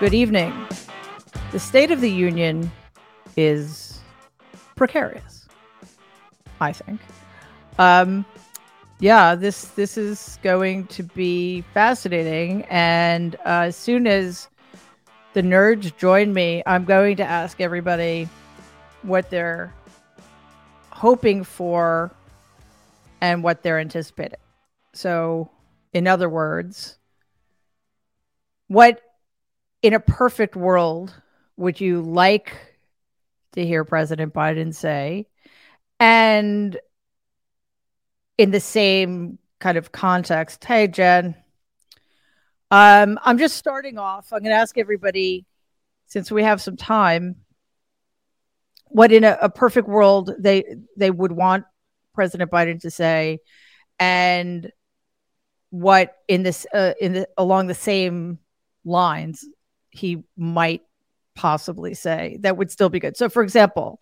Good evening. The State of the Union is precarious, I think. This is going to be fascinating. And as soon as the nerds join me, I'm going to ask everybody what they're hoping for and what they're anticipating. So, in other words, what in a perfect world would you like to hear President Biden say? And in the same kind of context, hey, Jen, I'm just starting off. I'm going to ask everybody, since we have some time, what in a perfect world they would want President Biden to say, and what in this along the same lines he might possibly say that would still be good. So, for example,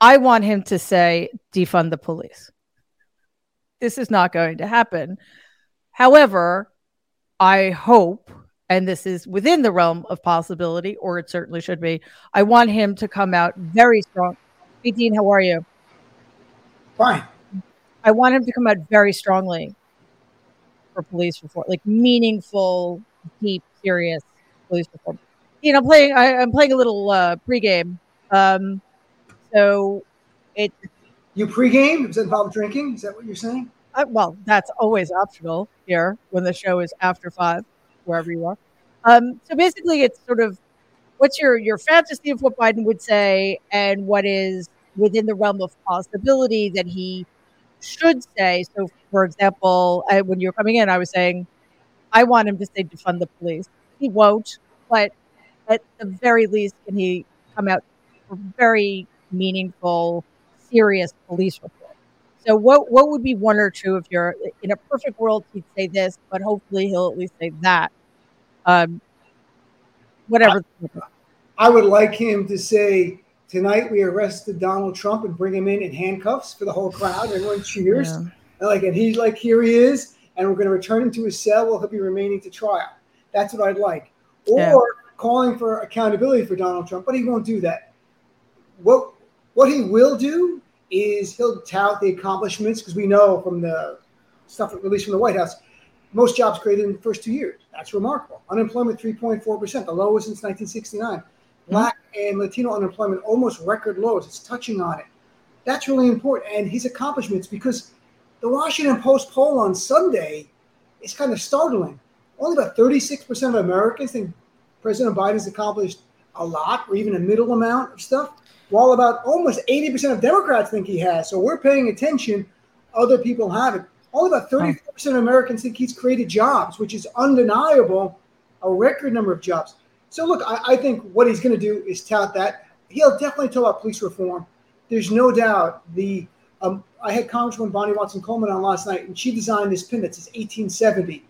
I want him to say defund the police. This is not going to happen. However, I hope, and this is within the realm of possibility, or it certainly should be, I want him to come out very strong. Hey, Dean, how are you? Fine. I want him to come out very strongly for police reform, like meaningful, deep, serious police reform. You know, I'm playing a little pregame. So it. You pregame? Does that involve drinking? Is that what you're saying? Well, that's always optional here when the show is after 5, wherever you are. So basically, it's sort of what's your fantasy of what Biden would say and what is within the realm of possibility that he should say. So, for example, when you were coming in, I was saying, I want him to say defund the police. He won't, but at the very least, can he come out for very meaningful, serious police reform? So what would be one or two of your, in a perfect world, he'd say this, but hopefully he'll at least say that. Whatever. I would like him to say, tonight we arrested Donald Trump and bring him in handcuffs for the whole crowd. Everyone cheers. Yeah. And he's like, here he is. And we're going to return him to his cell while he'll be remaining to trial. That's what I'd like. Or calling for accountability for Donald Trump, but he won't do that. What he will do is he'll tout the accomplishments, because we know from the stuff released from the White House, most jobs created in the first 2 years. That's remarkable. Unemployment 3.4%, the lowest since 1969. Black and Latino unemployment almost record lows. It's touching on it. That's really important. And his accomplishments, because the Washington Post poll on Sunday is kind of startling. Only about 36% of Americans think President Biden's accomplished a lot or even a middle amount of stuff, while about almost 80% of Democrats think he has. So we're paying attention. Other people haven't. Only about 34% of Americans think he's created jobs, which is undeniable, a record number of jobs. So, look, I think what he's going to do is tout that. He'll definitely talk about police reform. There's no doubt. I had Congresswoman Bonnie Watson Coleman on last night, and she designed this pin that says 1870.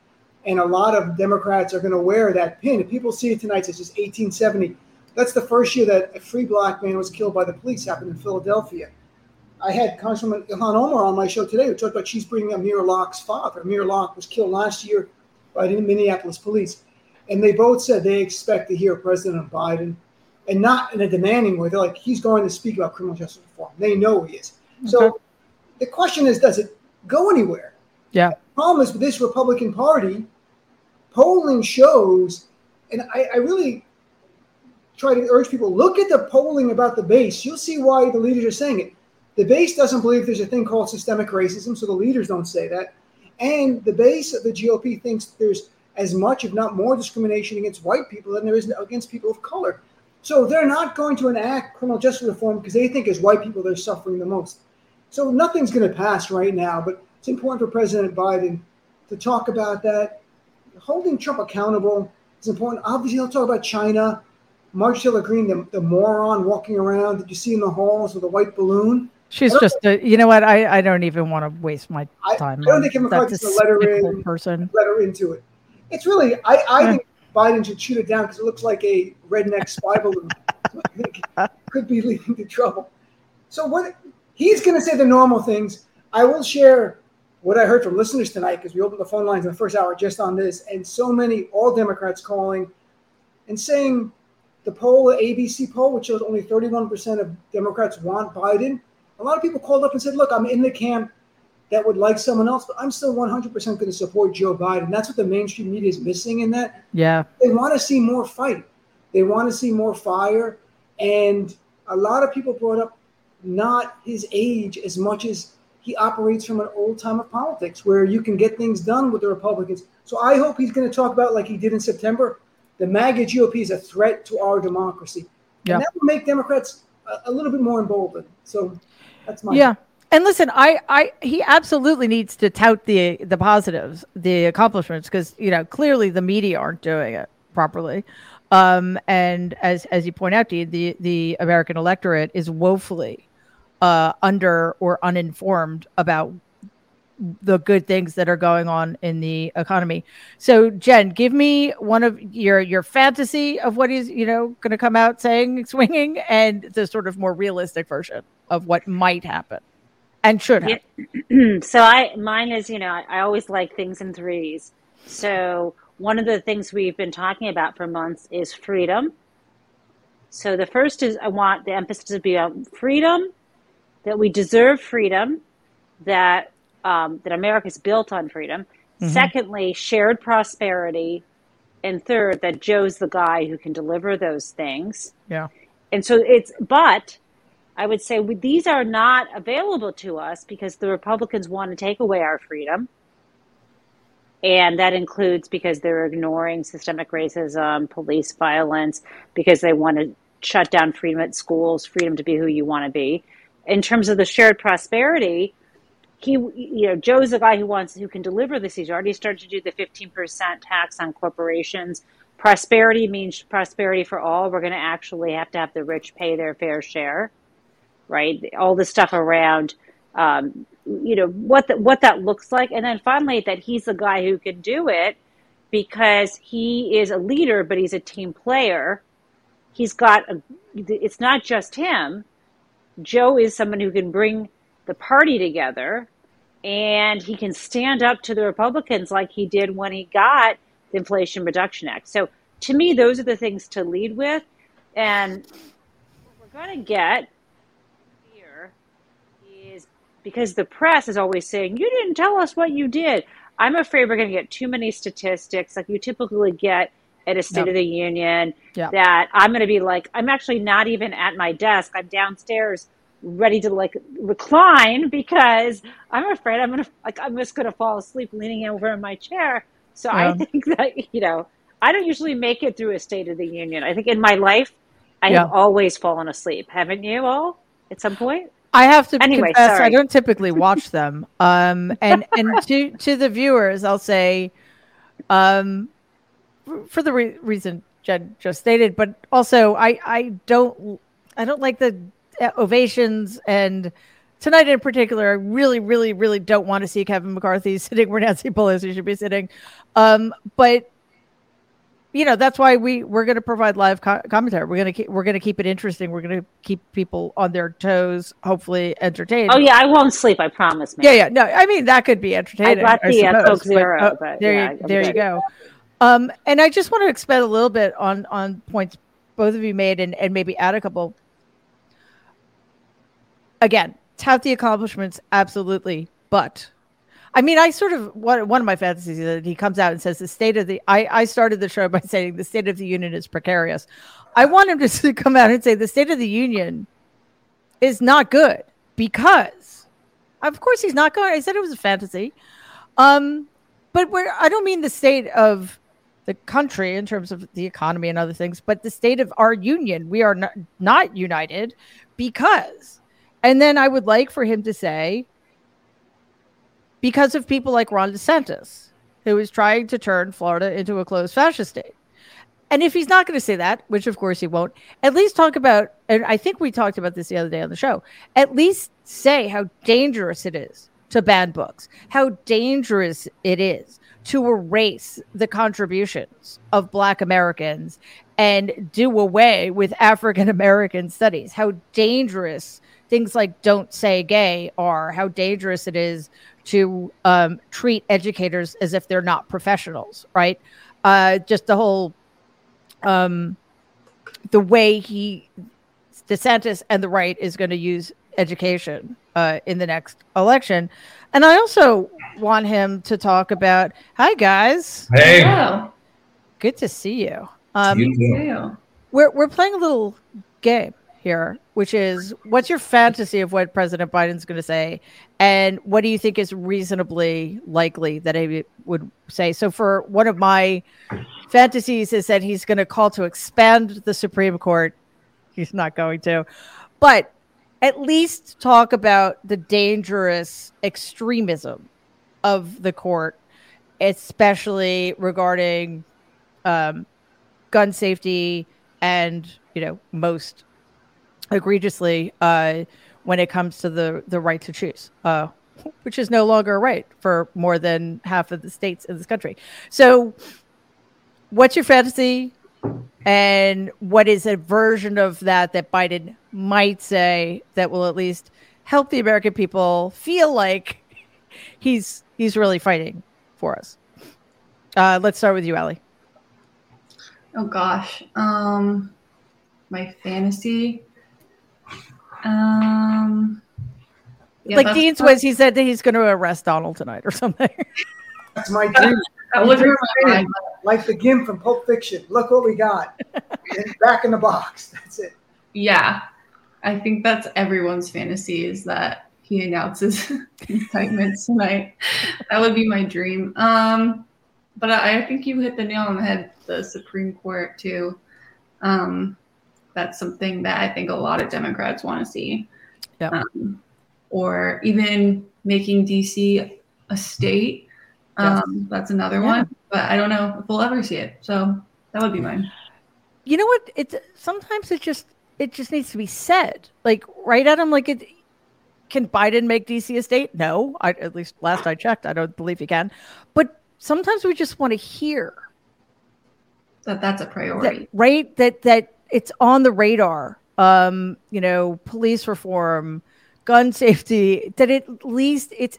And a lot of Democrats are going to wear that pin. If people see it tonight, it says 1870. That's the first year that a free black man was killed by the police, happened in Philadelphia. I had Congresswoman Ilhan Omar on my show today who talked about she's bringing Amir Locke's father. Amir Locke was killed last year by the Minneapolis police. And they both said they expect to hear President Biden, and not in a demanding way. They're like, he's going to speak about criminal justice reform. They know he is. Okay. So the question is, does it go anywhere? Yeah. The problem is with this Republican Party, polling shows, and I really try to urge people, look at the polling about the base. You'll see why the leaders are saying it. The base doesn't believe there's a thing called systemic racism, so the leaders don't say that. And the base of the GOP thinks there's as much, if not more, discrimination against white people than there is against people of color. So they're not going to enact criminal justice reform because they think as white people they're suffering the most. So nothing's going to pass right now, but it's important for President Biden to talk about that. Holding Trump accountable is important. Obviously, he'll talk about China. Marjorie Taylor Greene, the moron walking around that you see in the halls with a white balloon. She's just, you know what? I don't even want to waste my time. I don't think Kevin McCarthy's a letter into it. It's really, I think Biden should shoot it down because it looks like a redneck spy balloon. So I think it could be leading to trouble. So what he's going to say the normal things. I will share what I heard from listeners tonight because we opened the phone lines in the first hour just on this. And so many, all Democrats calling and saying the poll, the ABC poll, which shows only 31% of Democrats want Biden. A lot of people called up and said, look, I'm in the camp that would like someone else, but I'm still 100% going to support Joe Biden. That's what the mainstream media is missing in that. Yeah. They want to see more fight. They want to see more fire. And a lot of people brought up not his age as much as he operates from an old time of politics where you can get things done with the Republicans. So I hope he's going to talk about, like he did in September, the MAGA GOP is a threat to our democracy. Yeah. And that will make Democrats a little bit more emboldened. So that's my opinion. And listen, he absolutely needs to tout the positives, the accomplishments, because, you know, clearly the media aren't doing it properly. And as you point out, Dean, the American electorate is woefully under or uninformed about the good things that are going on in the economy. So, Jen, give me one of your fantasy of what he's, you know, going to come out saying, swinging, and the sort of more realistic version of what might happen. And should have. Yeah. So mine is, you know, I always like things in threes. So one of the things we've been talking about for months is freedom. So the first is I want the emphasis to be on freedom, that we deserve freedom, that America's built on freedom. Mm-hmm. Secondly, shared prosperity. And third, that Joe's the guy who can deliver those things. Yeah. And so but I would say these are not available to us because the Republicans want to take away our freedom. And that includes because they're ignoring systemic racism, police violence, because they want to shut down freedom at schools, freedom to be who you want to be. In terms of the shared prosperity, Joe's the guy who can deliver this. He's already started to do the 15% tax on corporations. Prosperity means prosperity for all. We're going to actually have to have the rich pay their fair share. Right, all the stuff around, what that looks like, and then finally that he's the guy who can do it because he is a leader, but he's a team player. He's got it's not just him. Joe is someone who can bring the party together, and he can stand up to the Republicans like he did when he got the Inflation Reduction Act. So to me, those are the things to lead with, and what we're going to get. Because the press is always saying, you didn't tell us what you did. I'm afraid we're going to get too many statistics like you typically get at a State of the Union that I'm going to be like, I'm actually not even at my desk. I'm downstairs ready to like recline because I'm afraid I'm just going to fall asleep leaning over in my chair. So I think that, you know, I don't usually make it through a State of the Union. I think in my life, I have always fallen asleep. Haven't you all at some point? I have to confess, sorry. I don't typically watch them. And to the viewers, I'll say, for the reason Jen just stated, but also I don't like the ovations. And tonight in particular, I really, really, really don't want to see Kevin McCarthy sitting where Nancy Pelosi should be sitting. But you know, that's why we're going to provide live commentary. We're going to keep it interesting. We're going to keep people on their toes, hopefully entertained. Oh yeah, I won't sleep. I promise, man. Yeah. No, I mean that could be entertaining. I got the Coke Zero, but there you go. And I just want to expand a little bit on points both of you made, and maybe add a couple. Again, tout the accomplishments, absolutely, but. I mean, one of my fantasies is that he comes out and says I started the show by saying the State of the Union is precarious. I want him to come out and say the State of the Union is not good because, of course, he's not going. I said it was a fantasy. But I don't mean the state of the country in terms of the economy and other things, but the state of our union. We are not united because. And then I would like for him to say, because of people like Ron DeSantis, who is trying to turn Florida into a closed fascist state. And if he's not going to say that, which of course he won't, at least talk about, and I think we talked about this the other day on the show, at least say how dangerous it is to ban books, how dangerous it is to erase the contributions of Black Americans and do away with African American studies, how dangerous things like don't say gay are, how dangerous it is to treat educators as if they're not professionals, right? Just the whole the way DeSantis and the right is going to use education in the next election. And I also want him to talk about, hi guys. Hey. Hello. Good to see you. You too. We're playing a little game here, which is, what's your fantasy of what President Biden's going to say? And what do you think is reasonably likely that he would say? So for one of my fantasies is that he's going to call to expand the Supreme Court. He's not going to, but at least talk about the dangerous extremism of the court, especially regarding gun safety and, you know, most egregiously when it comes to the right to choose, which is no longer a right for more than half of the states in this country. So what's your fantasy? And what is a version of that that Biden might say that will at least help the American people feel like he's really fighting for us? Let's start with you, Allie. Oh, gosh. My fantasy. Yeah, like Dean's was, he said that he's going to arrest Donald tonight or something. That's my dream. Like the Gimp from Pulp Fiction. Look what we got. Back in the box. That's it. Yeah. I think that's everyone's fantasy, is that he announces indictments tonight. That would be my dream. But I think you hit the nail on the head, the Supreme Court, too. That's something that I think a lot of Democrats want to see. Yep. Or even making D.C. a state. That's another one, but I don't know if we'll ever see it. So that would be mine. You know what? It's sometimes it just needs to be said, like right at him. Like, can Biden make DC a state? No, at least last I checked, I don't believe he can. But sometimes we just want to hear that's a priority, that, right? That it's on the radar. You know, police reform, gun safety. That at least it's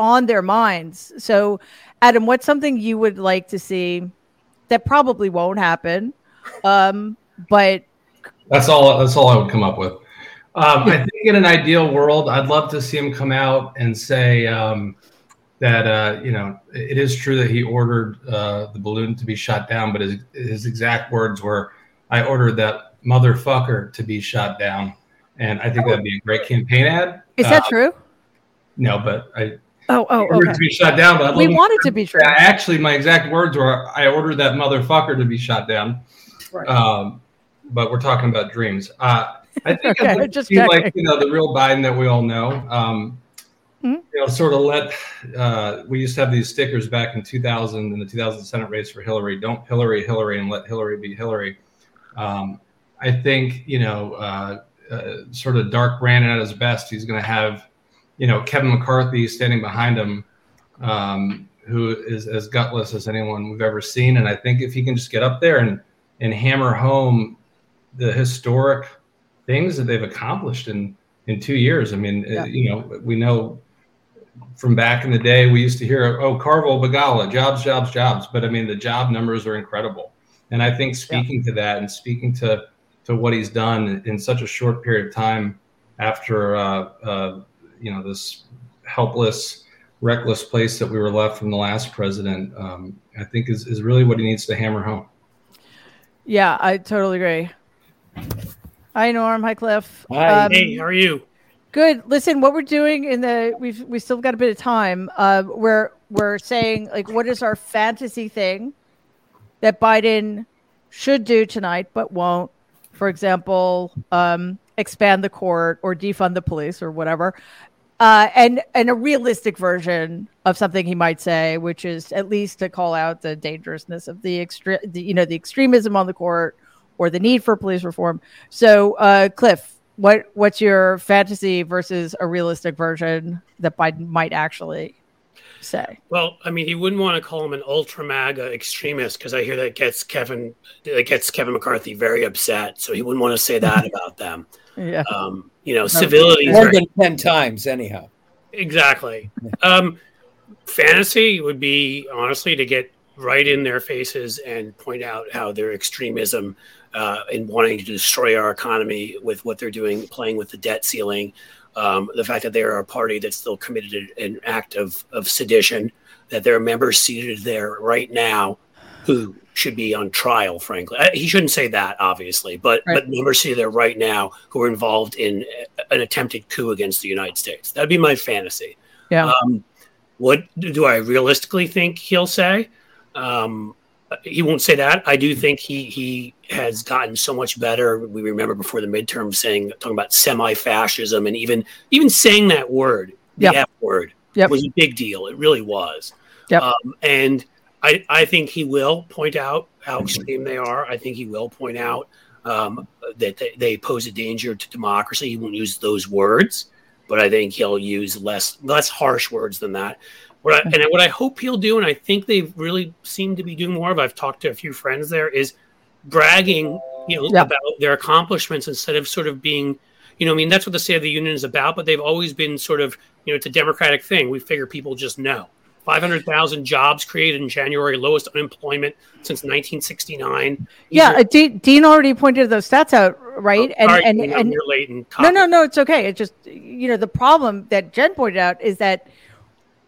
on their minds. So, Adam, what's something you would like to see that probably won't happen? But that's all I would come up with. I think in an ideal world, I'd love to see him come out and say that you know, it is true that he ordered the balloon to be shot down, but his exact words were, "I ordered that motherfucker to be shot down," and I think that'd be a great campaign ad. Is that true? No, but I. Oh, okay. To be shot down, but we wanted to be true. Actually, my exact words were, "I ordered that motherfucker to be shot down." Right. But we're talking about dreams. I think okay, I'd just like, you know, the real Biden that we all know. You know, sort of let. We used to have these stickers back in 2000 in the 2000 Senate race for Hillary. Don't Hillary Hillary and let Hillary be Hillary. I think, you know, sort of Dark Brandon at his best. He's going to have, you know, Kevin McCarthy standing behind him, who is as gutless as anyone we've ever seen. And I think if he can just get up there and hammer home the historic things that they've accomplished in 2 years. I mean, you know, we know from back in the day, we used to hear, oh, Carvel Bagala, jobs, jobs, jobs. But I mean, the job numbers are incredible. And I think speaking to that and speaking to what he's done in such a short period of time after, you know, this helpless, reckless place that we were left from the last president, I think is really what he needs to hammer home. Yeah, I totally agree. Hi, Norm. Hi, Cliff. Hi. Hey, how are you? Good. Listen, what we're doing we still got a bit of time. We're saying, like, what is our fantasy thing that Biden should do tonight but won't? For example, expand the court or defund the police or whatever, and a realistic version of something he might say, which is at least to call out the dangerousness of the extremism on the court or the need for police reform. So, Cliff, what's your fantasy versus a realistic version that Biden might actually say? Well, I mean, he wouldn't want to call him an ultra MAGA extremist, because I hear that gets Kevin McCarthy very upset. So he wouldn't want to say that about them. Yeah. You know, civility more than 10 times anyhow. Exactly. Fantasy would be, honestly, to get right in their faces and point out how their extremism and wanting to destroy our economy with what they're doing, playing with the debt ceiling, the fact that they are a party that's still committed an act of sedition, that there are members seated there right now who should be on trial, frankly. He shouldn't say that, obviously, but members seated there right now who are involved in an attempted coup against the United States. That'd be my fantasy. Yeah. What do I realistically think he'll say? He won't say that. I do think he has gotten so much better. We remember before the midterm talking about semi-fascism, and even saying that word, the F word, was a big deal. It really was. Yep. And I think he will point out how extreme they are. I think he will point out that they pose a danger to democracy. He won't use those words, but I think he'll use less harsh words than that. What I hope he'll do, and I think they really seem to be doing more of, I've talked to a few friends there, is bragging, about their accomplishments instead of sort of being, that's what the State of the Union is about, but they've always been sort of, it's a democratic thing. We figure people just know. 500,000 jobs created in January, lowest unemployment since 1969. Dean already pointed those stats out, right? No, it's okay. It's just, the problem that Jen pointed out is that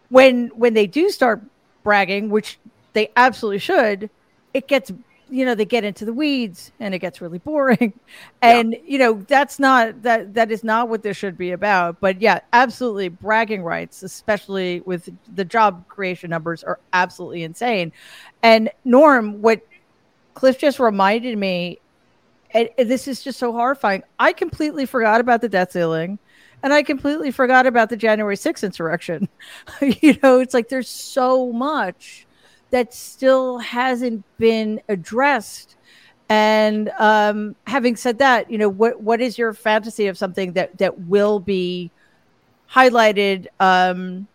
when they do start bragging, which they absolutely should, it gets, they get into the weeds and it gets really boring. And, that's not, that is not what this should be about. But yeah, absolutely. Bragging rights, especially with the job creation numbers, are absolutely insane. And Norm, what Cliff just reminded me, and this is just so horrifying. I completely forgot about the debt ceiling. And I completely forgot about the January 6th insurrection. It's like there's so much that still hasn't been addressed. And having said that, what is your fantasy of something that will be highlighted and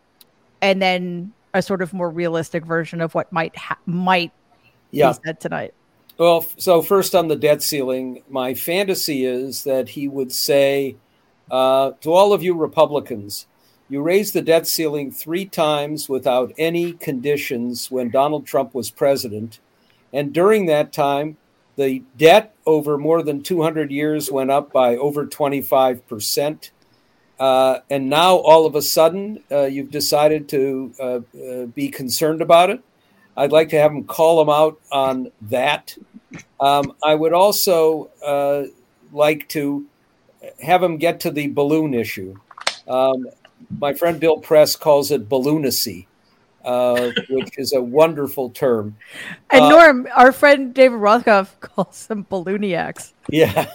then a sort of more realistic version of what might be said tonight? Well, so first on the debt ceiling, my fantasy is that he would say, to all of you Republicans, you raised the debt ceiling 3 times without any conditions when Donald Trump was president. And during that time, the debt over more than 200 years went up by over 25%. And now all of a sudden, you've decided to be concerned about it. I'd like to have him call him out on that. I would also like to have him get to the balloon issue. My friend Bill Press calls it balloonacy, which is a wonderful term. And Norm, our friend David Rothkopf calls them ballooniacs. Yeah.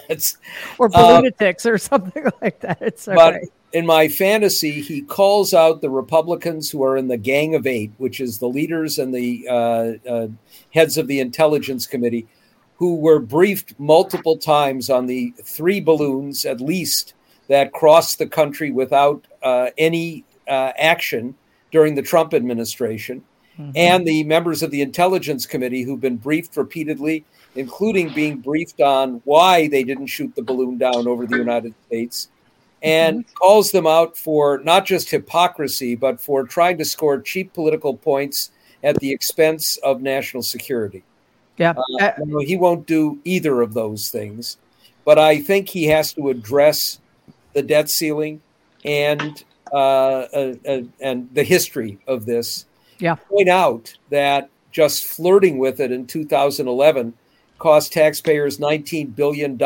Or balloonatics or something like that. It's okay. But in my fantasy, he calls out the Republicans who are in the Gang of Eight, which is the leaders and the heads of the Intelligence Committee, who were briefed multiple times on the 3 balloons, at least, that crossed the country without any action during the Trump administration, and the members of the Intelligence Committee who've been briefed repeatedly, including being briefed on why they didn't shoot the balloon down over the United States, and calls them out for not just hypocrisy, but for trying to score cheap political points at the expense of national security. Yeah, he won't do either of those things, but I think he has to address the debt ceiling and the history of this. Yeah, point out that just flirting with it in 2011 cost taxpayers $19 billion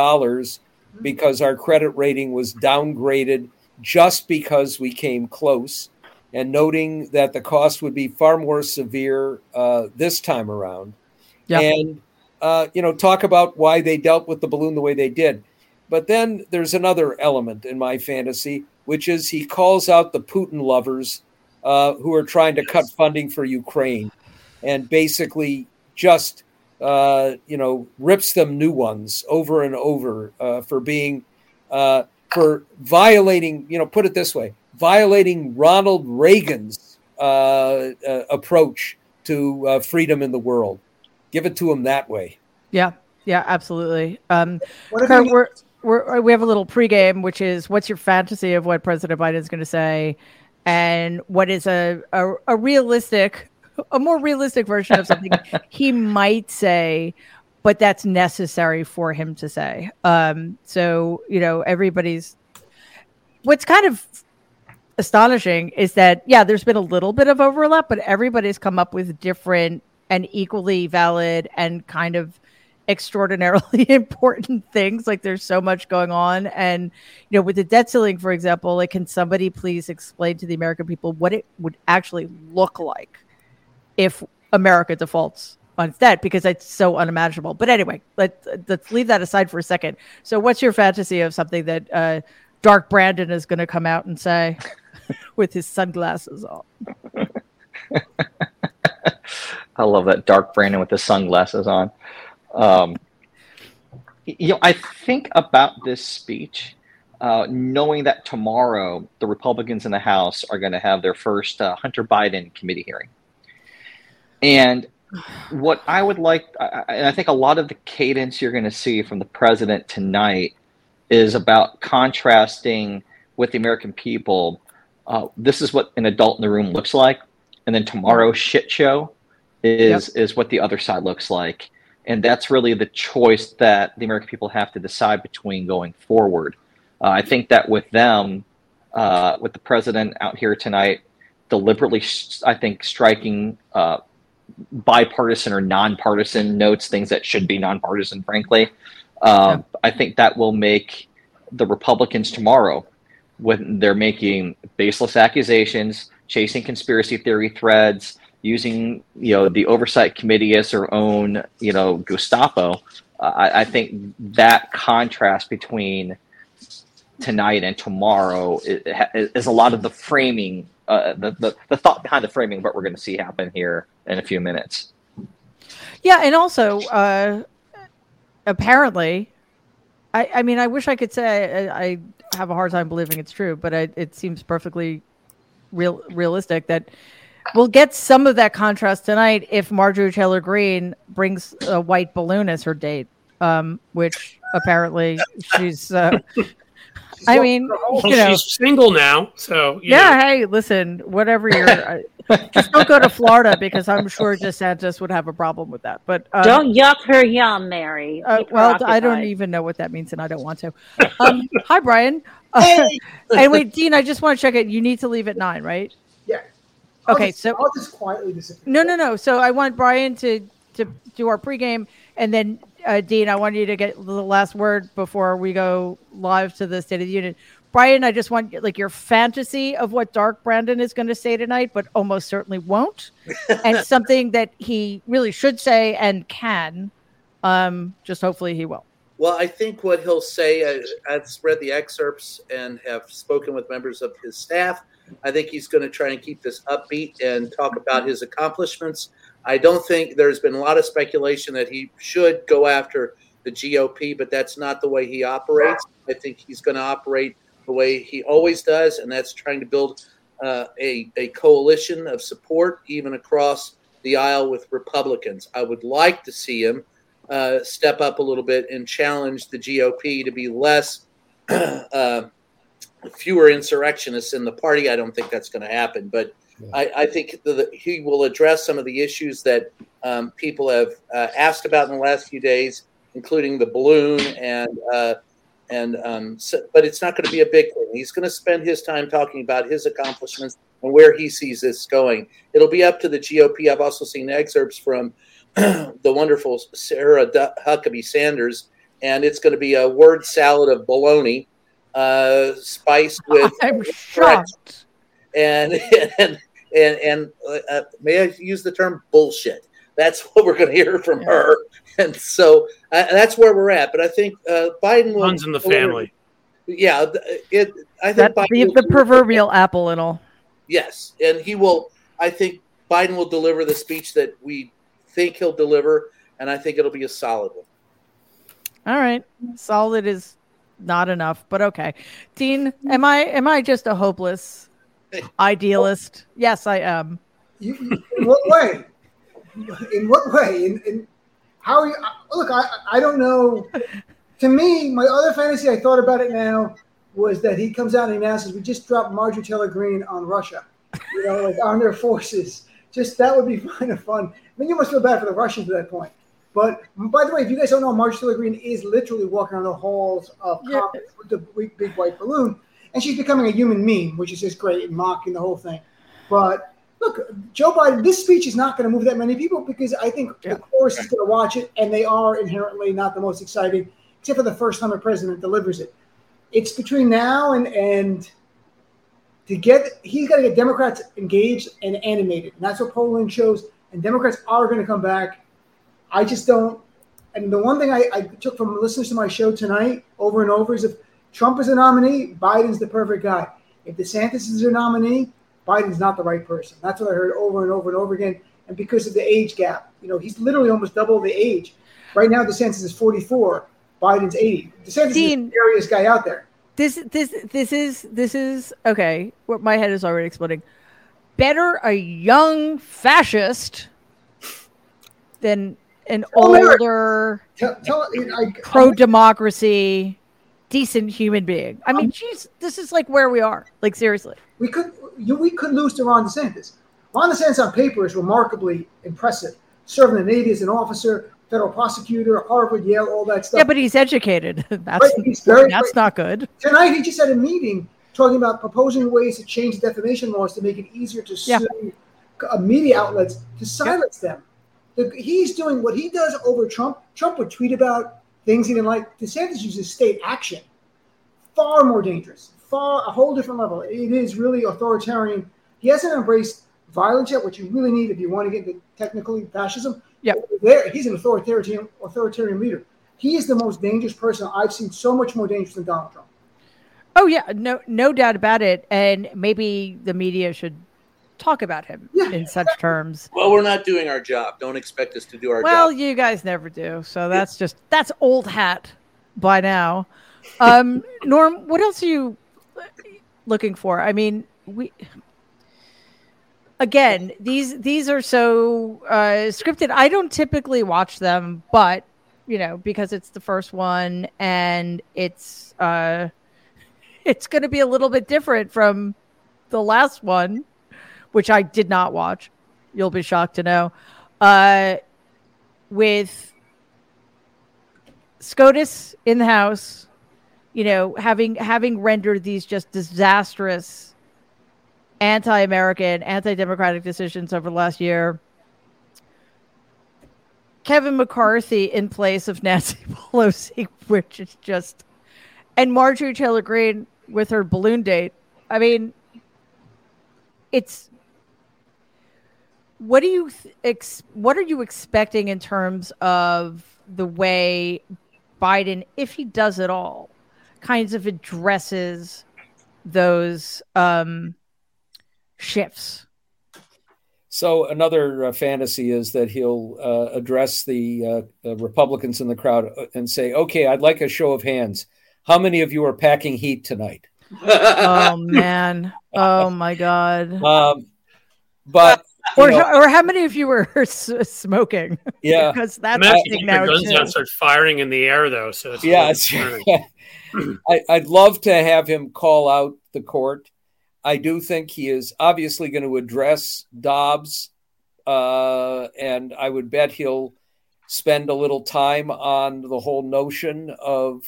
because our credit rating was downgraded just because we came close, and noting that the cost would be far more severe this time around. Yeah. And, talk about why they dealt with the balloon the way they did. But then there's another element in my fantasy, which is he calls out the Putin lovers who are trying to cut funding for Ukraine and basically just, rips them new ones over and over for being for violating, put it this way, violating Ronald Reagan's approach to freedom in the world. Give it to him that way. Yeah, absolutely. Kurt, we have a little pregame, which is what's your fantasy of what President Biden is going to say, and what is a realistic a more realistic version of something he might say, but that's necessary for him to say. So, you know, everybody's, what's kind of astonishing is that, yeah, there's been a little bit of overlap, but everybody's come up with different and equally valid and kind of extraordinarily important things. Like, there's so much going on. And, you know, with the debt ceiling, for example, like, can somebody please explain to the American people what it would actually look like if America defaults on debt, because it's so unimaginable. But anyway, let's leave that aside for a second. So what's your fantasy of something that Dark Brandon is going to come out and say with his sunglasses on? I love that, Dark Brandon with the sunglasses on. You know, I think about this speech, knowing that tomorrow the Republicans in the House are going to have their first Hunter Biden committee hearing. And what I would like, and I think a lot of the cadence you're going to see from the president tonight is about contrasting with the American people. This is what an adult in the room looks like. And then tomorrow's shit show is what the other side looks like. And that's really the choice that the American people have to decide between going forward. I think that with them, with the president out here tonight, deliberately, I think, striking bipartisan or nonpartisan notes, things that should be nonpartisan, frankly. I think that will make the Republicans tomorrow, when they're making baseless accusations, chasing conspiracy theory threads, using, you know, the oversight committee as their own, you know, Gestapo. I think that contrast between tonight and tomorrow is a lot of the framing, the thought behind the framing of what we're going to see happen here in a few minutes. Yeah, and also, apparently, I mean, I wish I could say I have a hard time believing it's true, but it seems perfectly realistic that we'll get some of that contrast tonight if Marjorie Taylor Greene brings a white balloon as her date, which apparently she's. I mean, you know, she's single now, so yeah. Hey, listen, whatever you're, just don't go to Florida because I'm sure DeSantis would have a problem with that. But don't yuck her yum, Mary. Well, I don't even know what that means, and I don't want to. Hi, Brian. Hey. And wait, Dean, I just want to check it. You need to leave at 9, right? Yeah. Okay, so I'll just quietly disappear. No. So I want Brian to do our pregame, and then Dean, I want you to get the last word before we go live to the State of the Union. Brian, I just want like your fantasy of what Dark Brandon is going to say tonight, but almost certainly won't, and something that he really should say and can. Just hopefully he will. Well, I think what he'll say, I've read the excerpts and have spoken with members of his staff. I think he's going to try and keep this upbeat and talk about his accomplishments. I don't think there's been a lot of speculation that he should go after the GOP, but that's not the way he operates. I think he's going to operate the way he always does, and that's trying to build a coalition of support even across the aisle with Republicans. I would like to see him step up a little bit and challenge the GOP to be less fewer insurrectionists in the party. I don't think that's going to happen, but I think he will address some of the issues that people have asked about in the last few days, including the balloon, but it's not going to be a big thing. He's going to spend his time talking about his accomplishments and where he sees this going. It'll be up to the GOP. I've also seen excerpts from the wonderful Sarah Huckabee Sanders, and it's going to be a word salad of baloney, spiced with. I'm shocked. And may I use the term bullshit? That's what we're going to hear from her, and so that's where we're at. But I think Biden will. Runs in the family. Yeah, I think Biden the proverbial apple and all. Yes, and he will. I think Biden will deliver the speech that we think he'll deliver, and I think it'll be a solid one. All right, solid is not enough, but okay. Dean, am I just a hopeless idealist? Well, yes, I am. In what way? In what way? In how are you? Look, I don't know. To me, my other fantasy, I thought about it now, was that he comes out and announces, we just dropped Marjorie Taylor Greene on Russia, you know, like on their forces. Just that would be kind of fun. I mean, you must feel bad for the Russians at that point. But by the way, if you guys don't know, Marjorie Taylor Greene is literally walking on the halls of Congress with the big white balloon, and she's becoming a human meme, which is just great and mocking the whole thing. But look, Joe Biden, this speech is not going to move that many people because I think the chorus is going to watch it, and they are inherently not the most exciting, except for the first time a president delivers it. It's between now and to get, he's got to get Democrats engaged and animated, and that's what polling shows. And Democrats are going to come back. I just don't. And the one thing I took from listeners to my show tonight over and over is if Trump is a nominee, Biden's the perfect guy. If DeSantis is a nominee, Biden's not the right person. That's what I heard over and over and over again. And because of the age gap, you know, he's literally almost double the age. Right now, DeSantis is 44. Biden's 80. DeSantis is the scariest guy out there. This is okay. My head is already exploding. Better a young fascist than an older pro-democracy, decent human being. I mean, geez, this is like where we are. Like, seriously. We could lose to Ron DeSantis. Ron DeSantis on paper is remarkably impressive. Serving the Navy as an officer, federal prosecutor, Harvard, Yale, all that stuff. Yeah, but he's educated. That's not good. Tonight he just had a meeting talking about proposing ways to change defamation laws to make it easier to sue media outlets to silence them. He's doing what he does over Trump. Trump would tweet about things he didn't like. DeSantis uses state action. Far more dangerous. A whole different level. It is really authoritarian. He hasn't embraced violence yet, which you really need if you want to get into technically fascism. Yep. There, he's an authoritarian leader. He is the most dangerous person I've seen, so much more dangerous than Donald Trump. Oh, yeah. No doubt about it. And maybe the media should talk about him in such terms. Well, we're not doing our job. Don't expect us to do our job. Well, you guys never do. So that's old hat by now. Norm, what else are you looking for? I mean, these are so scripted. I don't typically watch them, but, you know, because it's the first one and it's going to be a little bit different from the last one, which I did not watch. You'll be shocked to know. With SCOTUS in the House, you know, having rendered these just disastrous anti-American, anti-democratic decisions over the last year. Kevin McCarthy in place of Nancy Pelosi, which is just... And Marjorie Taylor Greene with her balloon date. I mean, it's... What do you what are you expecting in terms of the way Biden, if he does it all, kinds of addresses those shifts? So another fantasy is that he'll address the Republicans in the crowd and say, "Okay, I'd like a show of hands. How many of you are packing heat tonight?" Oh man! Oh my God! But. Or how many of you were smoking? Yeah, because that's thing now. Guns out, starts firing in the air, though. So it's I'd love to have him call out the court. I do think he is obviously going to address Dobbs, and I would bet he'll spend a little time on the whole notion of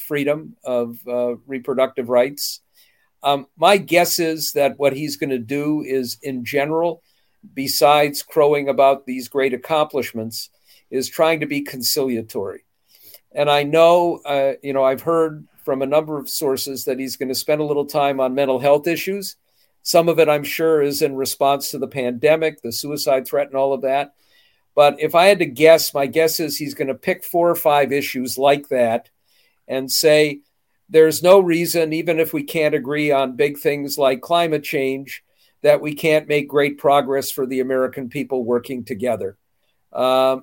freedom of reproductive rights. My guess is that what he's going to do is, in general, besides crowing about these great accomplishments, is trying to be conciliatory. And I know, I've heard from a number of sources that he's going to spend a little time on mental health issues. Some of it, I'm sure, is in response to the pandemic, the suicide threat and all of that. But if I had to guess, my guess is he's going to pick 4 or 5 issues like that and say, there's no reason, even if we can't agree on big things like climate change, that we can't make great progress for the American people working together. The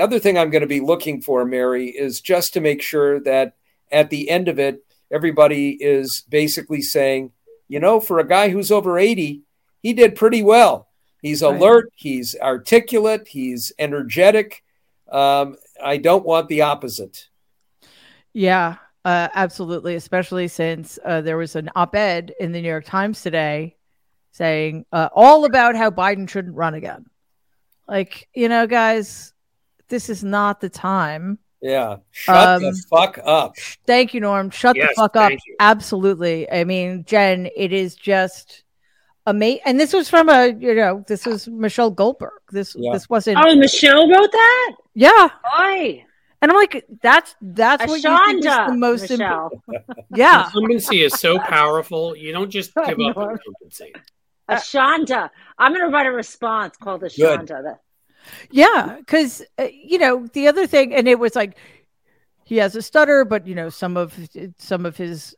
other thing I'm going to be looking for, Mary, is just to make sure that at the end of it, everybody is basically saying, you know, for a guy who's over 80, he did pretty well. He's alert, he's articulate, he's energetic. I don't want the opposite. Yeah. Absolutely, especially since there was an op-ed in the New York Times today saying all about how Biden shouldn't run again. Like, you know, guys, this is not the time. Yeah. Shut the fuck up. Thank you, Norm. Shut the fuck up. You. Absolutely. I mean, Jen, it is just amazing. And this was from this was Michelle Goldberg. This wasn't. Oh, Michelle wrote that? Yeah. Why? And I'm like, that's what you think is the most important. Yeah. Incumbency is so powerful. You don't just give up on incumbency. Ashanda. I'm going to write a response called Ashanda. Yeah, because, the other thing, and it was like, he has a stutter, but, some of his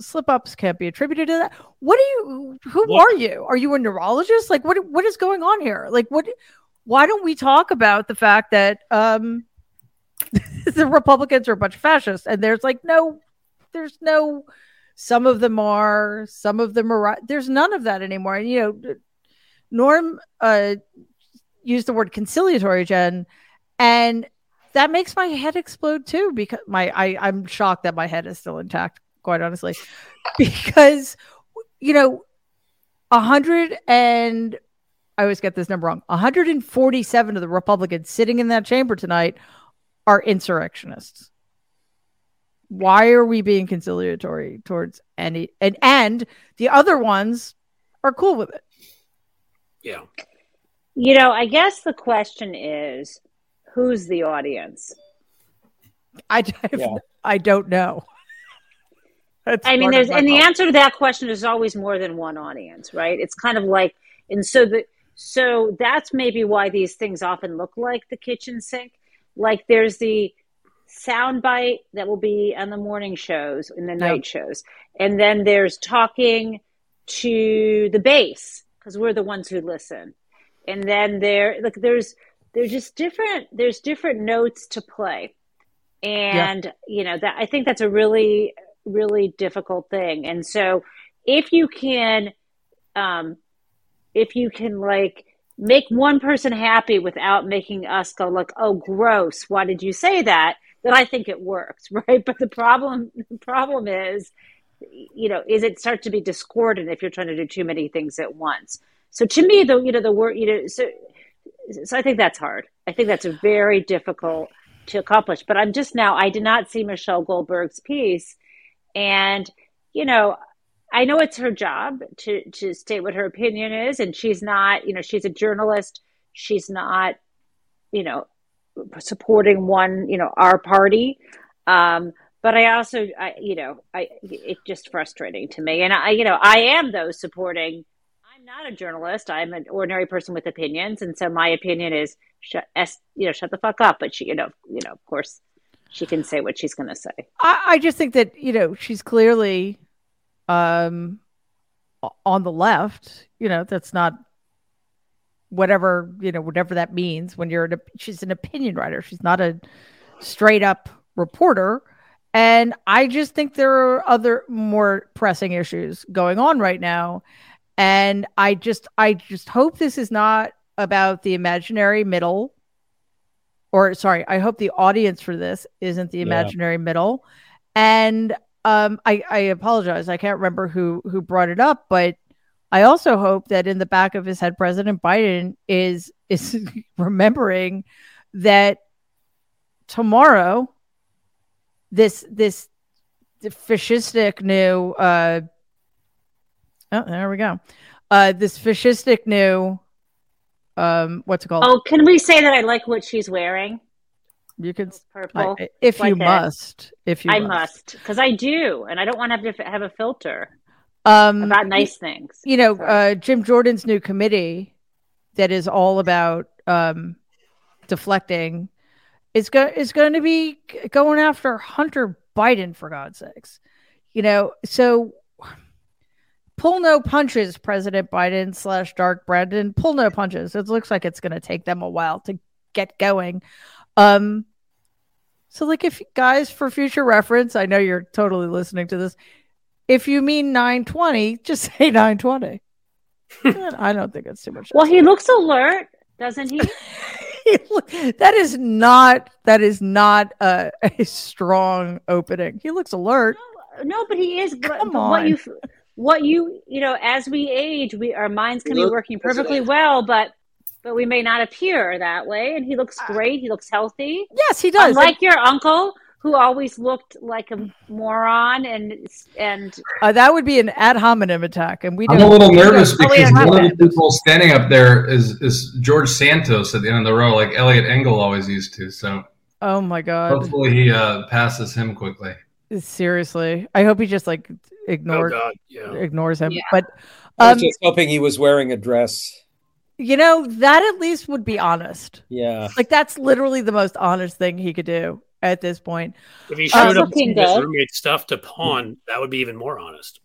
slip-ups can't be attributed to that. Who are you? Are you a neurologist? Like, what is going on here? Like, why don't we talk about the fact that the Republicans are a bunch of fascists, and there's no... Some of them are, there's none of that anymore. And, Norm used the word conciliatory, Jen, and that makes my head explode too, because I'm shocked that my head is still intact, quite honestly, because, 147 of the Republicans sitting in that chamber tonight are insurrectionists. Why are we being conciliatory towards any? And the other ones are cool with it. Yeah. I guess the question is, who's the audience? I don't know. The answer to that question is always more than one audience, right? It's kind of like, and so that's maybe why these things often look like the kitchen sink. Like there's the soundbite that will be on the morning shows and the night shows, and then there's talking to the base because we're the ones who listen, and then there's different notes to play, and that I think that's a really, really difficult thing. And so if you can like make one person happy without making us go like, oh, gross, why did you say that? Then I think it works, right? But the problem is, is it start to be discordant if you're trying to do too many things at once. So to me, so I think that's hard. I think that's very difficult to accomplish. But I did not see Michelle Goldberg's piece, and I know it's her job to state what her opinion is, and she's not, she's a journalist. She's not, supporting one, our party. But I also, it's just frustrating to me. And I am though supporting, I'm not a journalist. I'm an ordinary person with opinions. And so my opinion is shut the fuck up. But she, of course she can say what she's going to say. I just think that, she's clearly on the left, that's not, whatever that means when she's an opinion writer. She's not a straight up reporter. And I just think there are other more pressing issues going on right now. And I just hope this is not about the imaginary middle, I hope the audience for this isn't the imaginary middle. And I apologize. I can't remember who brought it up, but I also hope that in the back of his head, President Biden is remembering that tomorrow, this fascistic new what's it called? Oh, can we say that I like what she's wearing? You can purple if you must, because I do, and I don't want to have a filter. About nice things. Jim Jordan's new committee that is all about deflecting is going to be going after Hunter Biden, for God's sakes. So pull no punches, President Biden / Dark Brandon. Pull no punches. It looks like it's going to take them a while to get going. So like if guys, for future reference, I know you're totally listening to this. If you mean 920, just say 920. I don't think it's too much. Well, he looks alert, doesn't he? That is not a strong opening. He looks alert. No, but he is. Come on. What you what you know, as we age, our minds can be working perfectly well, but we may not appear that way. And he looks great. He looks healthy. Yes, he does. Unlike your uncle, who always looked like a moron, and that would be an ad hominem attack. And I'm a little nervous because one of the people standing up there is George Santos at the end of the row, like Elliot Engel always used to. So, oh my God! Hopefully, he passes him quickly. Seriously, I hope he just like ignores him. Yeah. But I was just hoping he was wearing a dress. You know, that at least would be honest. Yeah, like that's literally the most honest thing he could do at this point. If he showed up with his roommate stuff to pawn, that would be even more honest.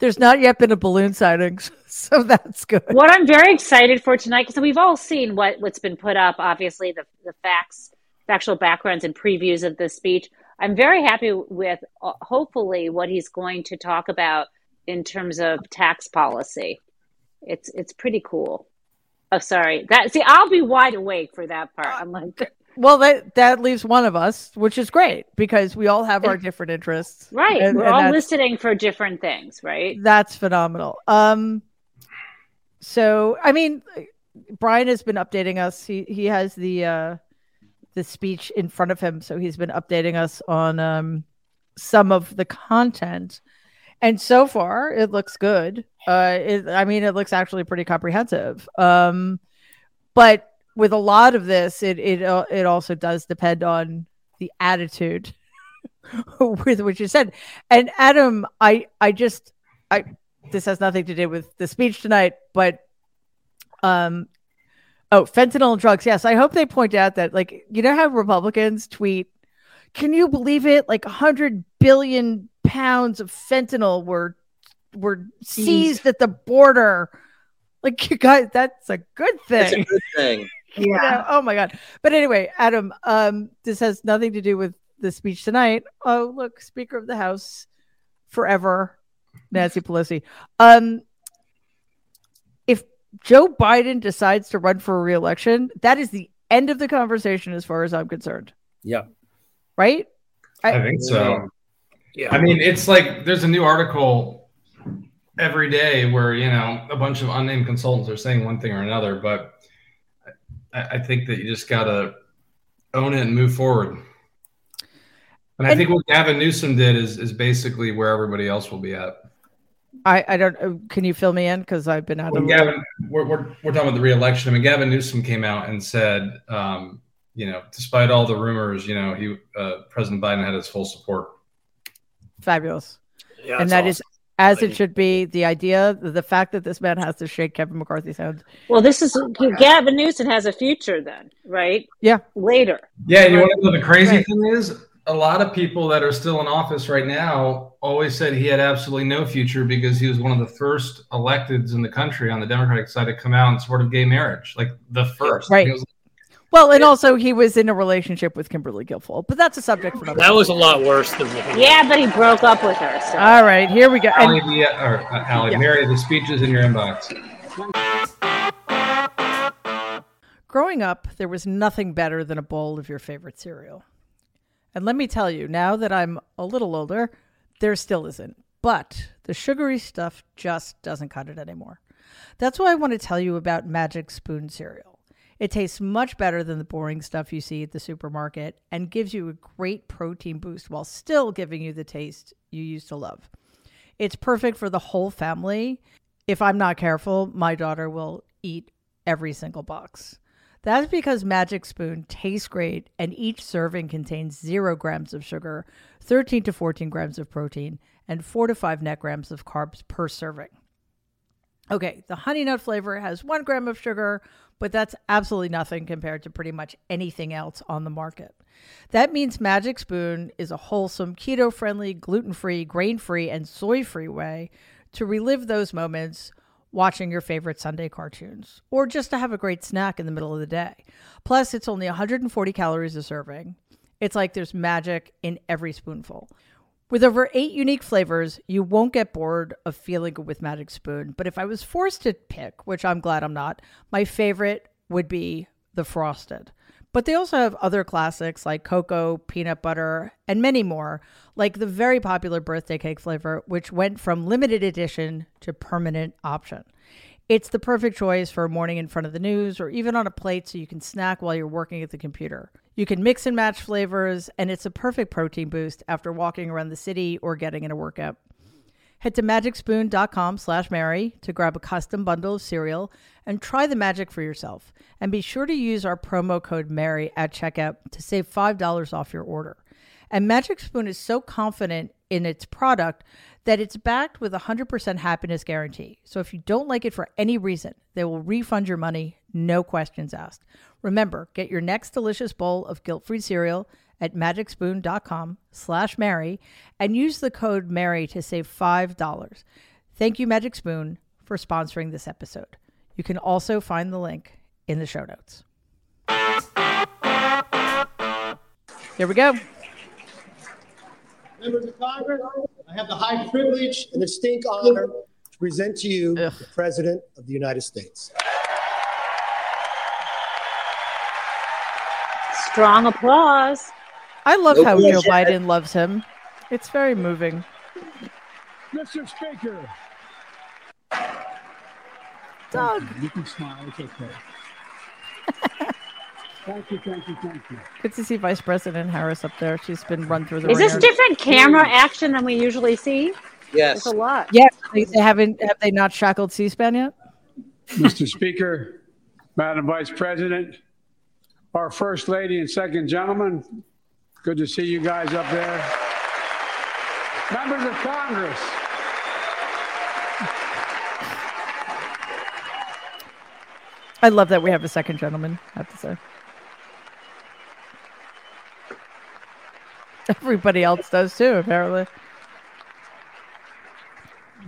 There's not yet been a balloon sighting, so that's good. What I'm very excited for tonight, because we've all seen what's been put up, obviously, the factual backgrounds and previews of this speech. I'm very happy with, hopefully, what he's going to talk about in terms of tax policy. It's pretty cool. Oh, sorry. I'll be wide awake for that part. I'm like, well, that leaves one of us, which is great because we all have our different interests, right? And, we're all listening for different things, right? That's phenomenal. So I mean, Brian has been updating us. He has the speech in front of him, so he's been updating us on some of the content, and so far it looks good. It looks actually pretty comprehensive. But with a lot of this, it also does depend on the attitude with which you said. And Adam, I this has nothing to do with the speech tonight, but fentanyl and drugs. Yes, I hope they point out that, like, you know how Republicans tweet, "Can you believe it? Like 100 billion pounds of fentanyl were seized at the border." Like, you guys, that's a good thing. It's a good thing. Yeah. You know? Oh my God. But anyway, Adam, this has nothing to do with the speech tonight. Oh, look, Speaker of the House forever, Nancy Pelosi. If Joe Biden decides to run for re-election, that is the end of the conversation as far as I'm concerned. Yeah. Right? I think so. Yeah. I mean, it's like there's a new article every day where, you know, a bunch of unnamed consultants are saying one thing or another, but I think that you just got to own it and move forward. And I think what Gavin Newsom did is basically where everybody else will be at. I don't, can you fill me in? Cause I've been out of Gavin. We're talking about the reelection. I mean, Gavin Newsom came out and said, you know, despite all the rumors, you know, President Biden had his full support. Fabulous. Yeah, and that awesome. Is as it should be. The idea, the fact that this man has to shake Kevin McCarthy's hand. Well, this is Gavin Newsom has a future then, right? Yeah. Later. Yeah. You want to know the crazy thing is, a lot of people that are still in office right now always said he had absolutely no future because he was one of the first electeds in the country on the Democratic side to come out and support of gay marriage. Like the first. Right. And also he was in a relationship with Kimberly Guilfoyle, but that's a subject for another. That was a lot worse than me. Yeah, but he broke up with her. So. All right, here we go. Allie, Mary, the speech is in your inbox. Growing up, there was nothing better than a bowl of your favorite cereal. And let me tell you, now that I'm a little older, there still isn't. But the sugary stuff just doesn't cut it anymore. That's why I want to tell you about Magic Spoon cereal. It tastes much better than the boring stuff you see at the supermarket and gives you a great protein boost while still giving you the taste you used to love. It's perfect for the whole family. If I'm not careful, my daughter will eat every single box. That's because Magic Spoon tastes great and each serving contains 0 grams of sugar, 13 to 14 grams of protein, and 4 to 5 net grams of carbs per serving. Okay, the honey nut flavor has 1 gram of sugar, but that's absolutely nothing compared to pretty much anything else on the market. That means Magic Spoon is a wholesome, keto-friendly, gluten-free, grain-free, and soy-free way to relive those moments watching your favorite Sunday cartoons, or just to have a great snack in the middle of the day. Plus, it's only 140 calories a serving. It's like there's magic in every spoonful. With over 8 unique flavors, you won't get bored of feeling good with Magic Spoon. But if I was forced to pick, which I'm glad I'm not, my favorite would be the Frosted. But they also have other classics like cocoa, peanut butter, and many more, like the very popular birthday cake flavor, which went from limited edition to permanent option. It's the perfect choice for a morning in front of the news or even on a plate so you can snack while you're working at the computer. You can mix and match flavors, and it's a perfect protein boost after walking around the city or getting in a workout. Head to magicspoon.com/Mary to grab a custom bundle of cereal and try the magic for yourself. And be sure to use our promo code Mary at checkout to save $5 off your order. And Magic Spoon is so confident in its product that it's backed with a 100% happiness guarantee. So if you don't like it for any reason, they will refund your money, no questions asked. Remember, get your next delicious bowl of guilt-free cereal at magicspoon.com/Mary and use the code Mary to save $5. Thank you, Magic Spoon, for sponsoring this episode. You can also find the link in the show notes. Here we go. Members of Congress, I have the high privilege and distinct honor to present to you the President of the United States. Strong applause. I love how Joe Biden loves him. It's very moving. Mr. Speaker. Doug. You can smile. It's okay. Thank you. Good to see Vice President Harris up there. She's been run through the ringer. Is this different camera action than we usually see? Yes. It's a lot. Yes. Have they not shackled C-SPAN yet? Mr. Speaker, Madam Vice President, our First Lady and Second Gentleman, good to see you guys up there. Members of Congress. I love that we have a second gentleman, I have to say. Everybody else does too, apparently.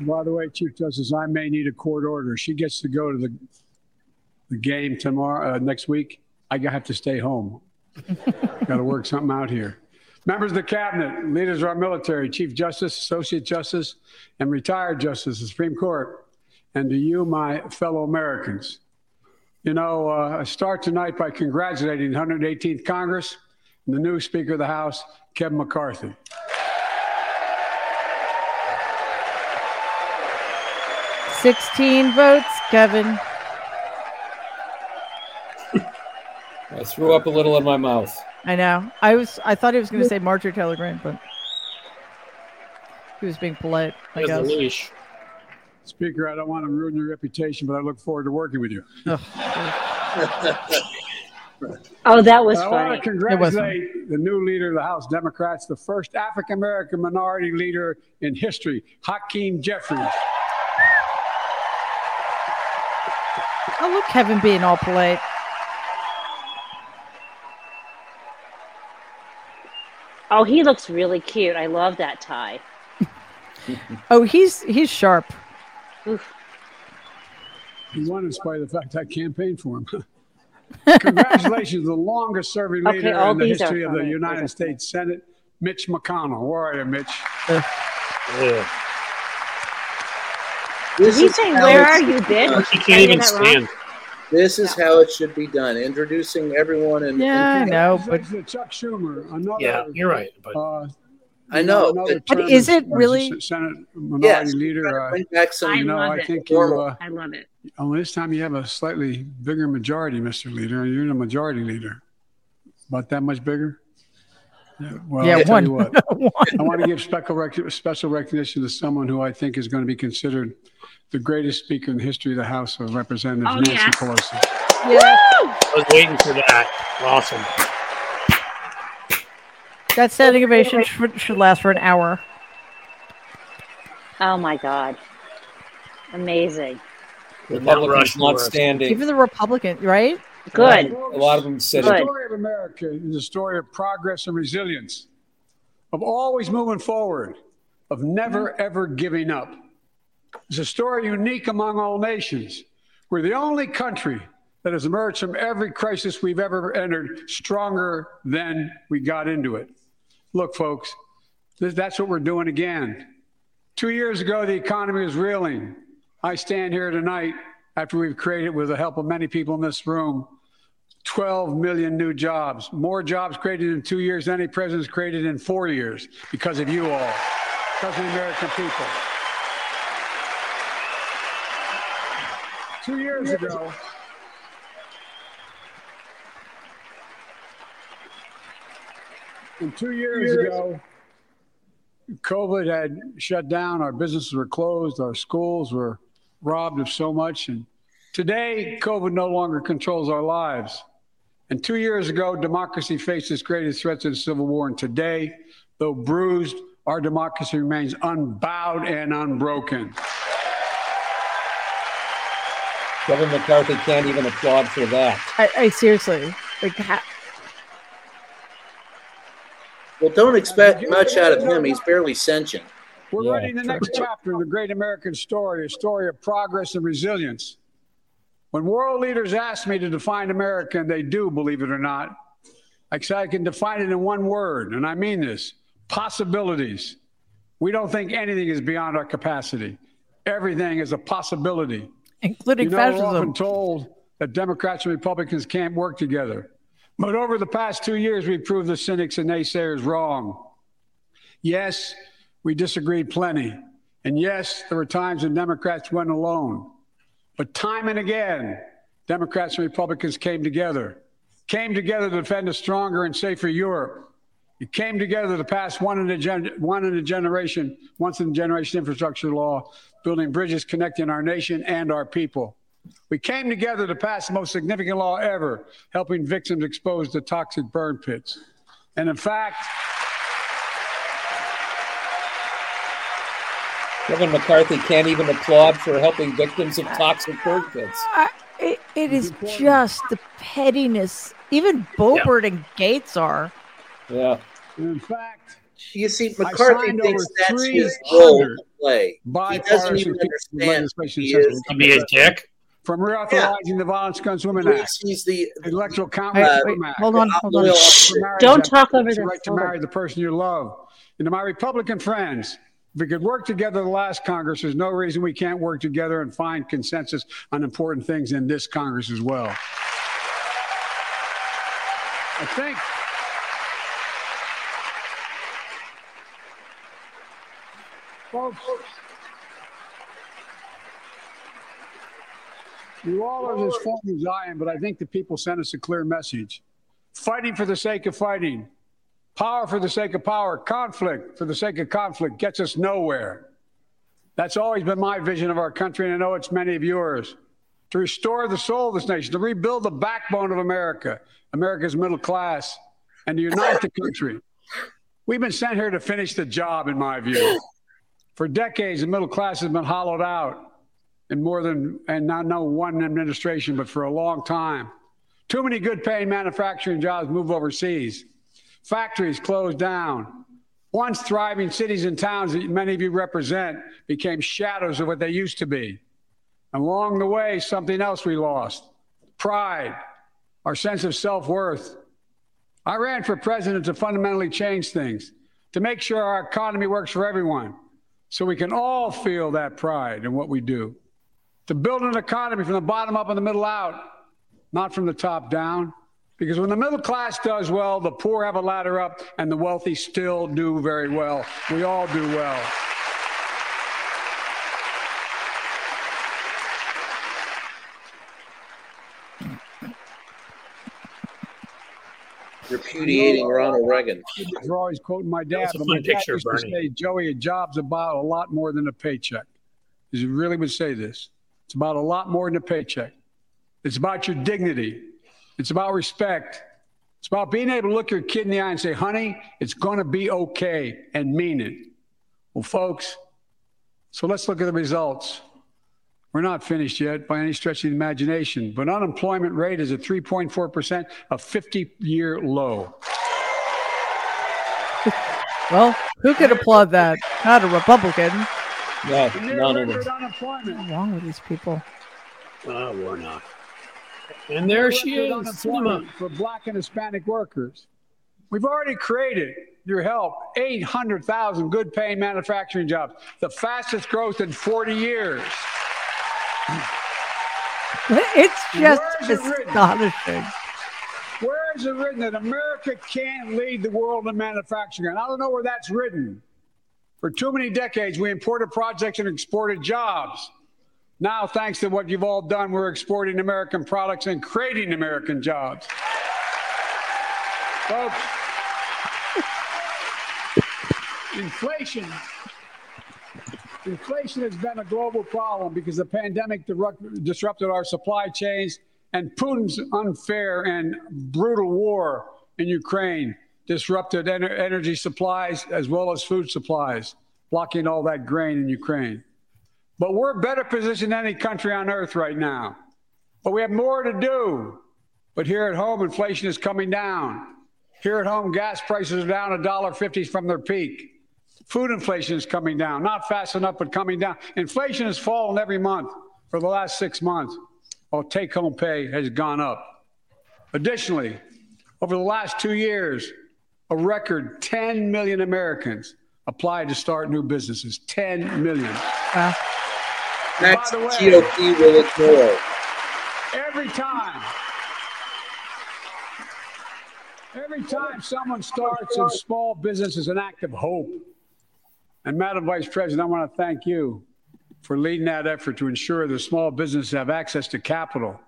By the way, Chief Justice, I may need a court order. She gets to go to the game tomorrow, next week. I have to stay home. Got to work something out here. Members of the cabinet, leaders of our military, Chief Justice, Associate Justice, and retired Justice of the Supreme Court, and to you, my fellow Americans. You know, I start tonight by congratulating the 118th Congress and the new Speaker of the House, Kevin McCarthy. $16 votes, Kevin. I threw up a little in my mouth. I know. I thought he was going to say Marjorie Taylor Greene, but he was being polite. He has a leash. Speaker, I don't want to ruin your reputation, but I look forward to working with you. Oh, that was funny. I want to congratulate the new leader of the House Democrats, the first African American minority leader in history, Hakeem Jeffries. Oh, look, Kevin being all polite. Oh, he looks really cute. I love that tie. Oh, he's sharp. Oof. He won in spite of the fact I campaigned for him. Congratulations, the longest-serving leader in the history of the United States Senate, Mitch McConnell. Where are you, Mitch? Yeah. Did he say, where are you, bitch? He can't even stand. This is how it should be done. Introducing everyone and but Chuck Schumer. You're right. But, I know. But is it really? Senate minority leader. I love it. Only this time you have a slightly bigger majority, Mr. Leader, and you're the majority leader. About that much bigger. Yeah. Well, I'll tell you what. I want to give special recognition to someone who I think is going to be considered the greatest speaker in the history of the House of Representatives, Nancy Pelosi. Yeah. I was waiting for that. Awesome. That standing ovation should last for an hour. Oh, my God. Amazing. The Republicans not standing. Even the Republicans, right? Good. A lot of them said the story of America is a story of progress and resilience, of always moving forward, of never, ever giving up. It's a story unique among all nations. We're the only country that has emerged from every crisis we've ever entered stronger than we got into it. Look, folks, that's what we're doing again. 2 years ago, the economy was reeling. I stand here tonight after we've created, with the help of many people in this room, 12 million new jobs, more jobs created in 2 years than any president's created in 4 years because of you all, because of the American people. 2 years ago, and 2 years ago, COVID had shut down, our businesses were closed, our schools were robbed of so much, and today, COVID no longer controls our lives. And 2 years ago, democracy faced its greatest threat to the civil war. And today, though bruised, our democracy remains unbowed and unbroken. Kevin McCarthy can't even applaud for that. I seriously, like, well, don't expect much out of him. He's barely sentient. We're writing the next chapter of the great American story, a story of progress and resilience. When world leaders ask me to define America, and they do, believe it or not, I say I can define it in one word, and I mean this: possibilities. We don't think anything is beyond our capacity. Everything is a possibility. Including fascism. We're often told that Democrats and Republicans can't work together. But over the past 2 years, we've proved the cynics and naysayers wrong. Yes, we disagreed plenty. And yes, there were times when Democrats went alone. But time and again, Democrats and Republicans came together to defend a stronger and safer Europe. It came together to pass once in a generation infrastructure law, building bridges connecting our nation and our people. We came together to pass the most significant law ever, helping victims exposed to toxic burn pits. And in fact, Kevin McCarthy can't even applaud for helping victims of toxic burn pits. It is just the pettiness. Even Boebert and Gates are. Yeah. In fact, you see, McCarthy thinks that's his role to play. He doesn't even understand to be a dick. From reauthorizing the Violence Against Women Act. He's the Electoral Council. Hold on. Don't talk over this. The right to marry the person you love. And to my Republican friends, if we could work together in the last Congress, there's no reason we can't work together and find consensus on important things in this Congress as well. Folks, you all are as fond as I am, but I think the people sent us a clear message. Fighting for the sake of fighting. Power for the sake of power, conflict for the sake of conflict gets us nowhere. That's always been my vision of our country, and I know it's many of yours. To restore the soul of this nation, to rebuild the backbone of America, America's middle class, and to unite the country. We've been sent here to finish the job, in my view. For decades, the middle class has been hollowed out, and not no one administration, but for a long time. Too many good-paying manufacturing jobs move overseas. Factories closed down. Once thriving cities and towns that many of you represent became shadows of what they used to be. And along the way, something else we lost: pride, our sense of self-worth. I ran for president to fundamentally change things, to make sure our economy works for everyone, so we can all feel that pride in what we do, to build an economy from the bottom up and the middle out, not from the top down. Because when the middle class does well, the poor have a ladder up, and the wealthy still do very well. We all do well. Repudiating Ronald Reagan. You're always quoting my dad, but my dad used to say, "Joey, a job's about a lot more than a paycheck." He really would say this. It's about a lot more than a paycheck. It's about your dignity. It's about respect. It's about being able to look your kid in the eye and say, "Honey, it's going to be okay," and mean it. Well, folks, so let's look at the results. We're not finished yet by any stretch of the imagination, but unemployment rate is at 3.4%, a 50-year low. Well, who could applaud that? Not a Republican. No, not a Republican. What's wrong with these people? We're not. And there she is. For Black and Hispanic workers. We've already created, your help, 800,000 good-paying manufacturing jobs, the fastest growth in 40 years. It's just astonishing. Where is it written that America can't lead the world in manufacturing? And I don't know where that's written. For too many decades, we imported projects and exported jobs. Now, thanks to what you've all done, we're exporting American products and creating American jobs. Folks, inflation has been a global problem because the pandemic disrupted our supply chains, and Putin's unfair and brutal war in Ukraine disrupted energy supplies as well as food supplies, blocking all that grain in Ukraine. But we're better positioned than any country on earth right now. But we have more to do. But here at home, inflation is coming down. Here at home, gas prices are down $1.50 from their peak. Food inflation is coming down, not fast enough, but coming down. Inflation has fallen every month for the last 6 months, while take-home pay has gone up. Additionally, over the last 2 years, a record 10 million Americans applied to start new businesses. 10 million. Wow. Next, GOP will ignore. Every time someone starts in small business is an act of hope. And Madam Vice President, I want to thank you for leading that effort to ensure that small businesses have access to capital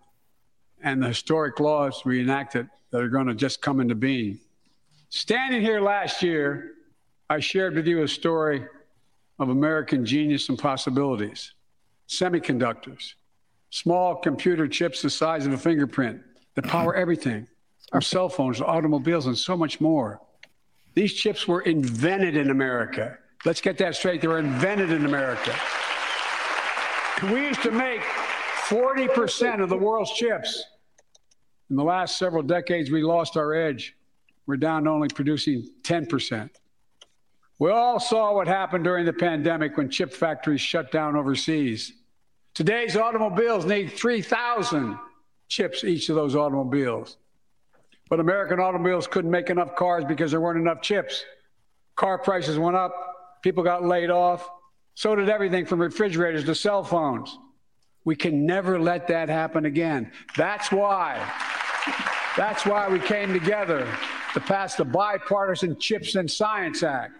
and the historic laws we enacted that are going to just come into being. Standing here last year, I shared with you a story of American genius and possibilities. Semiconductors, small computer chips the size of a fingerprint that power everything, our cell phones, automobiles, and so much more. These chips were invented in America. Let's get that straight. They were invented in America. We used to make 40% of the world's chips. In the last several decades, we lost our edge. We're down to only producing 10%. We all saw what happened during the pandemic when chip factories shut down overseas. Today's automobiles need 3,000 chips each of those automobiles. But American automobiles couldn't make enough cars because there weren't enough chips. Car prices went up. People got laid off. So did everything from refrigerators to cell phones. We can never let that happen again. That's why we came together to pass the Bipartisan Chips and Science Act.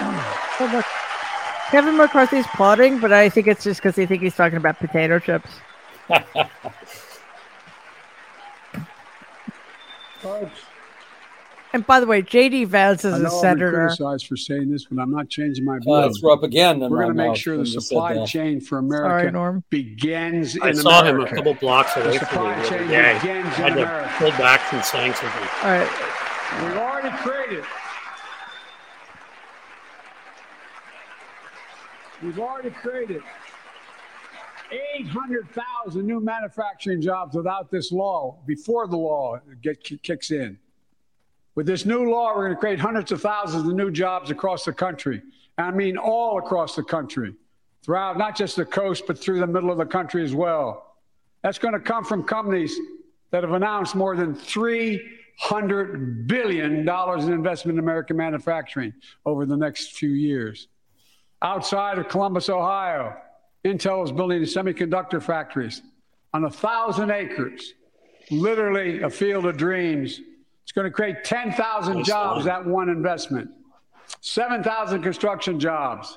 Well, look, Kevin McCarthy's plotting, but I think it's just because they think he's talking about potato chips. And by the way, J.D. Vance is a senator. I'm criticized for saying this, but I'm not changing my vote. Let's rub again. We're going to make sure the supply chain for America begins in America. I saw him a couple blocks away from me the other day. I had to pull back from saying something. All right. We've already created. We've already created 800,000 new manufacturing jobs without this law, before the law kicks in. With this new law, we're going to create hundreds of thousands of new jobs across the country. I mean all across the country, throughout not just the coast, but through the middle of the country as well. That's going to come from companies that have announced more than $300 billion in investment in American manufacturing over the next few years. Outside of Columbus, Ohio, Intel is building semiconductor factories on 1,000 acres, literally a field of dreams. It's going to create 10,000 jobs at one investment, 7,000 construction jobs,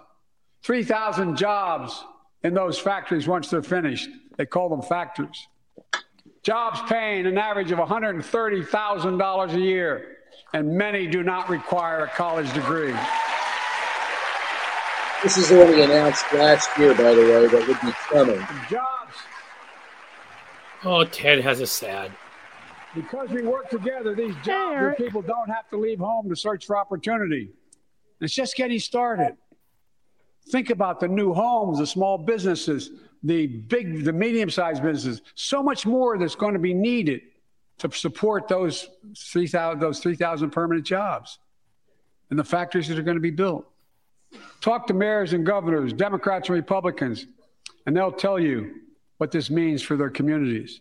3,000 jobs in those factories once they're finished. They call them factories. Jobs paying an average of $130,000 a year, and many do not require a college degree. This is only announced last year, by the way, that would be coming. Jobs. Oh, Ted has a sad. Because we work together, these jobs, people don't have to leave home to search for opportunity. It's just getting started. Think about the new homes, the small businesses, the medium-sized businesses. So much more that's going to be needed to support those 3,000 permanent jobs and the factories that are going to be built. Talk to mayors and governors, Democrats and Republicans, and they'll tell you what this means for their communities.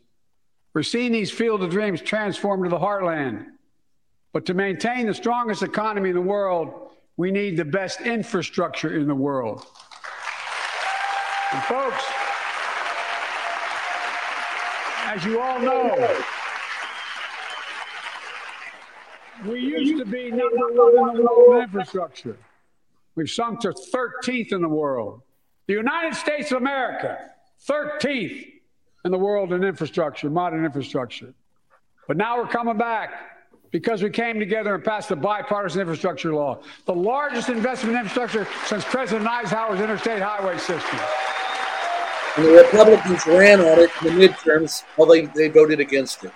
We're seeing these field of dreams transformed to the heartland. But to maintain the strongest economy in the world, we need the best infrastructure in the world. And folks, as you all know, We used to be number one in the world in infrastructure. We've sunk to 13th in the world. The United States of America, 13th in the world in infrastructure, modern infrastructure. But now we're coming back because we came together and passed the bipartisan infrastructure law, the largest investment in infrastructure since President Eisenhower's interstate highway system. And the Republicans ran on it in the midterms, although they voted against it.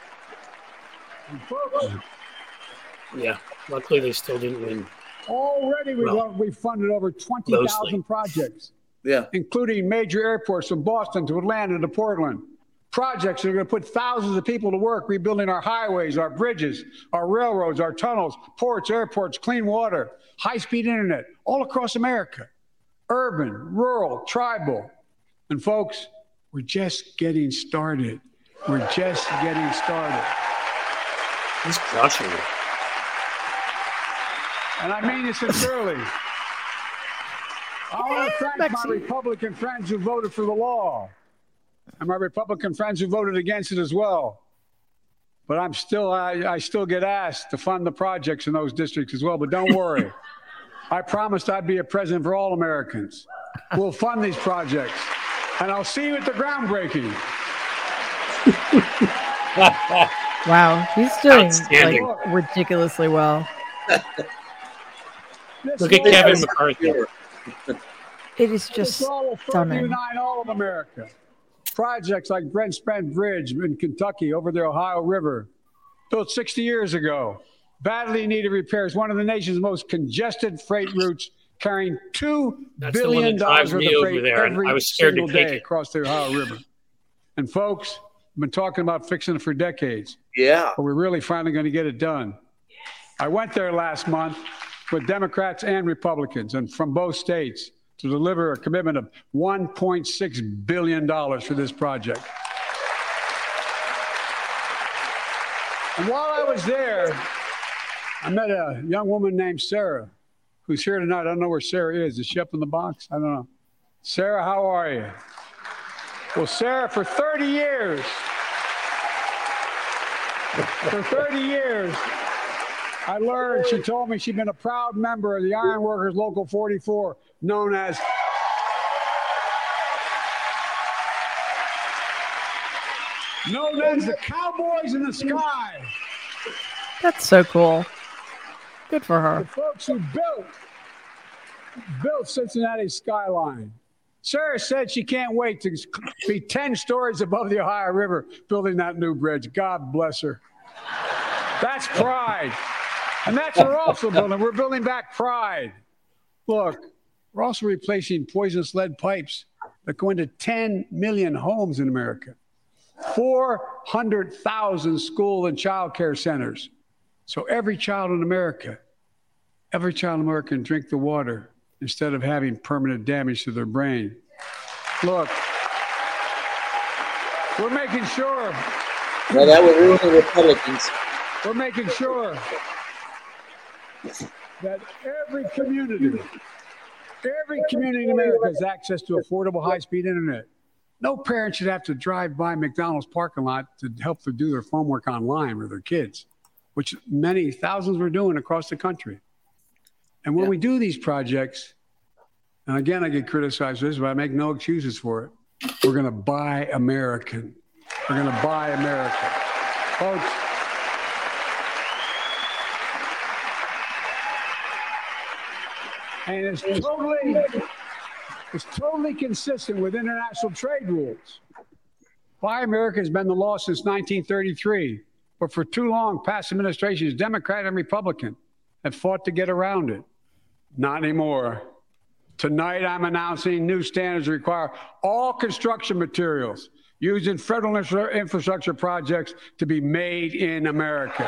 Yeah, luckily they still didn't win. Already we funded over 20,000 projects, including major airports from Boston to Atlanta to Portland. Projects that are going to put thousands of people to work rebuilding our highways, our bridges, our railroads, our tunnels, ports, airports, clean water, high-speed internet, all across America, urban, rural, tribal. And folks, we're just getting started. We're just getting started. He's crushing it. And I mean it sincerely. I want to thank my Republican friends who voted for the law and my Republican friends who voted against it as well. But I'm still, I still get asked to fund the projects in those districts as well. But don't worry. I promised I'd be a president for all Americans. We'll fund these projects. And I'll see you at the groundbreaking. Wow. He's doing like ridiculously well. Look at Kevin McCarthy. It is just stunning. Unite all of America. Projects like Brent Spence Bridge in Kentucky over the Ohio River, built 60 years ago, badly needed repairs. One of the nation's most congested freight routes, carrying $2 billion worth of freight every single day across the Ohio River. And folks, I've been talking about fixing it for decades. Yeah, but we're really finally going to get it done. Yes. I went there last month with Democrats and Republicans, and from both states, to deliver a commitment of $1.6 billion for this project. And while I was there, I met a young woman named Sarah, who's here tonight. I don't know where Sarah is. Is she up in the box? I don't know. Sarah, how are you? Well, Sarah, for 30 years, I learned, she told me she'd been a proud member of the Iron Workers Local 44, known as... the Cowboys in the Sky. That's so cool. Good for her. The folks who built Cincinnati's skyline. Sarah said she can't wait to be 10 stories above the Ohio River building that new bridge. God bless her. That's pride. And that's what we're also building. We're building back pride. Look, we're also replacing poisonous lead pipes that go into 10 million homes in America, 400,000 school and child care centers. So every child in America can drink the water instead of having permanent damage to their brain. Look, we're making sure. Well, that would ruin the Republicans. We're making sure that every community in America has access to affordable high-speed internet. No parent should have to drive by McDonald's parking lot to help them do their homework online with their kids, which many thousands were doing across the country. And when we do these projects, and again, I get criticized for this, but I make no excuses for it. We're going to buy American. We're going to buy American. Folks, and it's totally consistent with international trade rules. Buy America has been the law since 1933, but for too long, past administrations, Democrat and Republican, have fought to get around it. Not anymore. Tonight, I'm announcing new standards require all construction materials used in federal infrastructure projects to be made in America.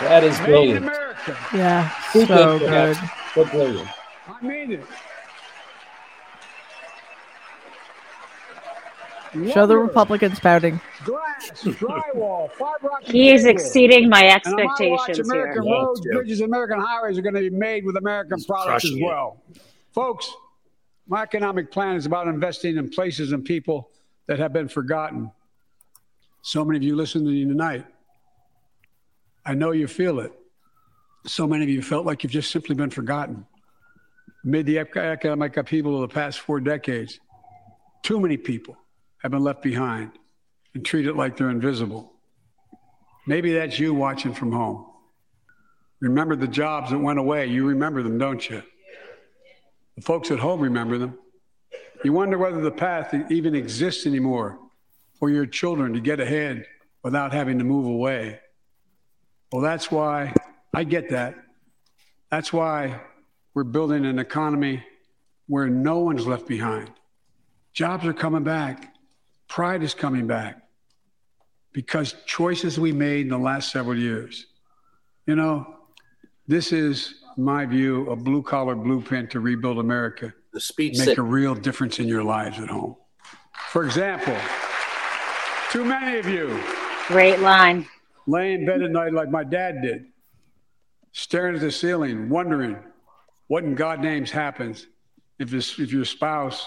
That is brilliant. Yeah, so good. So brilliant. I mean it. Show the Republicans pouting. Glass, drywall, he is exceeding my expectations here. American roads, bridges, American highways are going to be made with American products as well. Folks, my economic plan is about investing in places and people that have been forgotten. So many of you listening to me tonight I know you feel it. So many of you felt like you've just simply been forgotten. Amid the economic upheaval of the past 4 decades, too many people have been left behind and treated like they're invisible. Maybe that's you watching from home. Remember the jobs that went away. You remember them, don't you? The folks at home remember them. You wonder whether the path even exists anymore for your children to get ahead without having to move away. Well, that's why I get that. That's why we're building an economy where no one's left behind. Jobs are coming back. Pride is coming back because choices we made in the last several years. You know, this is, in my view, a blue-collar blueprint to rebuild America. The speech make a real difference in your lives at home. For example, too many of you lay in bed at night like my dad did, staring at the ceiling, wondering what in God's name happens if your spouse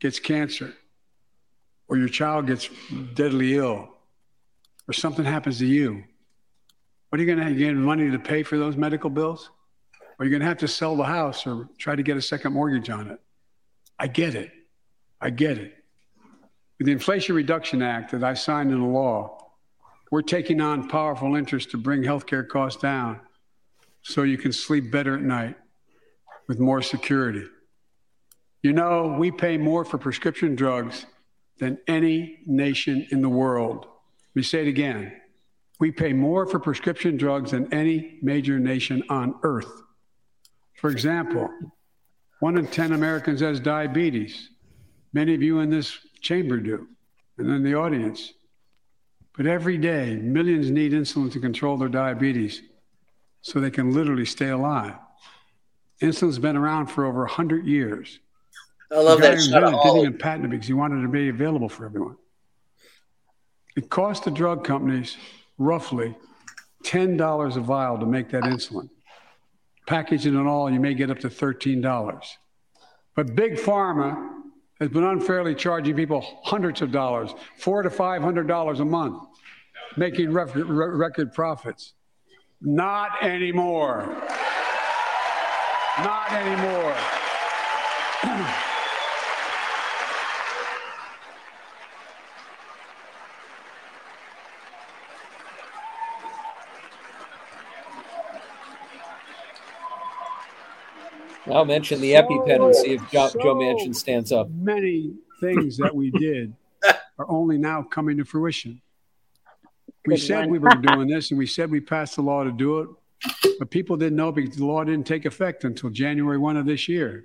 gets cancer or your child gets deadly ill or something happens to you. What are you going to get money to pay for those medical bills? Or you're going to have to sell the house or try to get a second mortgage on it. I get it. I get it. With the Inflation Reduction Act that I signed into law, we're taking on powerful interest to bring healthcare costs down so you can sleep better at night with more security. You know, we pay more for prescription drugs than any nation in the world. Let me say it again. We pay more for prescription drugs than any major nation on earth. For example, 1 in 10 Americans has diabetes. Many of you in this chamber do, and in the audience. But every day, millions need insulin to control their diabetes so they can literally stay alive. Insulin's been around for over 100 years. I love that. Didn't even patent it because he wanted it to be available for everyone. It cost the drug companies roughly $10 a vial to make that insulin. Packaging and all, you may get up to $13. But Big Pharma has been unfairly charging people hundreds of dollars, $400 to $500 a month, making record profits. Not anymore. Not anymore. I'll mention the EpiPen and see if Joe Manchin stands up. Many things that we did are only now coming to fruition. We said we were doing this, and we said we passed the law to do it, but people didn't know because the law didn't take effect until January 1 of this year.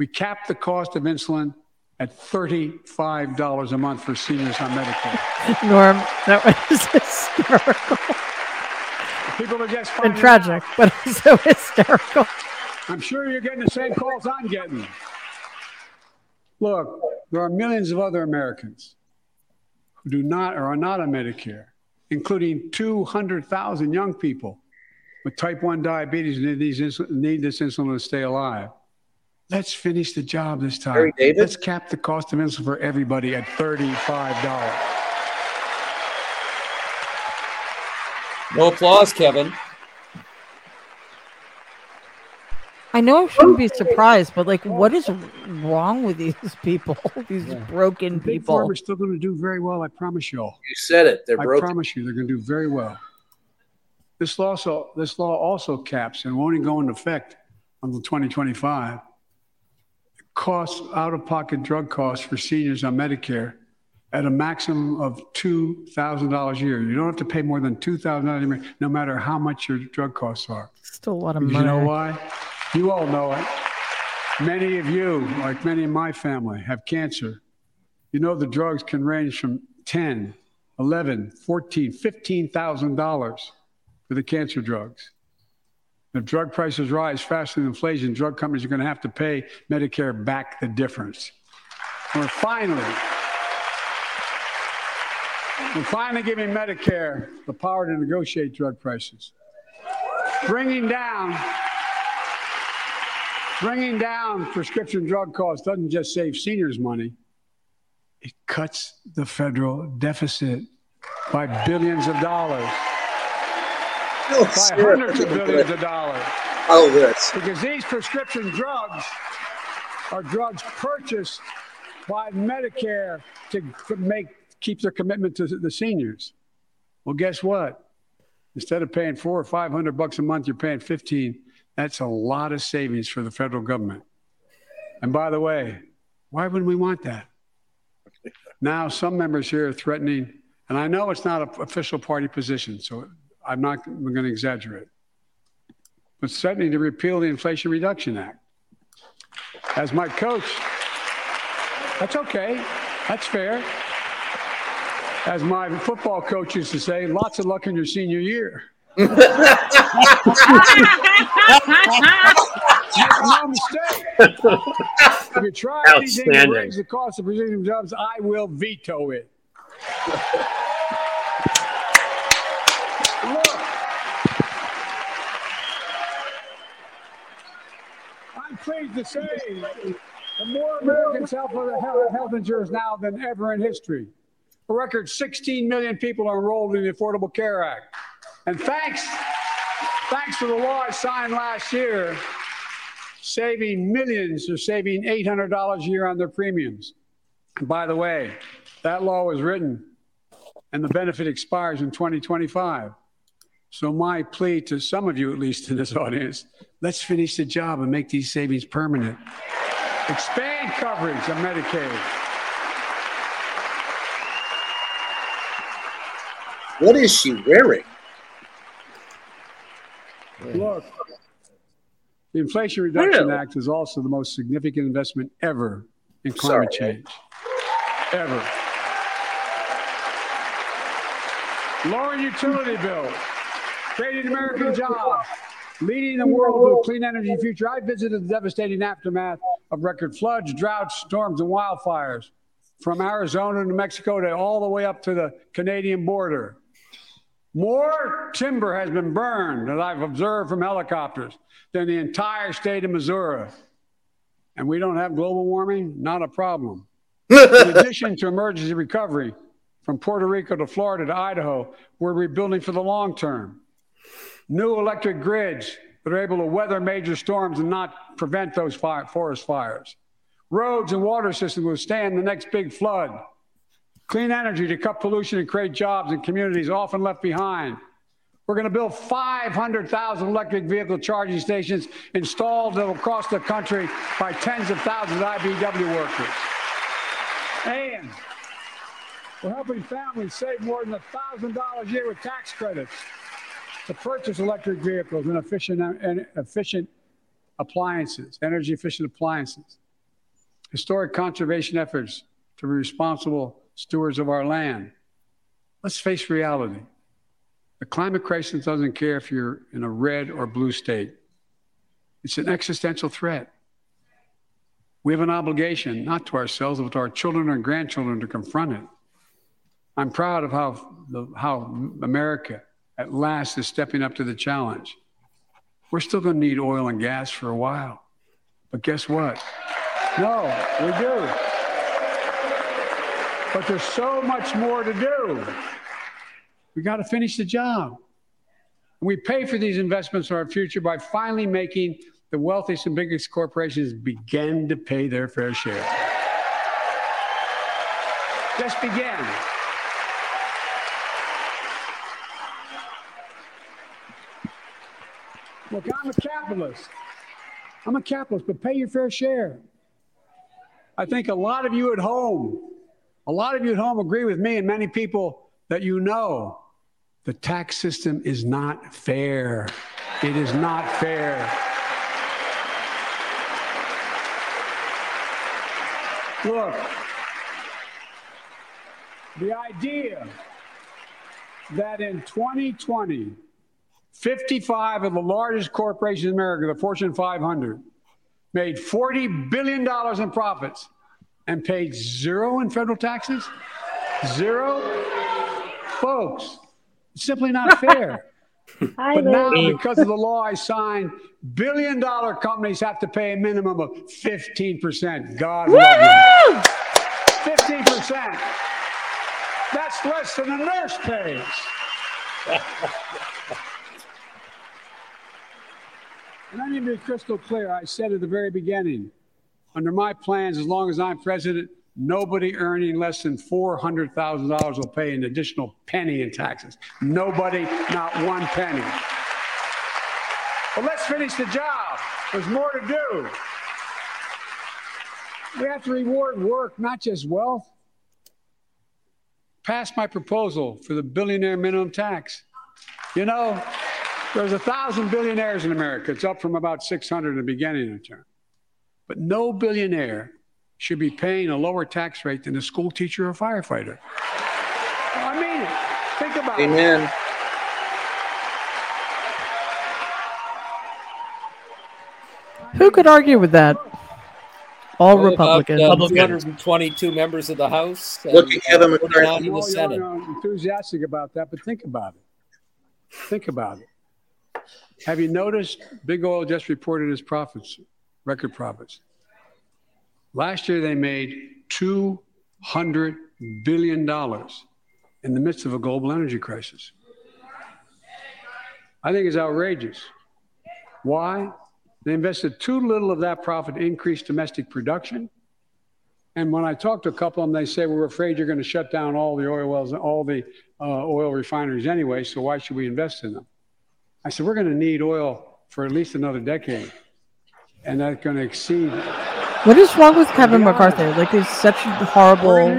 We capped the cost of insulin at $35 a month for seniors on Medicare. Norm, that was hysterical. People are just finding tragic, but so hysterical. I'm sure you're getting the same calls I'm getting. Look, there are millions of other Americans who do not or are not on Medicare, including 200,000 young people with type 1 diabetes who need this insulin to stay alive. Let's finish the job this time. Let's cap the cost of insulin for everybody at $35. No applause, Kevin. I know I shouldn't be surprised, but like, what is wrong with these people? These broken people. Big Pharma's still going to do very well, I promise you all. You said it. They're broken. I promise you, they're going to do very well. This law also caps and won't even go into effect until 2025. Costs out-of-pocket drug costs for seniors on Medicare at a maximum of $2,000 a year. You don't have to pay more than $2,000 a year, no matter how much your drug costs are. Still a lot of money. You know why? You all know it. Many of you, like many in my family, have cancer. You know the drugs can range from $10, $11, $14, $15,000 for the cancer drugs. If drug prices rise faster than inflation, drug companies are going to have to pay Medicare back the difference. We're finally giving Medicare the power to negotiate drug prices. Bringing down prescription drug costs doesn't just save seniors money. It cuts the federal deficit by billions of dollars. by hundreds of billions of dollars. Oh, yes. Because these prescription drugs are drugs purchased by Medicare to keep their commitment to the seniors. Well, guess what? Instead of paying $400 or $500 a month, you're paying $15. That's a lot of savings for the federal government. And by the way, why would we want that? Now, some members here are threatening, and I know it's not an official party position, so I'm not going to exaggerate, but threatening to repeal the Inflation Reduction Act. As my coach, that's okay, that's fair. As my football coach used to say, lots of luck in your senior year. No mistake. If you try anything to raise the cost of precision jobs, I will veto it. Look, I'm pleased to say that more Americans help with health insurance now than ever in history. A record 16 million people are enrolled in the Affordable Care Act. And thanks to the law I signed last year, saving millions are saving $800 a year on their premiums. And by the way, that law was written and the benefit expires in 2025. So my plea to some of you, at least in this audience, let's finish the job and make these savings permanent. Expand coverage of Medicaid. What is she wearing? Look, the Inflation Reduction Act is also the most significant investment ever in climate change. Ever. Lowering utility bills, creating American jobs, leading the world to a clean energy future. I visited the devastating aftermath of record floods, droughts, storms, and wildfires from Arizona to New Mexico to all the way up to the Canadian border. More timber has been burned, as I've observed from helicopters, than the entire state of Missouri. And we don't have global warming? Not a problem. In addition to emergency recovery, from Puerto Rico to Florida to Idaho, we're rebuilding for the long term. New electric grids that are able to weather major storms and not prevent those forest fires. Roads and water systems will stand the next big flood. Clean energy to cut pollution and create jobs in communities often left behind. We're going to build 500,000 electric vehicle charging stations installed across the country by tens of thousands of IBW workers. And we're helping families save more than $1,000 a year with tax credits to purchase electric vehicles and efficient appliances, energy-efficient appliances. Historic conservation efforts to be responsible stewards of our land. Let's face reality. The climate crisis doesn't care if you're in a red or blue state. It's an existential threat. We have an obligation, not to ourselves, but to our children and grandchildren to confront it. I'm proud of how America at last is stepping up to the challenge. We're still going to need oil and gas for a while. But guess what? No, we do. But there's so much more to do. We got to finish the job. And we pay for these investments in our future by finally making the wealthiest and biggest corporations begin to pay their fair share. Just begin. Look, I'm a capitalist, but pay your fair share. I think a lot of you at home agree with me and many people that you know. The tax system is not fair. It is not fair. Look, the idea that in 2020, 55 of the largest corporations in America, the Fortune 500, made $40 billion in profits and paid zero in federal taxes? Zero? Folks, it's simply not fair. But now, because of the law I signed, billion-dollar companies have to pay a minimum of 15%. God love you. 15%. That's less than a nurse pays. And I need to be crystal clear. I said at the very beginning, under my plans, as long as I'm president, nobody earning less than $400,000 will pay an additional penny in taxes. Nobody, not one penny. But let's finish the job. There's more to do. We have to reward work, not just wealth. Pass my proposal for the billionaire minimum tax. You know, there's 1,000 billionaires in America. It's up from about 600 at the beginning of the term. But no billionaire should be paying a lower tax rate than a school teacher or firefighter. Well, I mean it. Think about it. Amen. Who could argue with that? All Republicans. 222 members of the House. Look at Kevin McCarthy in the Senate. I'm enthusiastic about that, but think about it. Think about it. Have you noticed Big Oil just reported its profits, record profits? Last year they made $200 billion in the midst of a global energy crisis. I think it's outrageous. Why? They invested too little of that profit to increase domestic production. And when I talk to a couple of them, they say, we're afraid you're going to shut down all the oil wells and all the oil refineries anyway, so why should we invest in them? I said, we're going to need oil for at least another decade, and that's going to exceed. What is wrong with Kevin McCarthy? Like, he's such a horrible.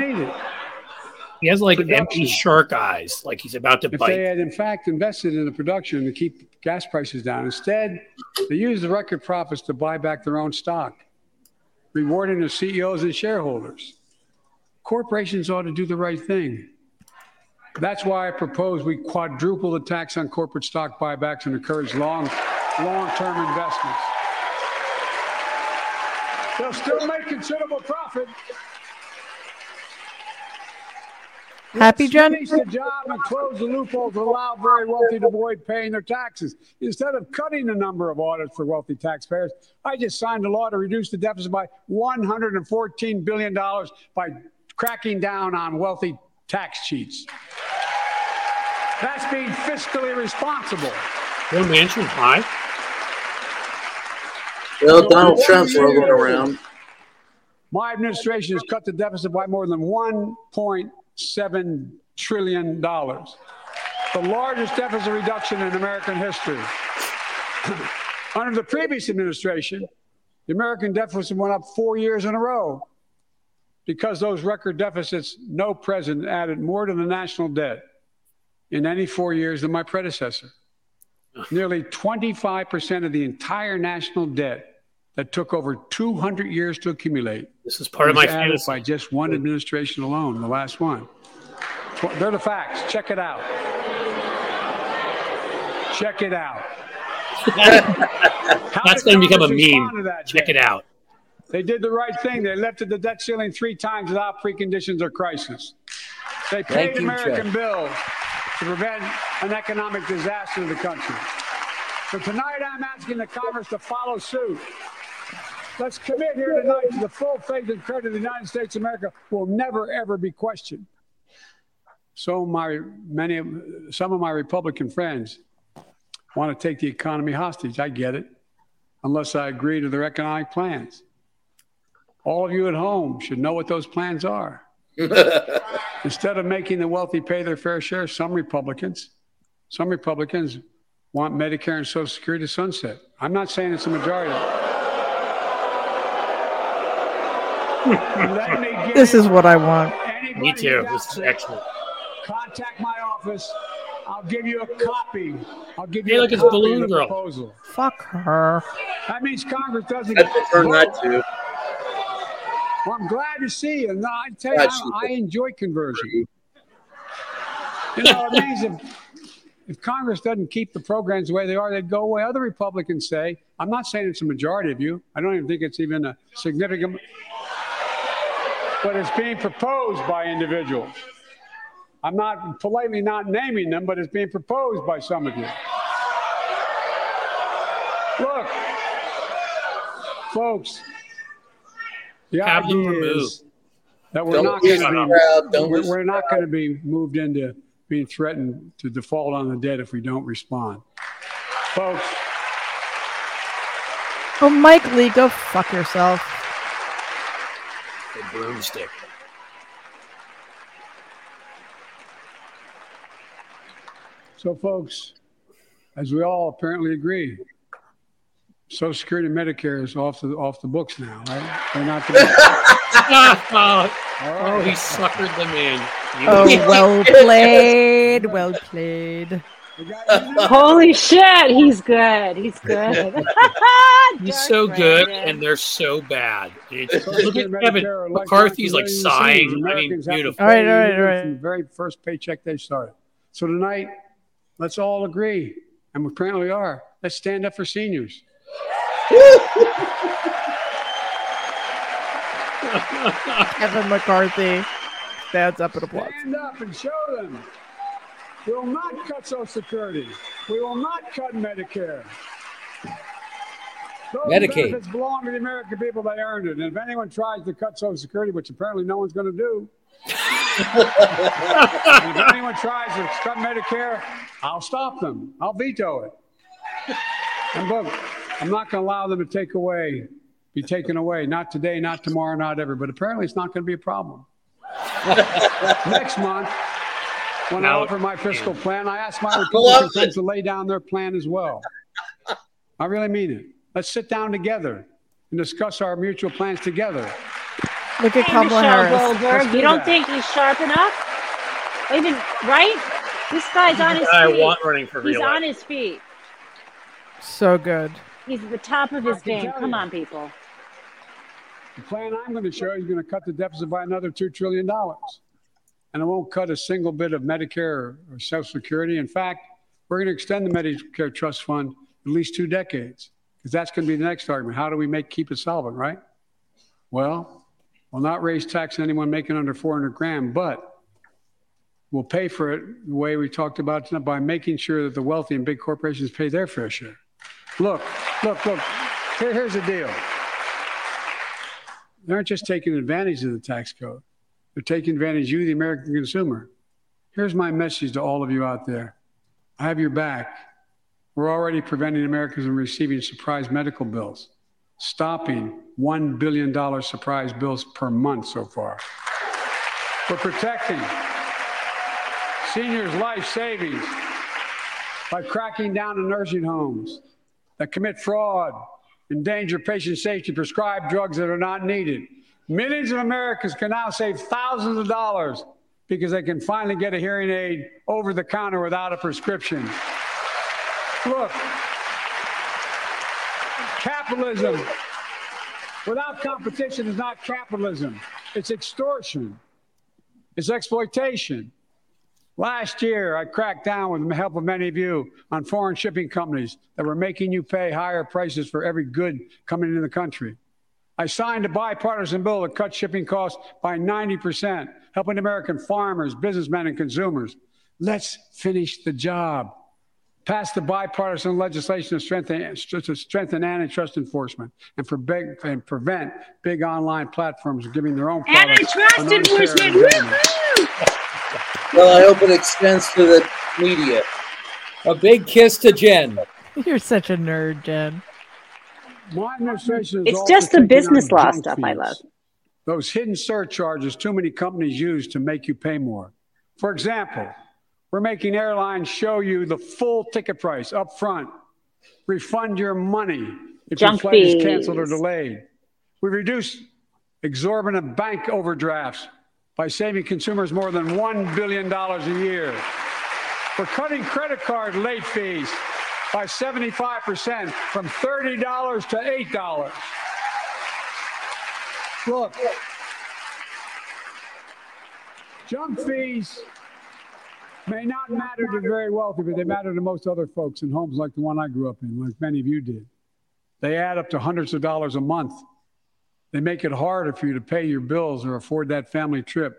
He has like empty shark eyes, like he's about to bite. If they had, in fact, invested in the production to keep gas prices down. Instead, they use the record profits to buy back their own stock, rewarding the CEOs and shareholders. Corporations ought to do the right thing. That's why I propose we quadruple the tax on corporate stock buybacks and encourage long-term investments. They'll still make considerable profit. Happy January. Finish the job and close the loopholes to allow very wealthy to avoid paying their taxes. Instead of cutting the number of audits for wealthy taxpayers, I just signed a law to reduce the deficit by $114 billion by cracking down on wealthy tax cheats. That's being fiscally responsible. Bill Manchin, hi. Well, Donald Trump's rolling around. My administration has cut the deficit by more than $1.7 trillion, the largest deficit reduction in American history. Under the previous administration, the American deficit went up 4 years in a row. Because those record deficits, no president added more to the national debt in any 4 years than my predecessor. Nearly 25% of the entire national debt that took over 200 years to accumulate. This is part of my fantasy. By just one administration alone, the last one. They're the facts. Check it out. Check it out. That's going to become a meme. Check it out. They did the right thing. They lifted the debt ceiling 3 times without preconditions or crisis. They paid American bills to prevent an economic disaster to the country. So tonight I'm asking the Congress to follow suit. Let's commit here tonight to the full faith and credit of the United States of America will never, ever be questioned. So some of my Republican friends want to take the economy hostage. I get it, unless I agree to their economic plans. All of you at home should know what those plans are. Instead of making the wealthy pay their fair share, some Republicans want Medicare and Social Security to sunset. I'm not saying it's a majority. This is what I want. Me too. This is excellent. Contact my office. I'll give you a copy. I'll give you a copy of the proposal. Fuck her. That means Congress doesn't. Well, I'm glad to see you. No, I tell you, I enjoy conversion. You know, it means if Congress doesn't keep the programs the way they are, they'd go away. Other Republicans say, I'm not saying it's a majority of you. I don't even think it's even a significant. But it's being proposed by individuals. I'm not politely not naming them, but it's being proposed by some of you. Look, folks, the idea is that we're not going to be moved into being threatened to default on the debt if we don't respond. Folks, Oh, Mike Lee, go fuck yourself. The broomstick. So, folks, as we all apparently agree, Social Security and Medicare is off the books now, right? They're not going Oh, he suckered them in. Well played, well played. Holy shit, he's good. He's good. He's so good, and they're so bad. Look at Kevin McCarthy's like sighing. I mean, beautiful. All right. From the very first paycheck they started. So tonight, let's all agree, and we apparently are. Let's stand up for seniors. Kevin McCarthy stands up and applauds. Stand up and show them. We will not cut Social Security. We will not cut Medicare. Those benefits belong to the American people. They earned it. And if anyone tries to cut Social Security, which apparently no one's going to do, and if anyone tries to cut Medicare, I'll stop them. I'll veto it. And look, I'm not going to allow them to be taken away. Not today, not tomorrow, not ever. But apparently it's not going to be a problem. Next month, when I offer my fiscal plan, I ask my Republican friends to lay down their plan as well. I really mean it. Let's sit down together and discuss our mutual plans together. Look at Kamala Harris. You don't think he's sharp enough? Even right? This guy's on his feet. I want running for reelection. He's on his feet. So good. He's at the top of his game. Come on, people. The plan I'm going to show you is going to cut the deficit by another $2 trillion. And it won't cut a single bit of Medicare or Social Security. In fact, we're going to extend the Medicare Trust Fund at least 2 decades, because that's going to be the next argument. How do we keep it solvent, right? Well, we'll not raise tax on anyone making under $400,000, but we'll pay for it the way we talked about tonight by making sure that the wealthy and big corporations pay their fair share. Look. Here's the deal. They aren't just taking advantage of the tax code. They're taking advantage of you, the American consumer. Here's my message to all of you out there. I have your back. We're already preventing Americans from receiving surprise medical bills, stopping $1 billion surprise bills per month so far. We're protecting seniors' life savings by cracking down on nursing homes that commit fraud, endanger patient safety, prescribe drugs that are not needed. Millions of Americans can now save thousands of dollars because they can finally get a hearing aid over the counter without a prescription. Look, capitalism without competition is not capitalism. It's extortion. It's exploitation. Last year, I cracked down with the help of many of you on foreign shipping companies that were making you pay higher prices for every good coming into the country. I signed a bipartisan bill that cut shipping costs by 90%, helping American farmers, businessmen, and consumers. Let's finish the job. Pass the bipartisan legislation to strengthen antitrust enforcement and prevent big online platforms from giving their own products. Antitrust enforcement! Woohoo! Well, I hope it extends to the media. A big kiss to Jen. You're such a nerd, Jen. My administration is just the business law stuff fees. I love. Those hidden surcharges too many companies use to make you pay more. For example, we're making airlines show you the full ticket price up front. Refund your money if your flight is canceled or delayed. We reduce exorbitant bank overdrafts by saving consumers more than $1 billion a year. We're cutting credit card late fees by 75% from $30 to $8. Look, junk fees may not matter to the very wealthy, but they matter to most other folks in homes like the one I grew up in, like many of you did. They add up to hundreds of dollars a month. They make it harder for you to pay your bills or afford that family trip.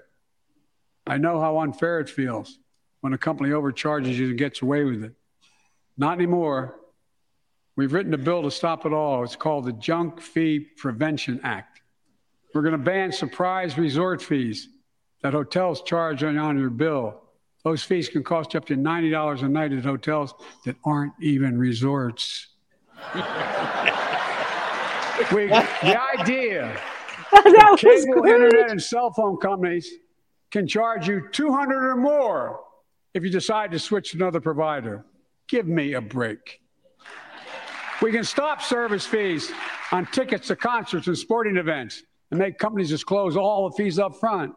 I know how unfair it feels when a company overcharges you and gets away with it. Not anymore. We've written a bill to stop it all. It's called the Junk Fee Prevention Act. We're going to ban surprise resort fees that hotels charge on your bill. Those fees can cost you up to $90 a night at hotels that aren't even resorts. The idea that cable, great. Internet, and cell phone companies can charge you $200 or more if you decide to switch to another provider. Give me a break. We can stop service fees on tickets to concerts and sporting events and make companies disclose all the fees up front.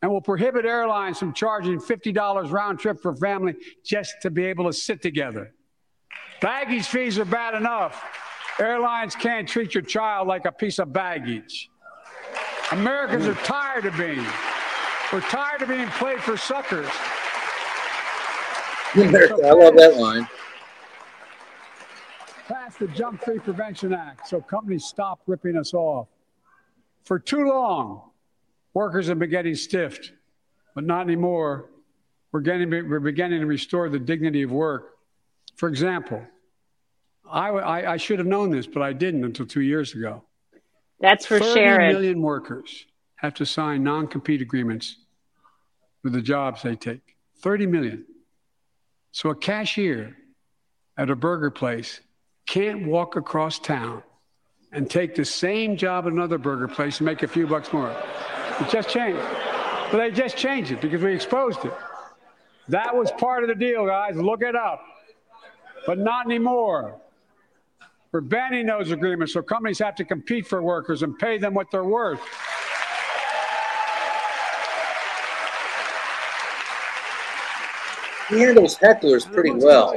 And we'll prohibit airlines from charging $50 round trip for family just to be able to sit together. Baggage fees are bad enough. Airlines can't treat your child like a piece of baggage. Americans are tired of being. We're tired of being played for suckers. I love that line. Pass the Jump Fee Prevention Act so companies stop ripping us off. For too long, workers have been getting stiffed, but not anymore. We're beginning to restore the dignity of work. For example, I should have known this, but I didn't until 2 years ago. That's for Sharon. 30 million workers have to sign non-compete agreements with the jobs they take. 30 million. So a cashier at a burger place can't walk across town and take the same job at another burger place and make a few bucks more. It just changed. But they just changed it because we exposed it. That was part of the deal, guys. Look it up. But not anymore. We're banning those agreements so companies have to compete for workers and pay them what they're worth. He handles hecklers pretty well.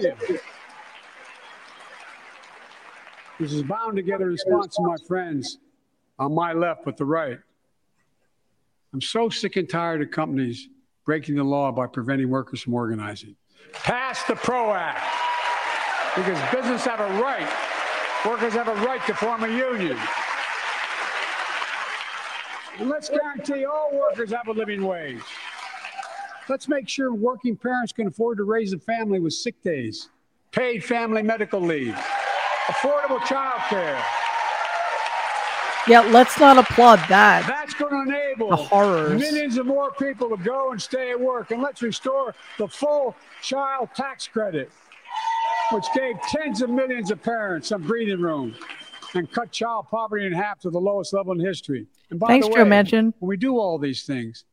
This is bound to get a response from my friends on my left but the right. I'm so sick and tired of companies breaking the law by preventing workers from organizing. Pass the PRO Act. Because business have a right. Workers have a right to form a union. And let's guarantee all workers have a living wage. Let's make sure working parents can afford to raise a family with sick days, paid family medical leave, affordable child care. Yeah, let's not applaud that. That's going to enable millions of more people to go and stay at work. And let's restore the full child tax credit, which gave tens of millions of parents some breathing room and cut child poverty in half to the lowest level in history. And by the way, when we do all these things,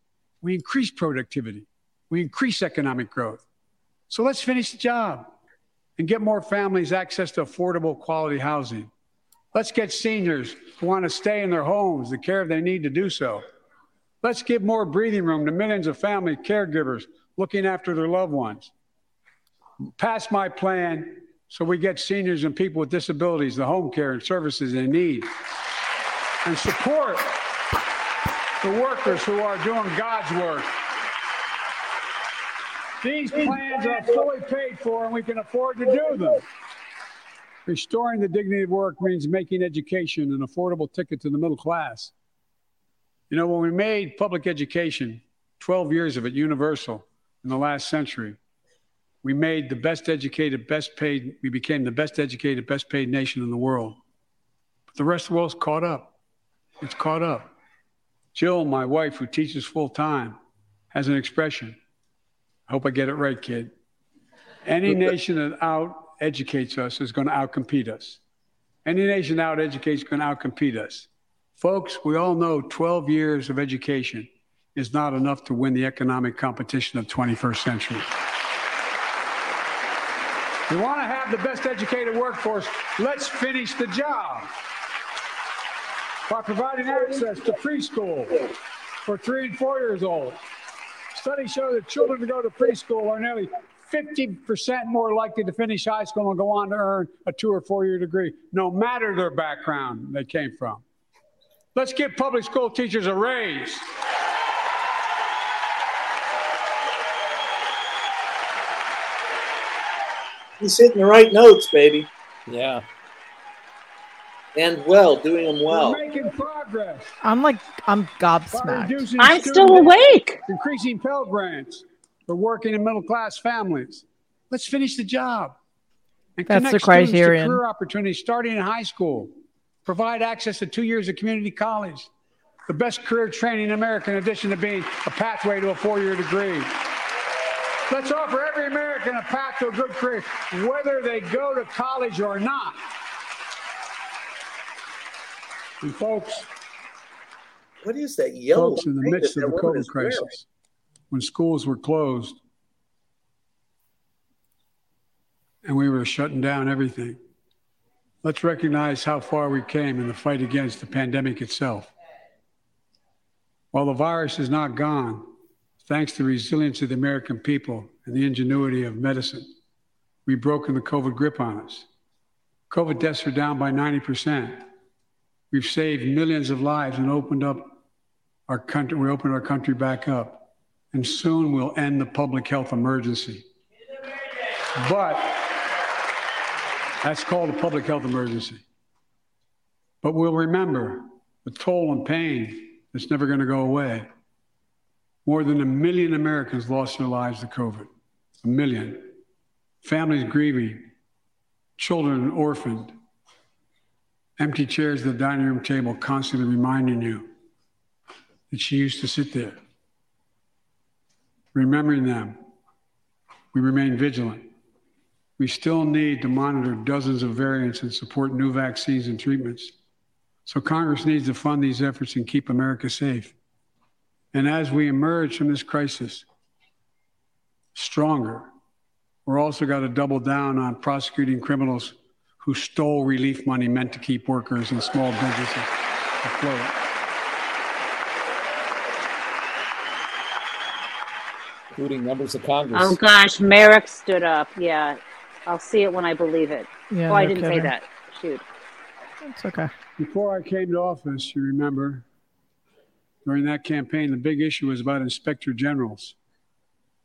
we increase productivity. We increase economic growth. So let's finish the job and get more families access to affordable, quality housing. Let's get seniors who want to stay in their homes the care they need to do so. Let's give more breathing room to millions of family caregivers looking after their loved ones. Pass my plan so we get seniors and people with disabilities the home care and services they need. And support the workers who are doing God's work. These plans are fully paid for and we can afford to do them. Restoring the dignity of work means making education an affordable ticket to the middle class. You know, when we made public education, 12 years of it universal in the last century, we made the best educated, best paid, we became the best educated, best paid nation in the world. But the rest of the world's caught up. It's caught up. Jill, my wife, who teaches full time, has an expression. I hope I get it right, kid. Any nation that out-educates us is going to out-compete us. Any nation that out-educates is going to out-compete us. Folks, we all know 12 years of education is not enough to win the economic competition of the 21st century. We want to have the best educated workforce. Let's finish the job by providing access to preschool for 3 and 4 years old. Studies show that children who go to preschool are nearly 50% more likely to finish high school and go on to earn a 2 or 4 year degree, no matter their background they came from. Let's give public school teachers a raise. He's hitting the right notes, baby. Yeah. And doing them well. We're making progress. I'm gobsmacked. I'm still awake. Increasing Pell Grants for working and middle-class families. Let's finish the job. And that's the criterion. Connect career opportunities starting in high school. Provide access to 2 years of community college. The best career training in America, in addition to being a pathway to a 4 year degree. Let's offer every American a path to a good career, whether they go to college or not. And folks, what is that yellow? Folks, in the midst of the COVID crisis, when schools were closed and we were shutting down everything, let's recognize how far we came in the fight against the pandemic itself. While the virus is not gone, thanks to the resilience of the American people and the ingenuity of medicine, we've broken the COVID grip on us. COVID deaths are down by 90%. We've saved millions of lives and opened our country back up. And soon we'll end the public health emergency. But that's called a public health emergency. But we'll remember the toll and pain that's never going to go away. More than 1 million Americans lost their lives to COVID. 1 million. Families grieving, children orphaned, empty chairs at the dining room table constantly reminding you that she used to sit there. Remembering them, we remain vigilant. We still need to monitor dozens of variants and support new vaccines and treatments. So Congress needs to fund these efforts and keep America safe. And as we emerge from this crisis stronger, we're also got to double down on prosecuting criminals who stole relief money meant to keep workers and small businesses afloat. Including members of Congress. Oh, gosh, Merrick stood up. Yeah, I'll see it when I believe it. Yeah, I didn't say that. Shoot. It's okay. Before I came to office, you remember, during that campaign, the big issue was about inspector generals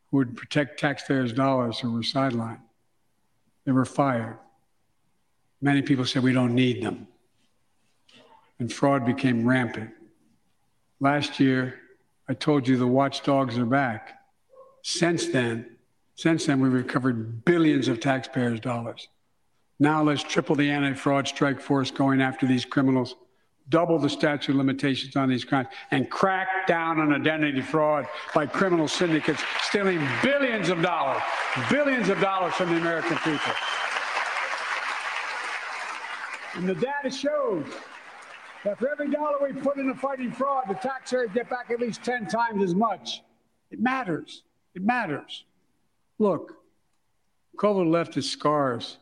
who would protect taxpayers' dollars who were sidelined. They were fired. Many people said we don't need them. And fraud became rampant. Last year, I told you the watchdogs are back. Since then, we've recovered billions of taxpayers' dollars. Now let's triple the anti-fraud strike force going after these criminals, double the statute of limitations on these crimes, and crack down on identity fraud by criminal syndicates stealing billions of dollars from the American people. And the data shows that for every dollar we put into fighting fraud, the taxpayers get back at least 10 times as much. It matters. It matters. Look, COVID left its scars,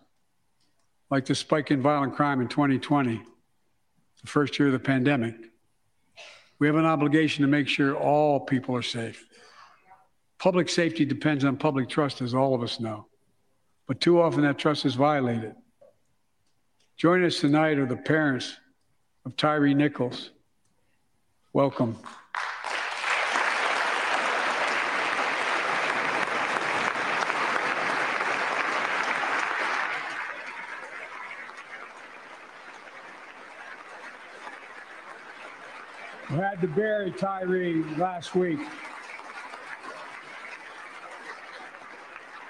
like the spike in violent crime in 2020, the first year of the pandemic. We have an obligation to make sure all people are safe. Public safety depends on public trust, as all of us know. But too often that trust is violated. Joining us tonight are the parents of Tyre Nichols. Welcome. We had to bury Tyre last week.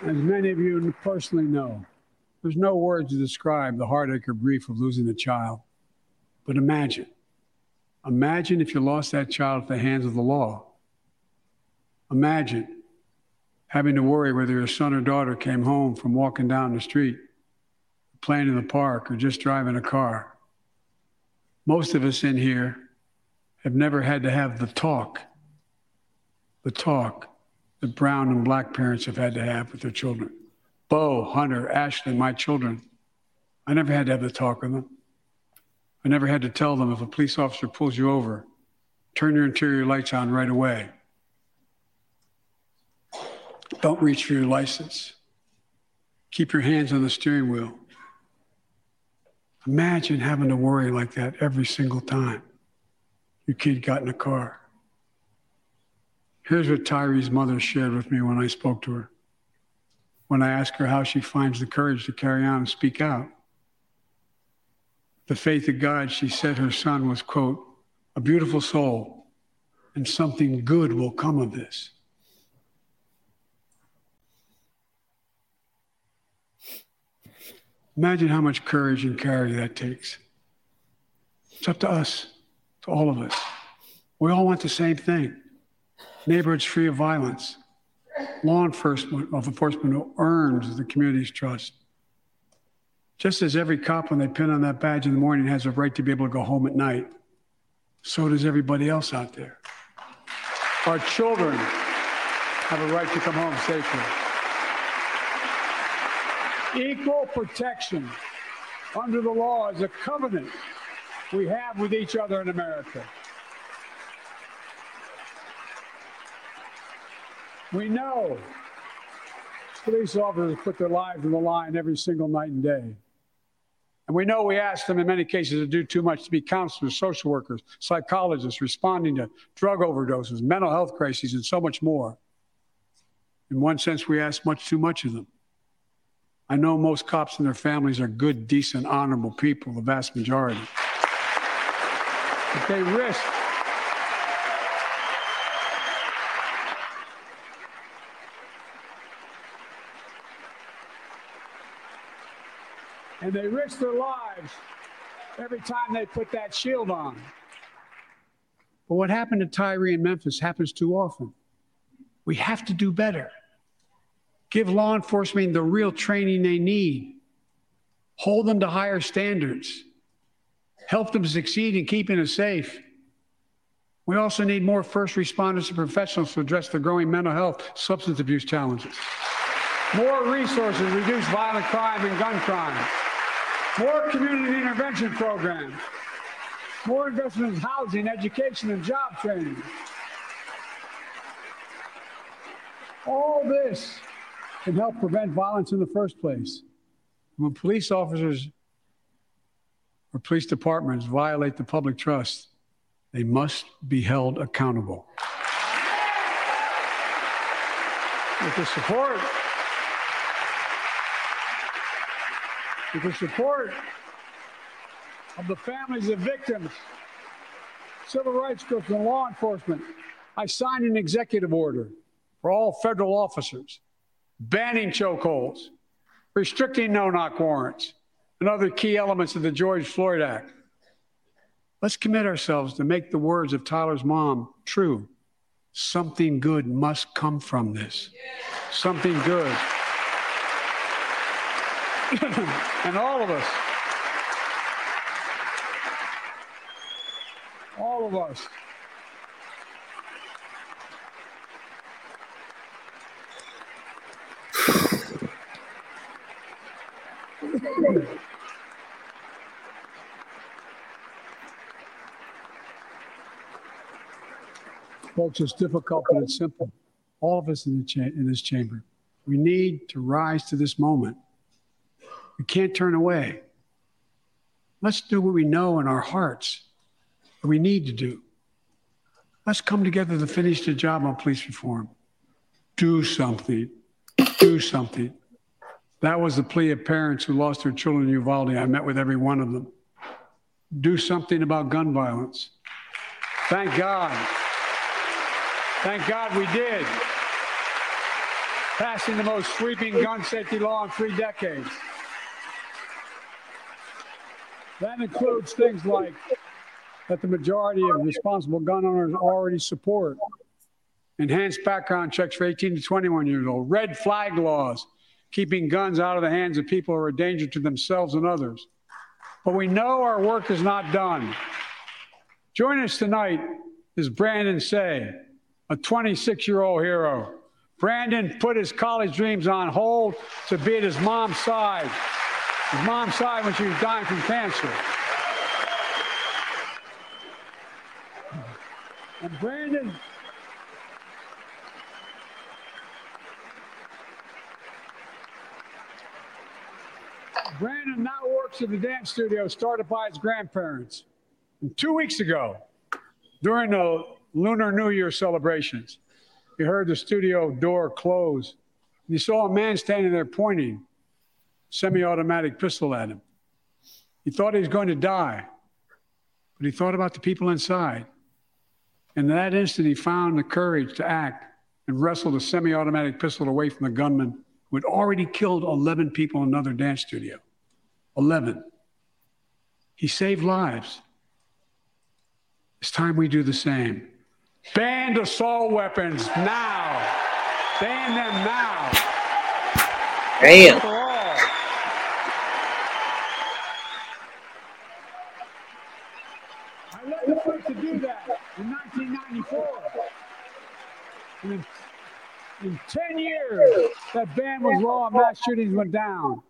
As many of you personally know, there's no words to describe the heartache or grief of losing a child. But imagine if you lost that child at the hands of the law. Imagine having to worry whether your son or daughter came home from walking down the street, playing in the park, or just driving a car. Most of us in here have never had to have the talk that brown and black parents have had to have with their children. Beau, Hunter, Ashley, my children, I never had to have the talk with them. I never had to tell them if a police officer pulls you over, turn your interior lights on right away. Don't reach for your license. Keep your hands on the steering wheel. Imagine having to worry like that every single time your kid got in a car. Here's what Tyre's mother shared with me when I spoke to her. When I ask her how she finds the courage to carry on and speak out. The faith of God, she said her son was, quote, a beautiful soul, and something good will come of this. Imagine how much courage and courage that takes. It's up to us, to all of us. We all want the same thing. Neighborhoods free of violence. Law enforcement who earns the community's trust. Just as every cop, when they pin on that badge in the morning, has a right to be able to go home at night, so does everybody else out there. Our children have a right to come home safely. Equal protection under the law is a covenant we have with each other in America. We know police officers put their lives on the line every single night and day. And we know we ask them in many cases to do too much, to be counselors, social workers, psychologists, responding to drug overdoses, mental health crises, and so much more. In one sense, we ask much too much of them. I know most cops and their families are good, decent, honorable people, the vast majority. But they risk. And they risk their lives every time they put that shield on. But what happened to Tyree in Memphis happens too often. We have to do better. Give law enforcement the real training they need. Hold them to higher standards. Help them succeed in keeping us safe. We also need more first responders and professionals to address the growing mental health, substance abuse challenges. More resources to reduce violent crime and gun crime. More community intervention programs. More investment in housing, education, and job training. All this can help prevent violence in the first place. When police officers or police departments violate the public trust, they must be held accountable. With the support of the families of victims, civil rights groups, and law enforcement, I signed an executive order for all federal officers, banning chokeholds, restricting no-knock warrants, and other key elements of the George Floyd Act. Let's commit ourselves to make the words of Tyler's mom true. Something good must come from this. Something good. And all of us, folks, it's difficult, but it's simple. All of us in this chamber, we need to rise to this moment. We can't turn away. Let's do what we know in our hearts, what we need to do. Let's come together to finish the job on police reform. Do something. Do something. That was the plea of parents who lost their children in Uvalde. I met with every one of them. Do something about gun violence. Thank God. Thank God we did. Passing the most sweeping gun safety law in 3 decades. That includes things like that the majority of responsible gun owners already support, enhanced background checks for 18 to 21 years old, red flag laws, keeping guns out of the hands of people who are a danger to themselves and others. But we know our work is not done. Join us tonight is Brandon Say, a 26-year-old hero. Brandon put his college dreams on hold to be at his mom's side. His mom died when she was dying from cancer. And Brandon now works at the dance studio started by his grandparents. And 2 weeks ago, during the Lunar New Year celebrations, he heard the studio door close. And he saw a man standing there pointing semi-automatic pistol at him. He thought he was going to die, but he thought about the people inside. And in that instant, he found the courage to act and wrestled a semi-automatic pistol away from the gunman who had already killed 11 people in another dance studio. 11. He saved lives. It's time we do the same. Ban assault weapons now. Ban them now. Damn. wanted to do that in 1994. And in 10 years, that ban was law and mass shootings went down.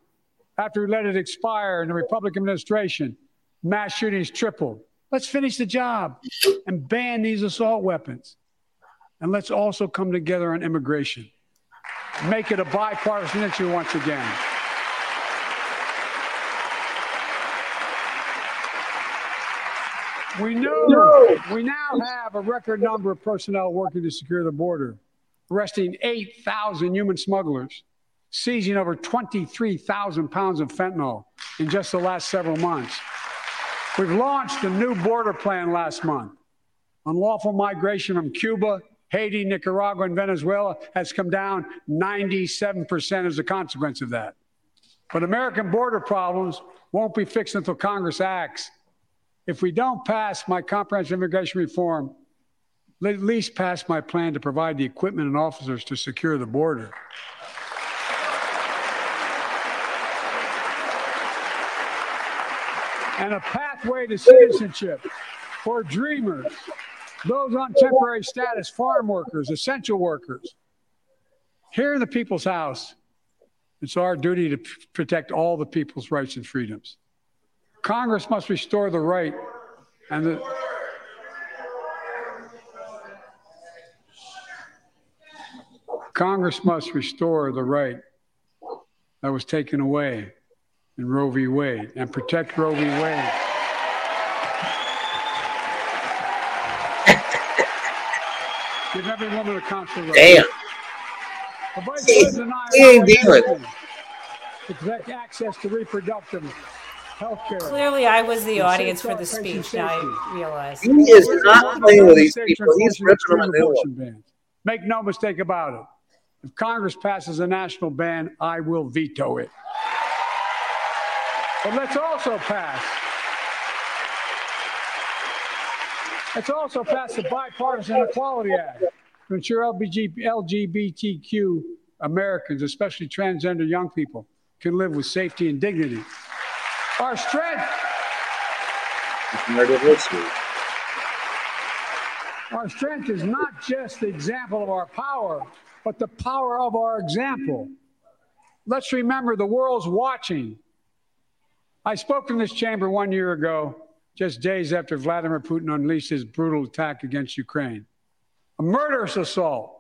After we let it expire in the Republican administration, mass shootings tripled. Let's finish the job and ban these assault weapons. And let's also come together on immigration. Make it a bipartisan issue once again. We now have a record number of personnel working to secure the border, arresting 8,000 human smugglers, seizing over 23,000 pounds of fentanyl in just the last several months. We've launched a new border plan last month. Unlawful migration from Cuba, Haiti, Nicaragua, and Venezuela has come down 97% as a consequence of that. But American border problems won't be fixed until Congress acts. If we don't pass my comprehensive immigration reform, let at least pass my plan to provide the equipment and officers to secure the border. And a pathway to citizenship for dreamers, those on temporary status, farm workers, essential workers. Here in the People's House, it's our duty to protect all the people's rights and freedoms. Congress must restore the right and the... Congress must restore the right that was taken away in Roe v. Wade and protect Roe v. Wade. Give every woman a constitutional right. The Vice President and I protect access to reproductive health care. Clearly, I was the audience for the speech. Now I realize. He is not playing with these people. He's ripping them a new one. Make no mistake about it. If Congress passes a national ban, I will veto it. But let's also pass the Bipartisan Equality Act to ensure LGBTQ Americans, especially transgender young people, can live with safety and dignity. Our strength. Our strength is not just the example of our power, but the power of our example. Let's remember the world's watching. I spoke in this chamber 1 year ago, just days after Vladimir Putin unleashed his brutal attack against Ukraine. A murderous assault,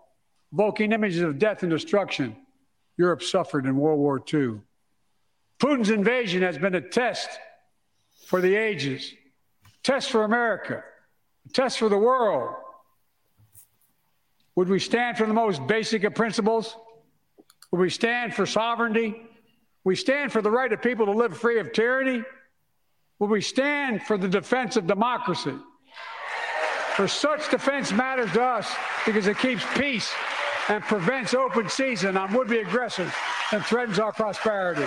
evoking images of death and destruction Europe suffered in World War II. Putin's invasion has been a test for the ages, a test for America, a test for the world. Would we stand for the most basic of principles? Would we stand for sovereignty? We stand for the right of people to live free of tyranny? Will we stand for the defense of democracy? For such defense matters to us because it keeps peace and prevents open season on would-be aggressors and threatens our prosperity.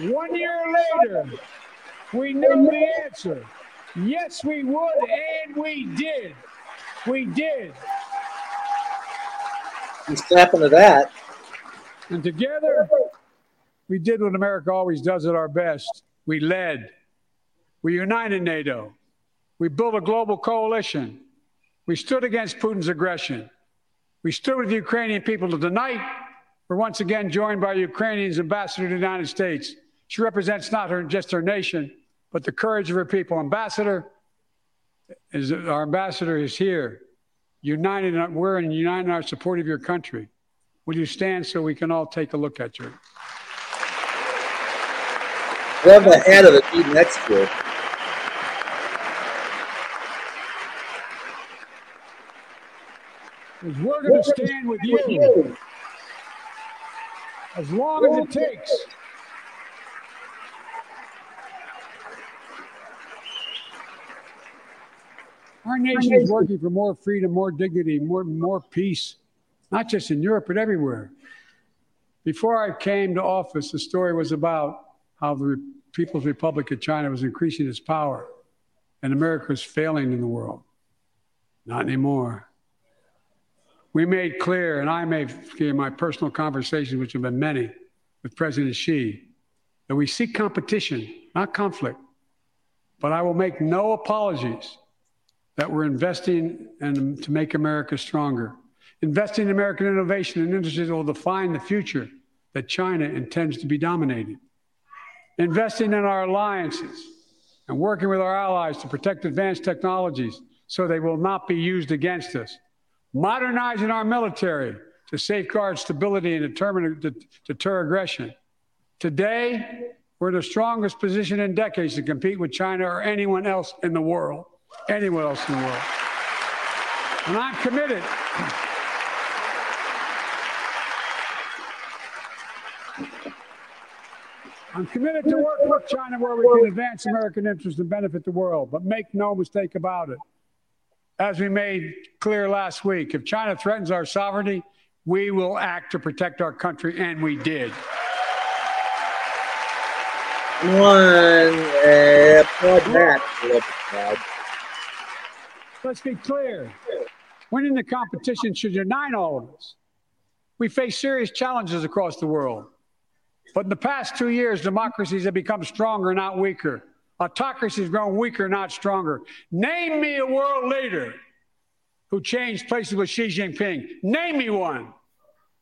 1 year later, we knew the answer. Yes, we would, and we did. We did. He's clapping to that. And together, we did what America always does at our best. We led. We united NATO. We built a global coalition. We stood against Putin's aggression. We stood with the Ukrainian people. Tonight, we're once again joined by Ukraine's ambassador to the United States. She represents not just her nation, but the courage of her people. Our ambassador is here. We're united in our support of your country. Will you stand so we can all take a look at you? Love the head of the dude next to it. Because we're going to stand with you as long as it takes. Our nation is working for more freedom, more dignity, more peace. Not just in Europe, but everywhere. Before I came to office, the story was about how the People's Republic of China was increasing its power and America was failing in the world. Not anymore. We made clear, and I made in my personal conversations, which have been many, with President Xi, that we seek competition, not conflict. But I will make no apologies that we're investing and to make America stronger. Investing in American innovation and industries will define the future that China intends to be dominating. Investing in our alliances and working with our allies to protect advanced technologies so they will not be used against us. Modernizing our military to safeguard stability and deter aggression. Today, we're in the strongest position in decades to compete with China or anyone else in the world. Anyone else in the world. And I'm committed. I'm committed to working with China where we can advance American interests and benefit the world. But make no mistake about it. As we made clear last week, if China threatens our sovereignty, we will act to protect our country, and we did. Let's be clear. Winning the competition should unite all of us. We face serious challenges across the world. But in the past 2 years, democracies have become stronger, not weaker. Autocracy has grown weaker, not stronger. Name me a world leader who changed places with Xi Jinping. Name me one.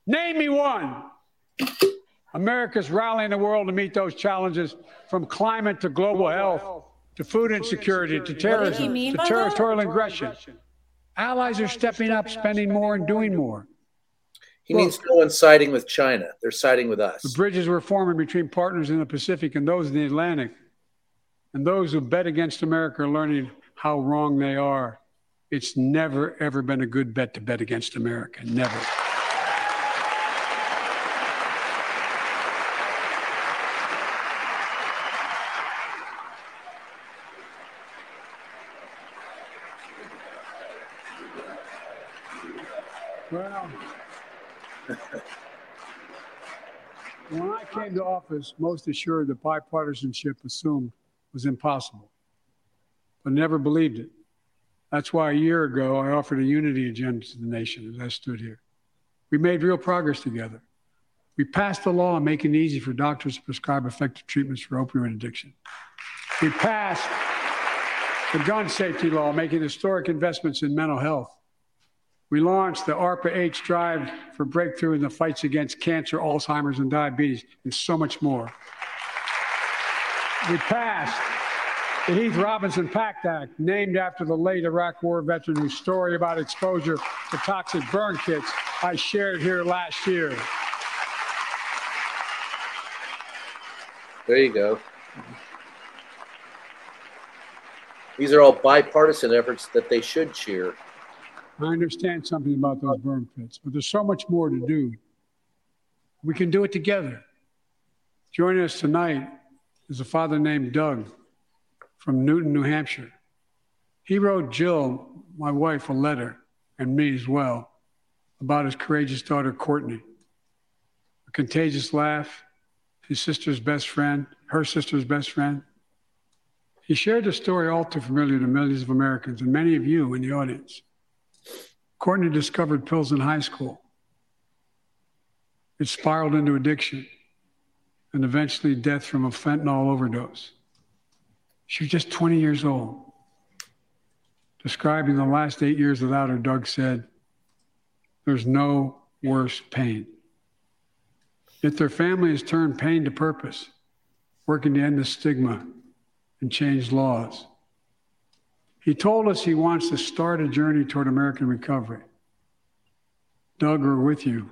Name me one. America's rallying the world to meet those challenges, from climate to global health, to food insecurity, to terrorism, to territorial aggression. Allies are stepping up, spending more, and doing more. He means no one siding with China. They're siding with us. The bridges we're forming between partners in the Pacific and those in the Atlantic. And those who bet against America are learning how wrong they are. It's never, ever been a good bet to bet against America. Never. Well, when I came to office, most assured that bipartisanship assumed was impossible, but never believed it. That's why a year ago, I offered a unity agenda to the nation as I stood here. We made real progress together. We passed the law making it easy for doctors to prescribe effective treatments for opioid addiction. We passed the gun safety law, making historic investments in mental health. We launched the ARPA-H drive for breakthrough in the fights against cancer, Alzheimer's, and diabetes, and so much more. We passed the Heath Robinson PACT Act, named after the late Iraq War veteran whose story about exposure to toxic burn kits I shared here last year. There you go. These are all bipartisan efforts that they should cheer. I understand something about those burn pits, but there's so much more to do. We can do it together. Joining us tonight is a father named Doug from Newton, New Hampshire. He wrote Jill, my wife, a letter, and me as well, about his courageous daughter, Courtney. A contagious laugh, his sister's best friend, her sister's best friend. He shared a story all too familiar to millions of Americans and many of you in the audience. Courtney discovered pills in high school. It spiraled into addiction, and eventually death from a fentanyl overdose. She was just 20 years old. Describing the last 8 years without her, Doug said, "There's no worse pain." Yet their family has turned pain to purpose, working to end the stigma and change laws. He told us he wants to start a journey toward American recovery. Doug, we're with you.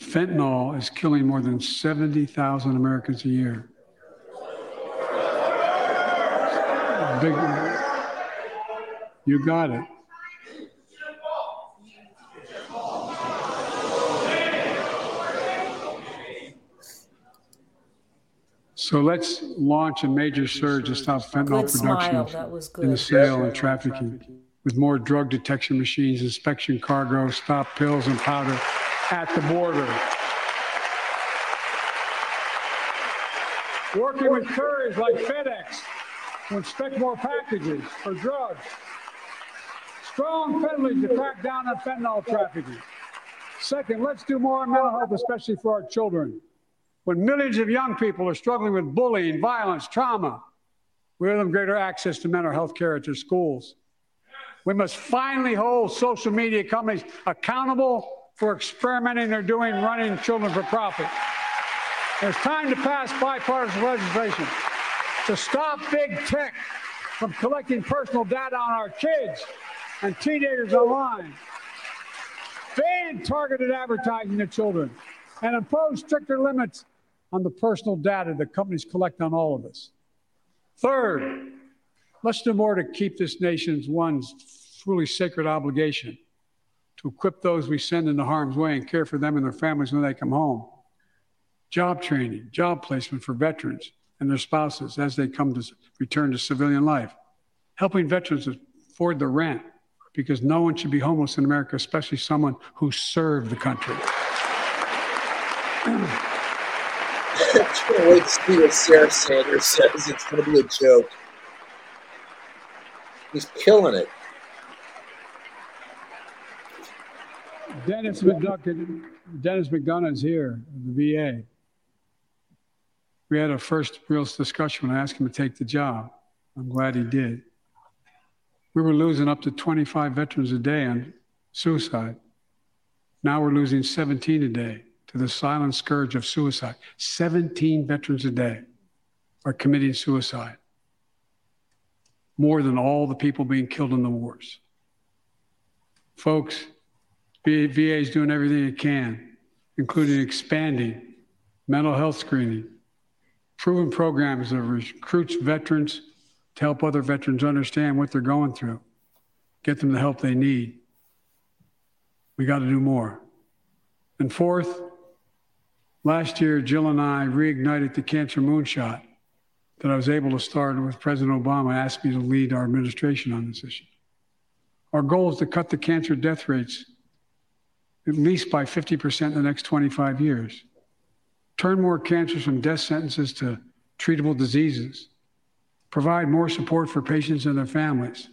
Fentanyl is killing more than 70,000 Americans a year. You got it. So let's launch a major surge to stop fentanyl production and the sale and trafficking, with more drug detection machines, inspection cargo, stop pills and powder at the border. Working with couriers like FedEx to inspect more packages for drugs. Strong penalties to crack down on fentanyl trafficking. Second, let's do more on mental health, especially for our children. When millions of young people are struggling with bullying, violence, trauma, We owe them greater access to mental health care at their schools. We must finally hold social media companies accountable for experimenting they're doing running children for profit. It's time to pass bipartisan legislation to stop big tech from collecting personal data on our kids and teenagers online. Ban targeted advertising to children and impose stricter limits on the personal data that companies collect on all of us. Third, let's do more to keep this nation's one truly sacred obligation to equip those we send into harm's way and care for them and their families when they come home. Job training, job placement for veterans and their spouses as they come to return to civilian life. Helping veterans afford the rent, because no one should be homeless in America, especially someone who served the country. I can't wait to see what Sarah Sanders says. It's going to be a joke. He's killing it. Dennis McDonough is here, the VA. We had our first real discussion when I asked him to take the job. I'm glad he did. We were losing up to 25 veterans a day on suicide. Now we're losing 17 a day to the silent scourge of suicide. 17 veterans a day are committing suicide, more than all the people being killed in the wars. Folks, VA is doing everything it can, including expanding mental health screening, proven programs that recruits veterans to help other veterans understand what they're going through, get them the help they need. We got to do more. And fourth, last year, Jill and I reignited the cancer moonshot that I was able to start with President Obama asked me to lead our administration on this issue. Our goal is to cut the cancer death rates at least by 50% in the next 25 years, turn more cancers from death sentences to treatable diseases, provide more support for patients and their families.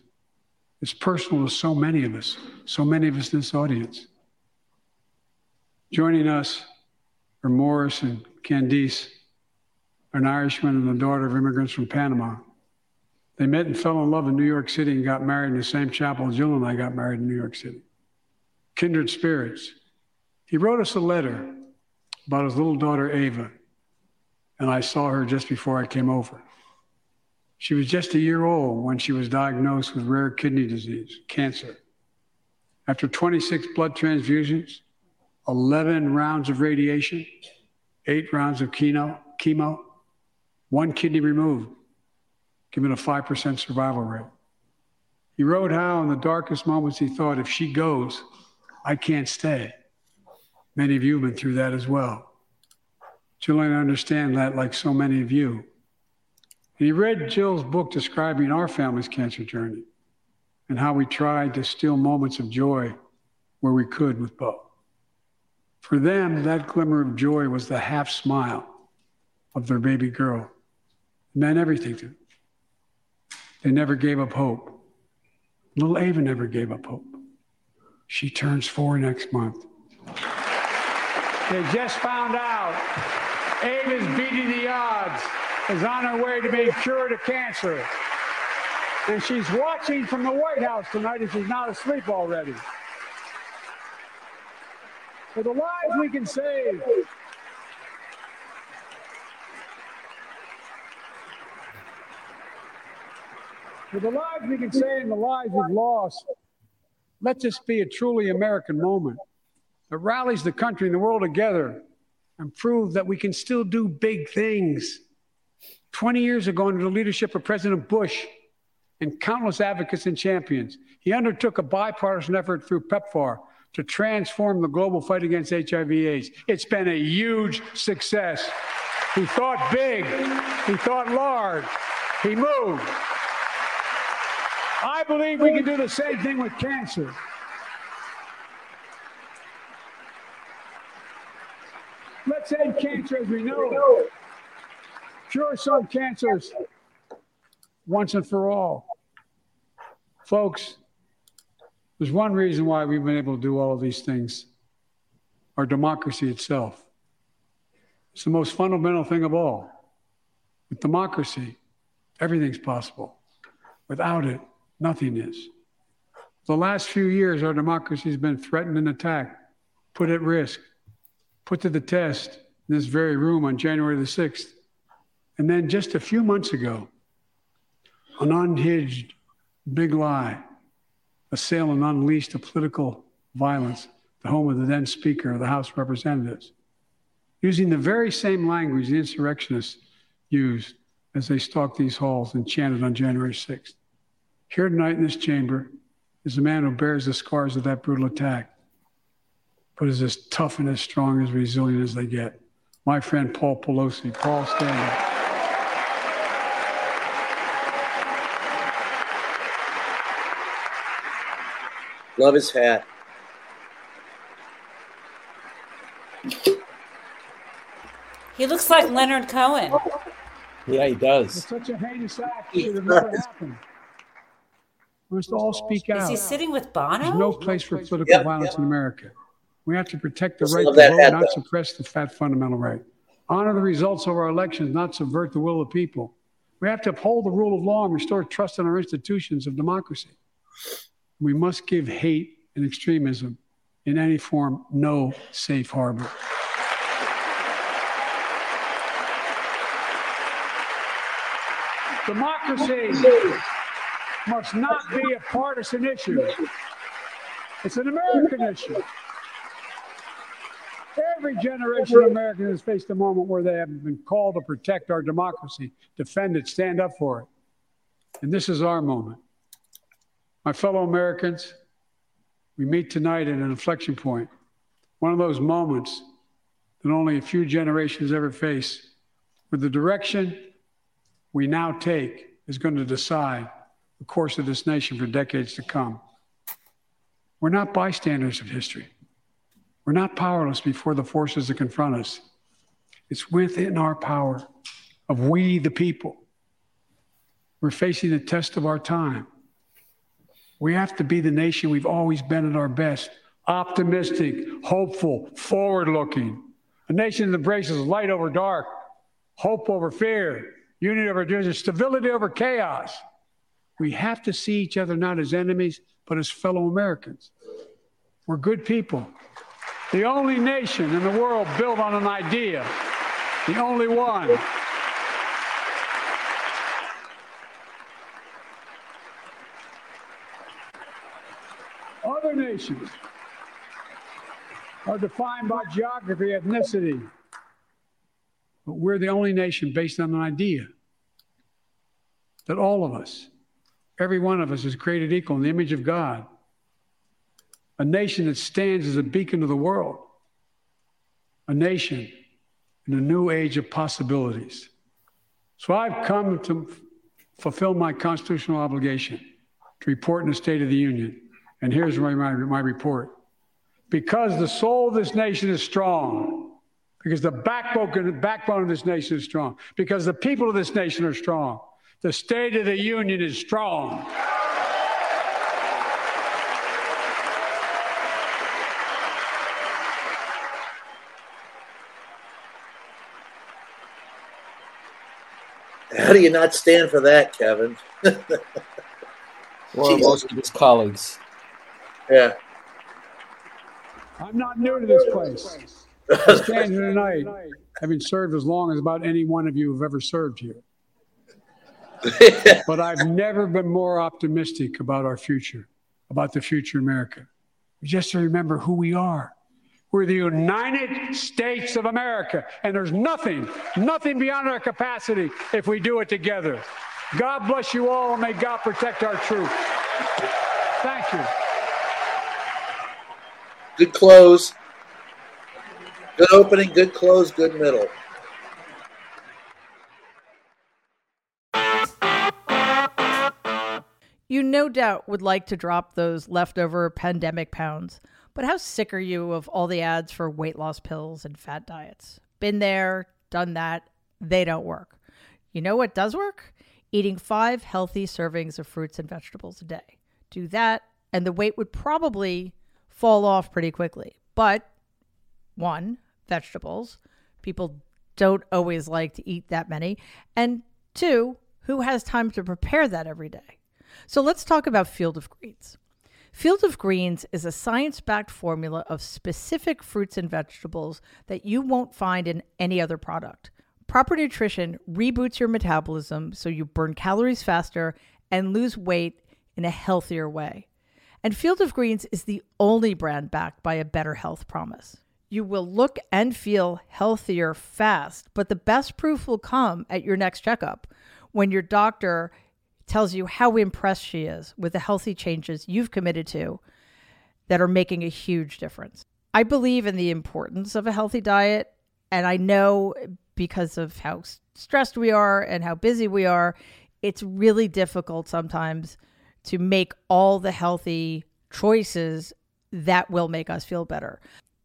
It's personal to so many of us in this audience. Joining us are Morris and Candice, an Irishman and the daughter of immigrants from Panama. They met and fell in love in New York City and got married in the same chapel Jill and I got married in New York City. Kindred spirits. He wrote us a letter about his little daughter, Ava, and I saw her just before I came over. She was just a year old when she was diagnosed with rare kidney disease, cancer. After 26 blood transfusions, 11 rounds of radiation, 8 rounds of chemo, 1 kidney removed, given a 5% survival rate. He wrote how in the darkest moments he thought, if she goes, I can't stay. Many of you have been through that as well. Julian, I understand that like so many of you. And he read Jill's book describing our family's cancer journey and how we tried to steal moments of joy where we could with Beau. For them, that glimmer of joy was the half smile of their baby girl. It meant everything to them. They never gave up hope. Little Ava never gave up hope. She turns 4 next month. They just found out Ava's beating the odds, is on her way to being cured of cancer. And she's watching from the White House tonight if she's not asleep already. For the lives we can save. For the lives we can save and the lives we've lost, let this be a truly American moment that rallies the country and the world together and prove that we can still do big things. 20 years ago, under the leadership of President Bush and countless advocates and champions, he undertook a bipartisan effort through PEPFAR to transform the global fight against HIV/AIDS. It's been a huge success. He thought big. He thought large. He moved. I believe we can do the same thing with cancer. Let's end cancer as we know it. Cure some cancers once and for all. Folks, there's one reason why we've been able to do all of these things, our democracy itself. It's the most fundamental thing of all. With democracy, Everything's possible. Without it, nothing is. The last few years, our democracy has been threatened and attacked, put at risk, put to the test in this very room on January the 6th. And then just a few months ago, an unhinged big lie, assailant unleashed a political violence, the home of the then Speaker of the House of Representatives, using the very same language the insurrectionists used as they stalked these halls and chanted on January 6th. Here tonight in this chamber is a man who bears the scars of that brutal attack, but is as tough and as strong, as resilient as they get. My friend, Paul Pelosi. Paul, stand up. Love his hat. He looks like Leonard Cohen. Yeah, he does. It's such a heinous act. It would have never happened. We must all speak out. Is he sitting with Bono? There's no place for political violence in America. We have to protect the right to vote, not suppress the fat fundamental right. Honor the results of our elections, not subvert the will of the people. We have to uphold the rule of law and restore trust in our institutions of democracy. We must give hate and extremism in any form no safe harbor. Democracy must not be a partisan issue. It's an American issue. Every generation of Americans has faced a moment where they have been called to protect our democracy, defend it, stand up for it. And this is our moment. My fellow Americans, we meet tonight at an inflection point, one of those moments that only a few generations ever face, where the direction we now take is going to decide the course of this nation for decades to come. We're not bystanders of history. We're not powerless before the forces that confront us. It's within our power of we, the people. We're facing the test of our time. We have to be the nation we've always been at our best, optimistic, hopeful, forward-looking, a nation that embraces light over dark, hope over fear, unity over division, stability over chaos. We have to see each other not as enemies, but as fellow Americans. We're good people. The only nation in the world built on an idea, the only one. Other nations are defined by geography, ethnicity, but we're the only nation based on an idea that all of us, every one of us, is created equal in the image of God, a nation that stands as a beacon to the world, a nation in a new age of possibilities. So I've come to fulfill my constitutional obligation to report in the State of the Union. And here's my report. Because the soul of this nation is strong, because the backbone of this nation is strong, because the people of this nation are strong, the State of the Union is strong. How do you not stand for that, Kevin? Well, most of his colleagues. Yeah. I'm not new to this place. I stand here tonight, having served as long as about any one of you have ever served here. But I've never been more optimistic about our future, about the future of America. Just to remember who we are. We're the United States of America, and there's nothing beyond our capacity if we do it together. God bless you all, and may God protect our troops. Thank you. Good close. Good opening, good close, good middle. You no doubt would like to drop those leftover pandemic pounds, but how sick are you of all the ads for weight loss pills and fat diets? Been there, done that. They don't work. You know what does work? Eating 5 healthy servings of fruits and vegetables a day. Do that, and the weight would probably fall off pretty quickly. But, 1, vegetables. People don't always like to eat that many. And 2, Who has time to prepare that every day? So let's talk about Field of Greens. Field of Greens is a science-backed formula of specific fruits and vegetables that you won't find in any other product. Proper nutrition reboots your metabolism so you burn calories faster and lose weight in a healthier way. And Field of Greens is the only brand backed by a better health promise. You will look and feel healthier fast, but the best proof will come at your next checkup when your doctor tells you how impressed she is with the healthy changes you've committed to that are making a huge difference. I believe in the importance of a healthy diet, and I know because of how stressed we are and how busy we are, it's really difficult sometimes to make all the healthy choices that will make us feel better.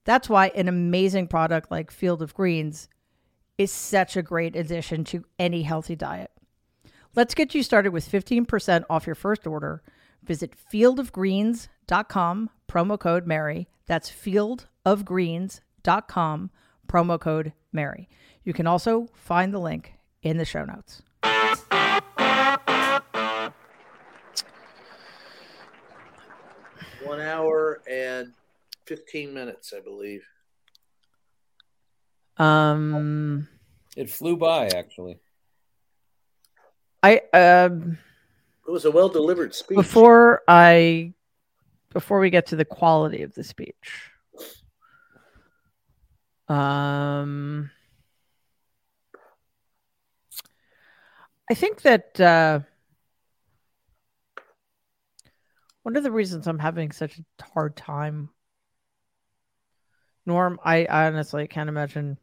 That's why an amazing product like Field of Greens is such a great addition to any healthy diet. Let's get you started with 15% off your first order. Visit fieldofgreens.com, promo code Mary. That's fieldofgreens.com, promo code Mary. You can also find the link in the show notes. One hour and 15 minutes, I believe. It flew by, actually. It was a well-delivered speech. Before we get to the quality of the speech, I think that one of the reasons I'm having such a hard time, Norm, I honestly can't imagine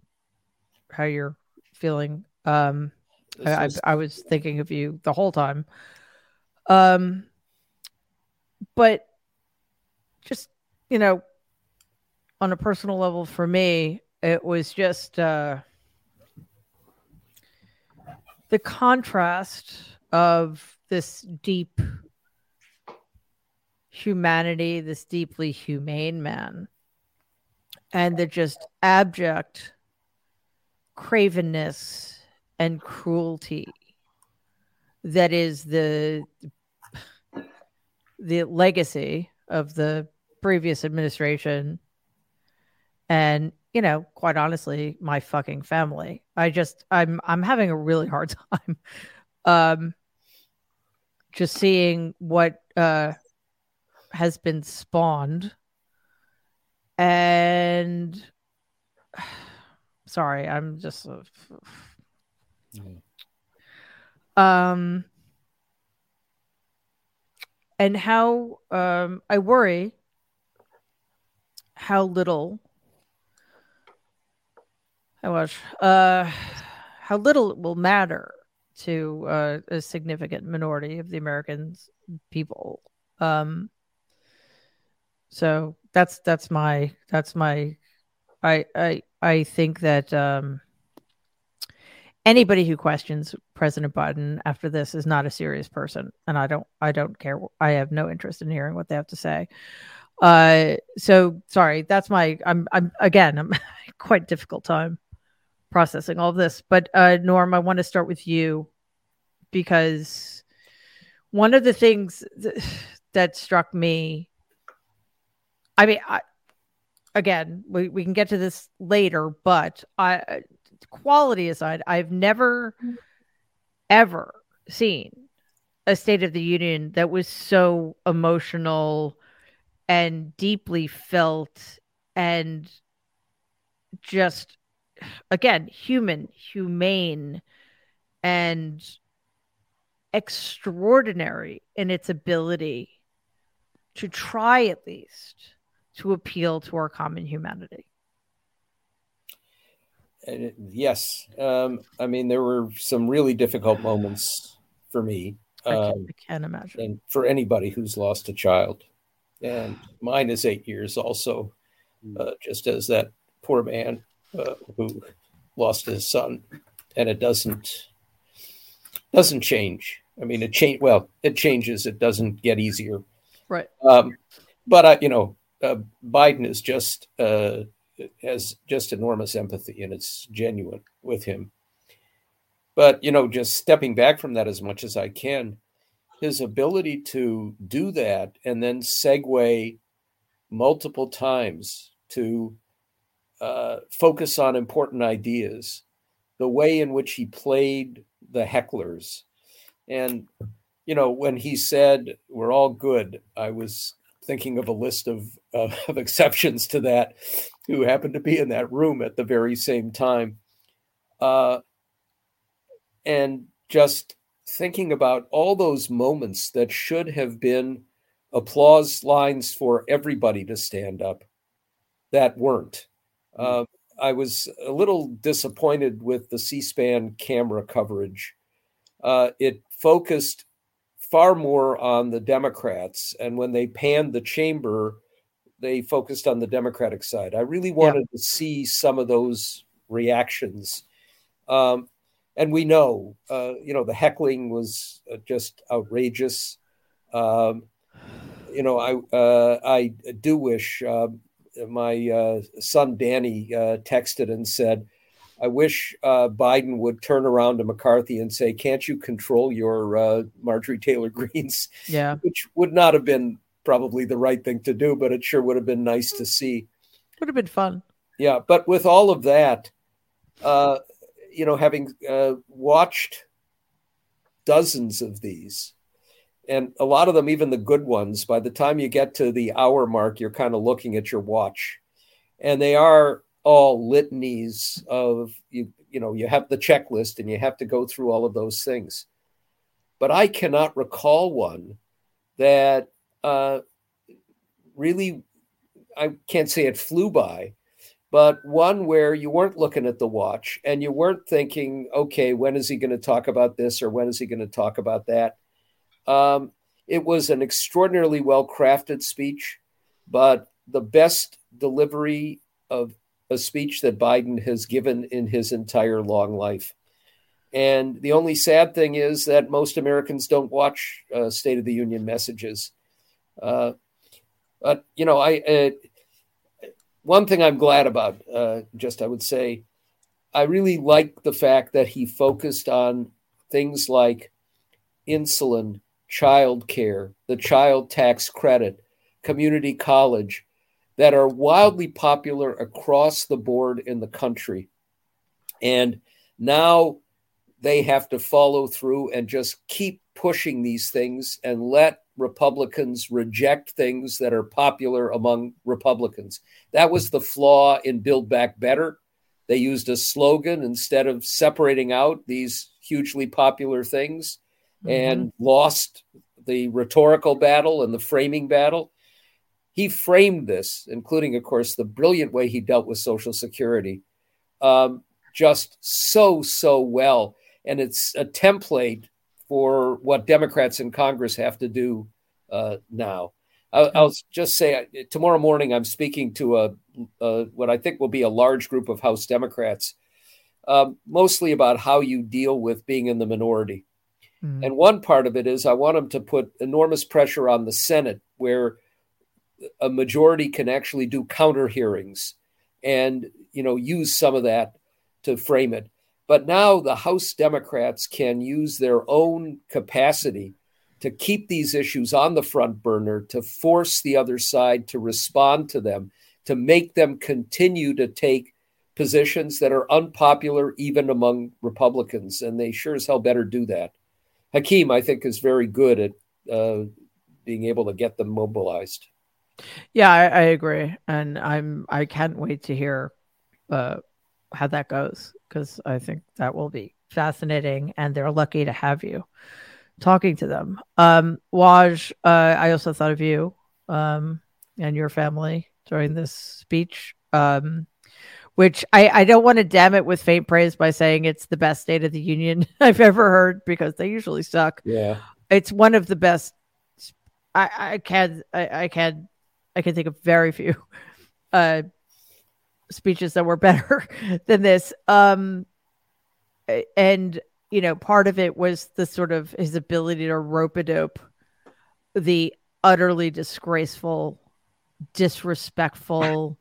how you're feeling. I was thinking of you the whole time. But just, you know, on a personal level for me, it was just the contrast of this deep humanity, this deeply humane man, and the just abject cravenness and cruelty that is the legacy of the previous administration and, you know, quite honestly, my fucking family. I'm having a really hard time just seeing what has been spawned. And sorry, I'm just and how I worry how little it will matter to a significant minority of the American people. So that's my I think that anybody who questions President Biden after this is not a serious person, and I don't care. I have no interest in hearing what they have to say. So sorry, that's my. I'm quite difficult time processing all of this. But Norm, I want to start with you because one of the things that struck me. I mean, we can get to this later, but quality aside, I've never, ever seen a State of the Union that was so emotional and deeply felt and just, again, human, humane, and extraordinary in its ability to try, at least, to appeal to our common humanity. Yes. I mean, there were some really difficult moments for me. I can't imagine. And for anybody who's lost a child. And mine is 8 years also, just as that poor man who lost his son. And it doesn't change. I mean, it changes. It doesn't get easier. Right. But Biden is has just enormous empathy, and it's genuine with him. But, you know, just stepping back from that as much as I can, his ability to do that and then segue multiple times to focus on important ideas, the way in which he played the hecklers. And, you know, when he said, we're all good, I was thinking of a list of exceptions to that who happened to be in that room at the very same time. And just thinking about all those moments that should have been applause lines for everybody to stand up that weren't. I was a little disappointed with the C-SPAN camera coverage. It focused far more on the Democrats. And when they panned the chamber, they focused on the Democratic side. I really wanted to see some of those reactions. And we know, you know, the heckling was just outrageous. You know, I do wish my son Danny texted and said, I wish Biden would turn around to McCarthy and say, can't you control your Marjorie Taylor Greene's? Yeah. Which would not have been probably the right thing to do, but it sure would have been nice to see. Would have been fun. Yeah. But with all of that, you know, having watched dozens of these, and a lot of them, even the good ones, by the time you get to the hour mark, you're kind of looking at your watch. And they are all litanies of, you know, you have the checklist and you have to go through all of those things. But I cannot recall one that really, I can't say it flew by, but one where you weren't looking at the watch and you weren't thinking, okay, when is he going to talk about this or when is he going to talk about that? It was an extraordinarily well-crafted speech, but the best delivery of a speech that Biden has given in his entire long life. And the only sad thing is that most Americans don't watch State of the Union messages. But, you know, one thing I'm glad about, I would say, I really like the fact that he focused on things like insulin, child care, the child tax credit, community college, that are wildly popular across the board in the country. And now they have to follow through and just keep pushing these things and let Republicans reject things that are popular among Republicans. That was the flaw in Build Back Better. They used a slogan instead of separating out these hugely popular things and lost the rhetorical battle and the framing battle. He framed this, including, of course, the brilliant way he dealt with Social Security, just so well. And it's a template for what Democrats in Congress have to do now. I'll just say tomorrow morning I'm speaking to what I think will be a large group of House Democrats, mostly about how you deal with being in the minority. Mm-hmm. And one part of it is I want them to put enormous pressure on the Senate, where a majority can actually do counter hearings and, you know, use some of that to frame it. But now the House Democrats can use their own capacity to keep these issues on the front burner, to force the other side to respond to them, to make them continue to take positions that are unpopular even among Republicans. And they sure as hell better do that. Hakeem, I think, is very good at being able to get them mobilized. Yeah, I agree. And I can't wait to hear how that goes, because I think that will be fascinating, and they're lucky to have you talking to them. Waj, I also thought of you and your family during this speech, which I don't want to damn it with faint praise by saying it's the best State of the Union I've ever heard, because they usually suck. Yeah, it's one of the best. I can think of very few speeches that were better than this. And, you know, part of it was the sort of his ability to rope-a-dope the utterly disgraceful, disrespectful,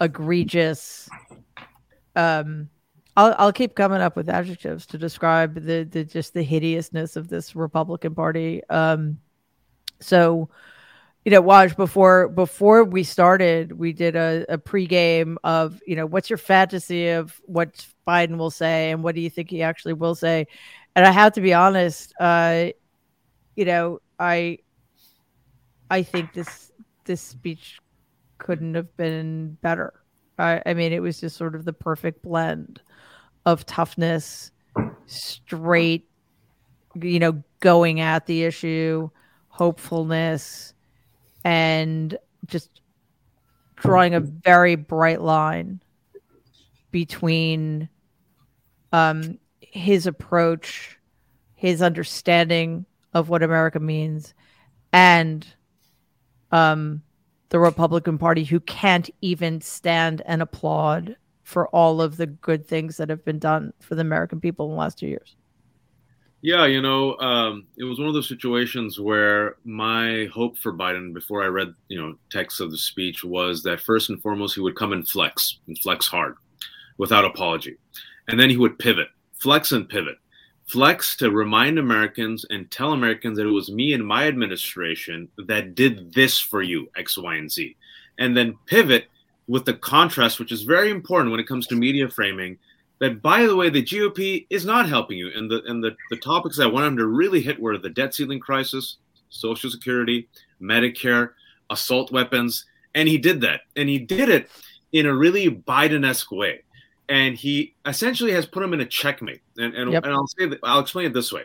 egregious I'll keep coming up with adjectives to describe the just the hideousness of this Republican Party. So, you know, Waj, before we started, we did a pregame of, you know, what's your fantasy of what Biden will say and what do you think he actually will say? And I have to be honest, you know, I think this speech couldn't have been better. I mean, it was just sort of the perfect blend of toughness, straight, you know, going at the issue, hopefulness, and just drawing a very bright line between his approach, his understanding of what America means, and the Republican Party, who can't even stand and applaud for all of the good things that have been done for the American people in the last 2 years. Yeah, you know, it was one of those situations where my hope for Biden before I read, you know, text of the speech was that first and foremost, he would come and flex hard without apology. And then he would pivot, flex and pivot, flex to remind Americans and tell Americans that it was me and my administration that did this for you, X, Y, and Z. And then pivot with the contrast, which is very important when it comes to media framing, that, by the way, the GOP is not helping you. And the topics that I wanted him to really hit were the debt ceiling crisis, Social Security, Medicare, assault weapons. And he did that. And he did it in a really Biden-esque way. And he essentially has put him in a checkmate. And I'll say that, I'll explain it this way.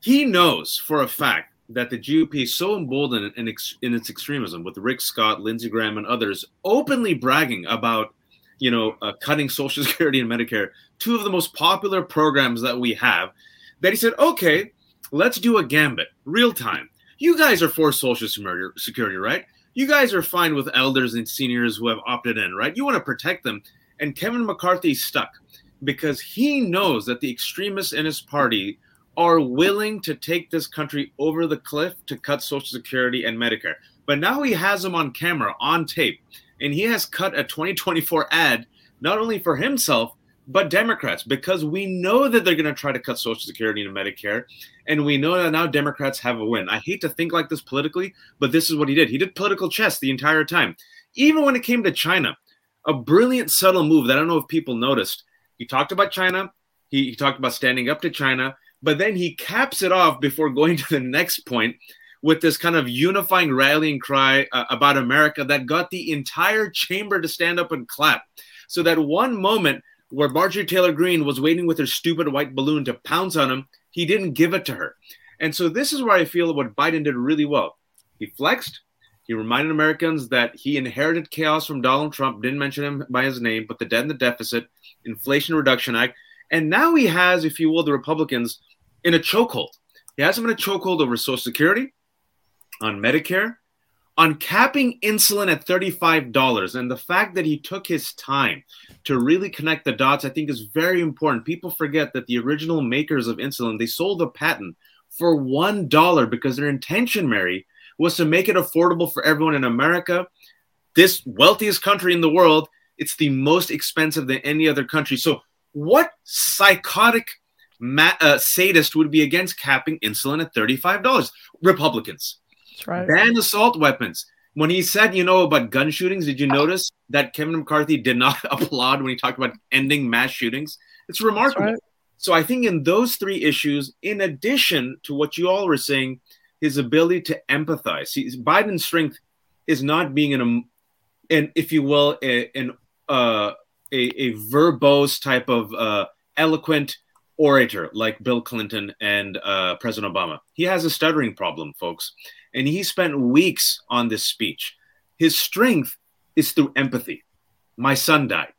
He knows for a fact that the GOP is so emboldened in its extremism, with Rick Scott, Lindsey Graham, and others openly bragging about, you know, cutting Social Security and Medicare, two of the most popular programs that we have, that he said, okay, let's do a gambit, real time. You guys are for Social Security, right? You guys are fine with elders and seniors who have opted in, right? You want to protect them. And Kevin McCarthy stuck because he knows that the extremists in his party are willing to take this country over the cliff to cut Social Security and Medicare. But now he has them on camera, on tape. And he has cut a 2024 ad, not only for himself, but Democrats, because we know that they're going to try to cut Social Security and Medicare. And we know that now Democrats have a win. I hate to think like this politically, but this is what he did. He did political chess the entire time. Even when it came to China, a brilliant, subtle move that I don't know if people noticed. He talked about China. He talked about standing up to China. But then he caps it off before going to the next point with this kind of unifying rallying cry about America that got the entire chamber to stand up and clap. So that one moment where Marjorie Taylor Greene was waiting with her stupid white balloon to pounce on him, he didn't give it to her. And so this is where I feel what Biden did really well. He flexed. He reminded Americans that he inherited chaos from Donald Trump, didn't mention him by his name, but the debt and the deficit, Inflation Reduction Act. And now he has, if you will, the Republicans in a chokehold. He has them in a chokehold over Social Security, on Medicare, on capping insulin at $35. And the fact that he took his time to really connect the dots, I think, is very important. People forget that the original makers of insulin, they sold a patent for $1 because their intention, Mary, was to make it affordable for everyone in America. This wealthiest country in the world, it's the most expensive than any other country. So what psychotic sadist would be against capping insulin at $35? Republicans. That's right. Ban assault weapons. When he said, you know, about gun shootings, did you notice that Kevin McCarthy did not applaud when he talked about ending mass shootings? It's remarkable. Right. So I think in those three issues, in addition to what you all were saying, his ability to empathize. See, Biden's strength is not being a verbose type of eloquent orator like Bill Clinton and President Obama. He has a stuttering problem, folks, and he spent weeks on this speech. His strength is through empathy. My son died.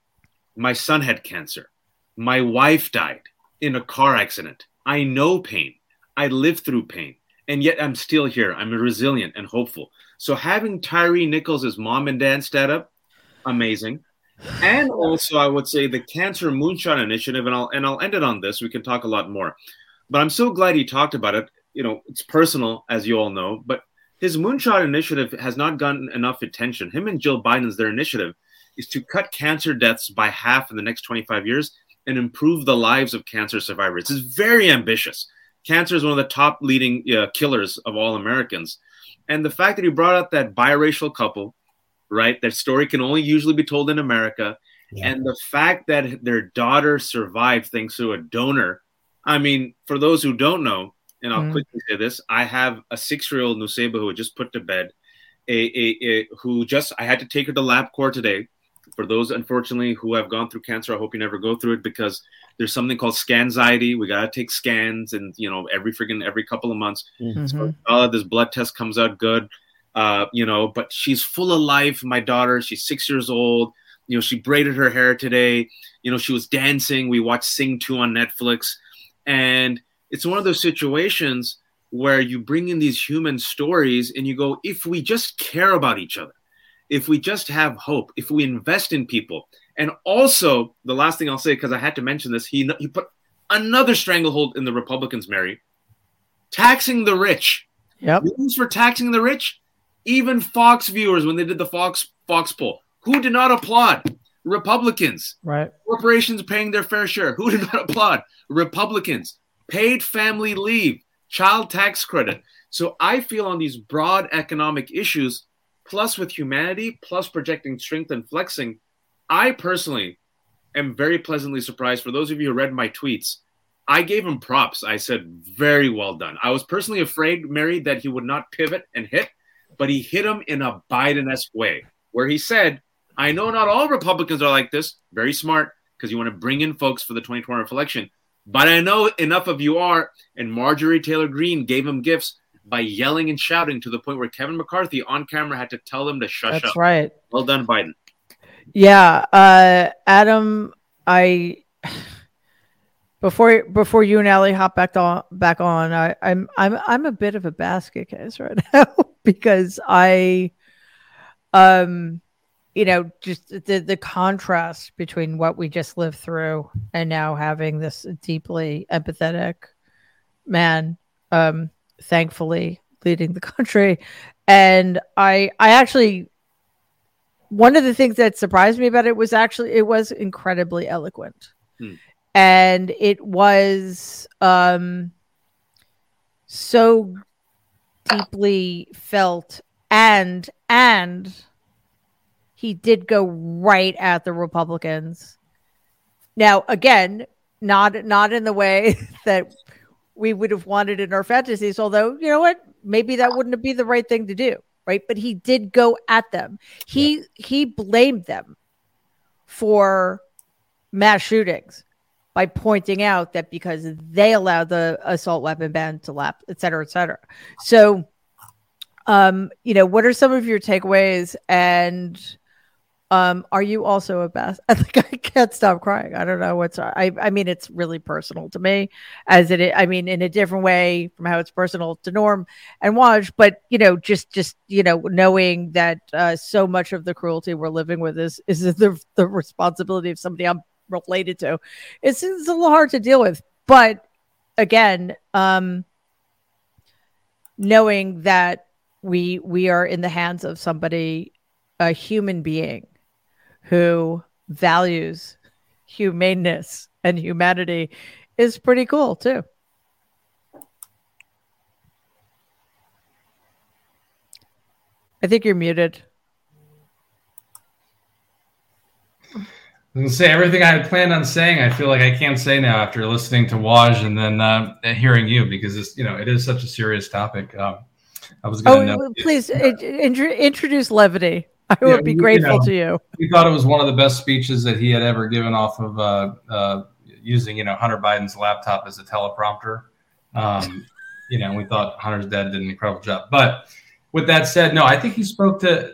My son had cancer. My wife died in a car accident. I know pain. I live through pain. And yet I'm still here. I'm resilient and hopeful. So having Tyre Nichols as mom and dad stand up, amazing. And also, I would say the Cancer Moonshot Initiative, and I'll end it on this. We can talk a lot more. But I'm so glad he talked about it. You know, it's personal, as you all know. But his Moonshot Initiative has not gotten enough attention. Him and Jill Biden's, their initiative is to cut cancer deaths by half in the next 25 years. and improve the lives of cancer survivors. It's very ambitious. Cancer is one of the top leading killers of all Americans. And the fact that he brought up that biracial couple, right, that story can only usually be told in America. Yeah. And the fact that their daughter survived thanks to a donor. I mean, for those who don't know, and I'll quickly say this, I have a 6-year-old Nuseba who was just put to bed, I had to take her to LabCorp today. For those, unfortunately, who have gone through cancer, I hope you never go through it, because there's something called scanxiety. We got to take scans and, every couple of months. Mm-hmm. So this blood test comes out good, but she's full of life. My daughter, she's 6 years old. She braided her hair today. She was dancing. We watched Sing 2 on Netflix. And it's one of those situations where you bring in these human stories and you go, if we just care about each other, if we just have hope, if we invest in people. And also, the last thing I'll say, because I had to mention this, he put another stranglehold in the Republicans, Mary, taxing the rich. Yep. Reasons for taxing the rich? Even Fox viewers, when they did the Fox poll, who did not applaud? Republicans. Right. Corporations paying their fair share. Who did not applaud? Republicans. Paid family leave. Child tax credit. So I feel on these broad economic issues, plus with humanity, plus projecting strength and flexing, I personally am very pleasantly surprised. For those of you who read my tweets, I gave him props. I said, very well done. I was personally afraid, Mary, that he would not pivot and hit, but he hit him in a Biden-esque way, where he said, I know not all Republicans are like this. Very smart, because you want to bring in folks for the 2024 election. But I know enough of you are. And Marjorie Taylor Greene gave him gifts by yelling and shouting, to the point where Kevin McCarthy on camera had to tell him to shush up. That's right. Well done, Biden. Yeah. Adam, before you and Allie hop back on, I'm a bit of a basket case right now, because just the contrast between what we just lived through and now having this deeply empathetic man, thankfully leading the country. And I actually, one of the things that surprised me about it was it was incredibly eloquent. And it was so deeply felt, and he did go right at the Republicans. Now, again, not in the way that we would have wanted in our fantasies, although, you know what? Maybe that wouldn't be the right thing to do, right? But he did go at them. He blamed them for mass shootings by pointing out that because they allowed the assault weapon ban to lapse, et cetera, et cetera. So, what are some of your takeaways? And are you also a best? I can't stop crying. I don't know what's. I mean, it's really personal to me, as it. I mean, in a different way from how it's personal to Norm and Waj. But just knowing that so much of the cruelty we're living with is the responsibility of somebody I'm related to. It's a little hard to deal with. But again, knowing that we are in the hands of somebody, a human being, who values humaneness and humanity, is pretty cool too. I think you're muted. I'm going to say everything I had planned on saying. I feel like I can't say now after listening to Waj and then hearing you, because it's, it is such a serious topic. I was going to know. Please introduce levity. I would be grateful to you. We thought it was one of the best speeches that he had ever given, off of using, Hunter Biden's laptop as a teleprompter. We thought Hunter's dad did an incredible job. But with that said, no, I think he spoke to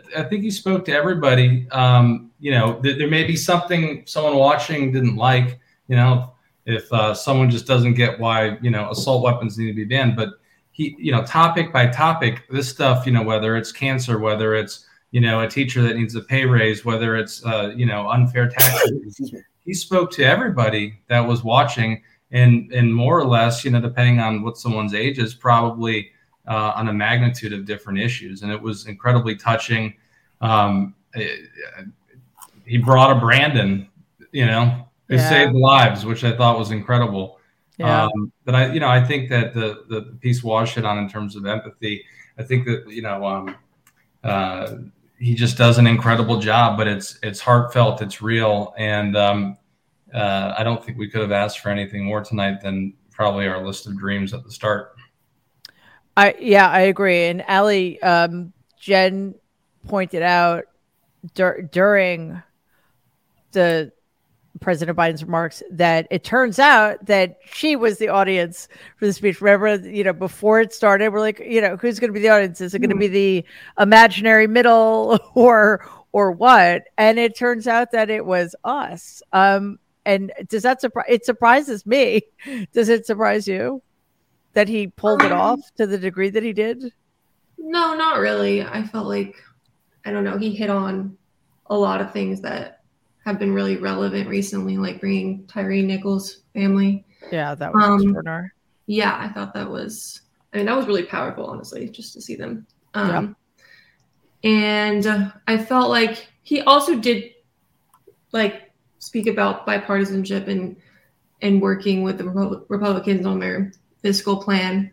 everybody. There may be something someone watching didn't like. If someone just doesn't get why assault weapons need to be banned, but he, topic by topic, this stuff, whether it's cancer, whether it's, a teacher that needs a pay raise, whether it's, unfair taxes, he spoke to everybody that was watching, and more or less, depending on what someone's age is, probably on a magnitude of different issues. And it was incredibly touching. He brought a Brandon, It saved lives, which I thought was incredible. But I think that the piece Waz shit on in terms of empathy, I think that, he just does an incredible job, but it's heartfelt, it's real. And I don't think we could have asked for anything more tonight than probably our list of dreams at the start. I agree. And Allie, Jen pointed out during the President Biden's remarks that it turns out that she was the audience for the speech. Remember, before it started, we're like, who's going to be the audience? Is it going to be the imaginary middle or what? And it turns out that it was us. And does that it surprises me. Does it surprise you that he pulled it off to the degree that he did? No, not really. I felt like, I don't know, he hit on a lot of things that have been really relevant recently, like bringing Tyre Nichols' family. Yeah, that was extraordinary. Yeah, I thought that was really powerful, honestly, just to see them. And I felt like he also did, speak about bipartisanship and working with the Republicans on their fiscal plan.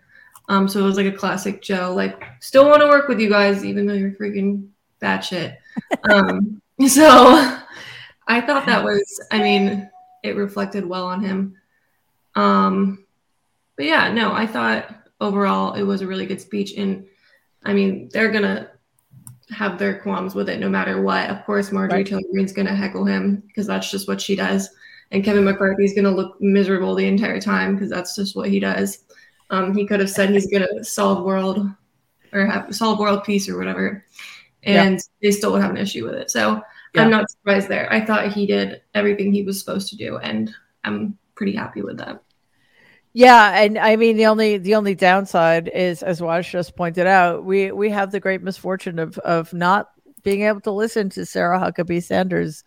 So it was like a classic Joe, still want to work with you guys, even though you're freaking batshit. So... I thought that was, it reflected well on him. But I thought overall it was a really good speech. And they're going to have their qualms with it no matter what. Of course, Marjorie Taylor Greene's going to heckle him because that's just what she does. And Kevin McCarthy's going to look miserable the entire time because that's just what he does. He could have said he's going to solve world peace or whatever. And they still would have an issue with it. So I'm not surprised there. I thought he did everything he was supposed to do, and I'm pretty happy with that. Yeah, and the only downside is, as Waz just pointed out, we have the great misfortune of not being able to listen to Sarah Huckabee Sanders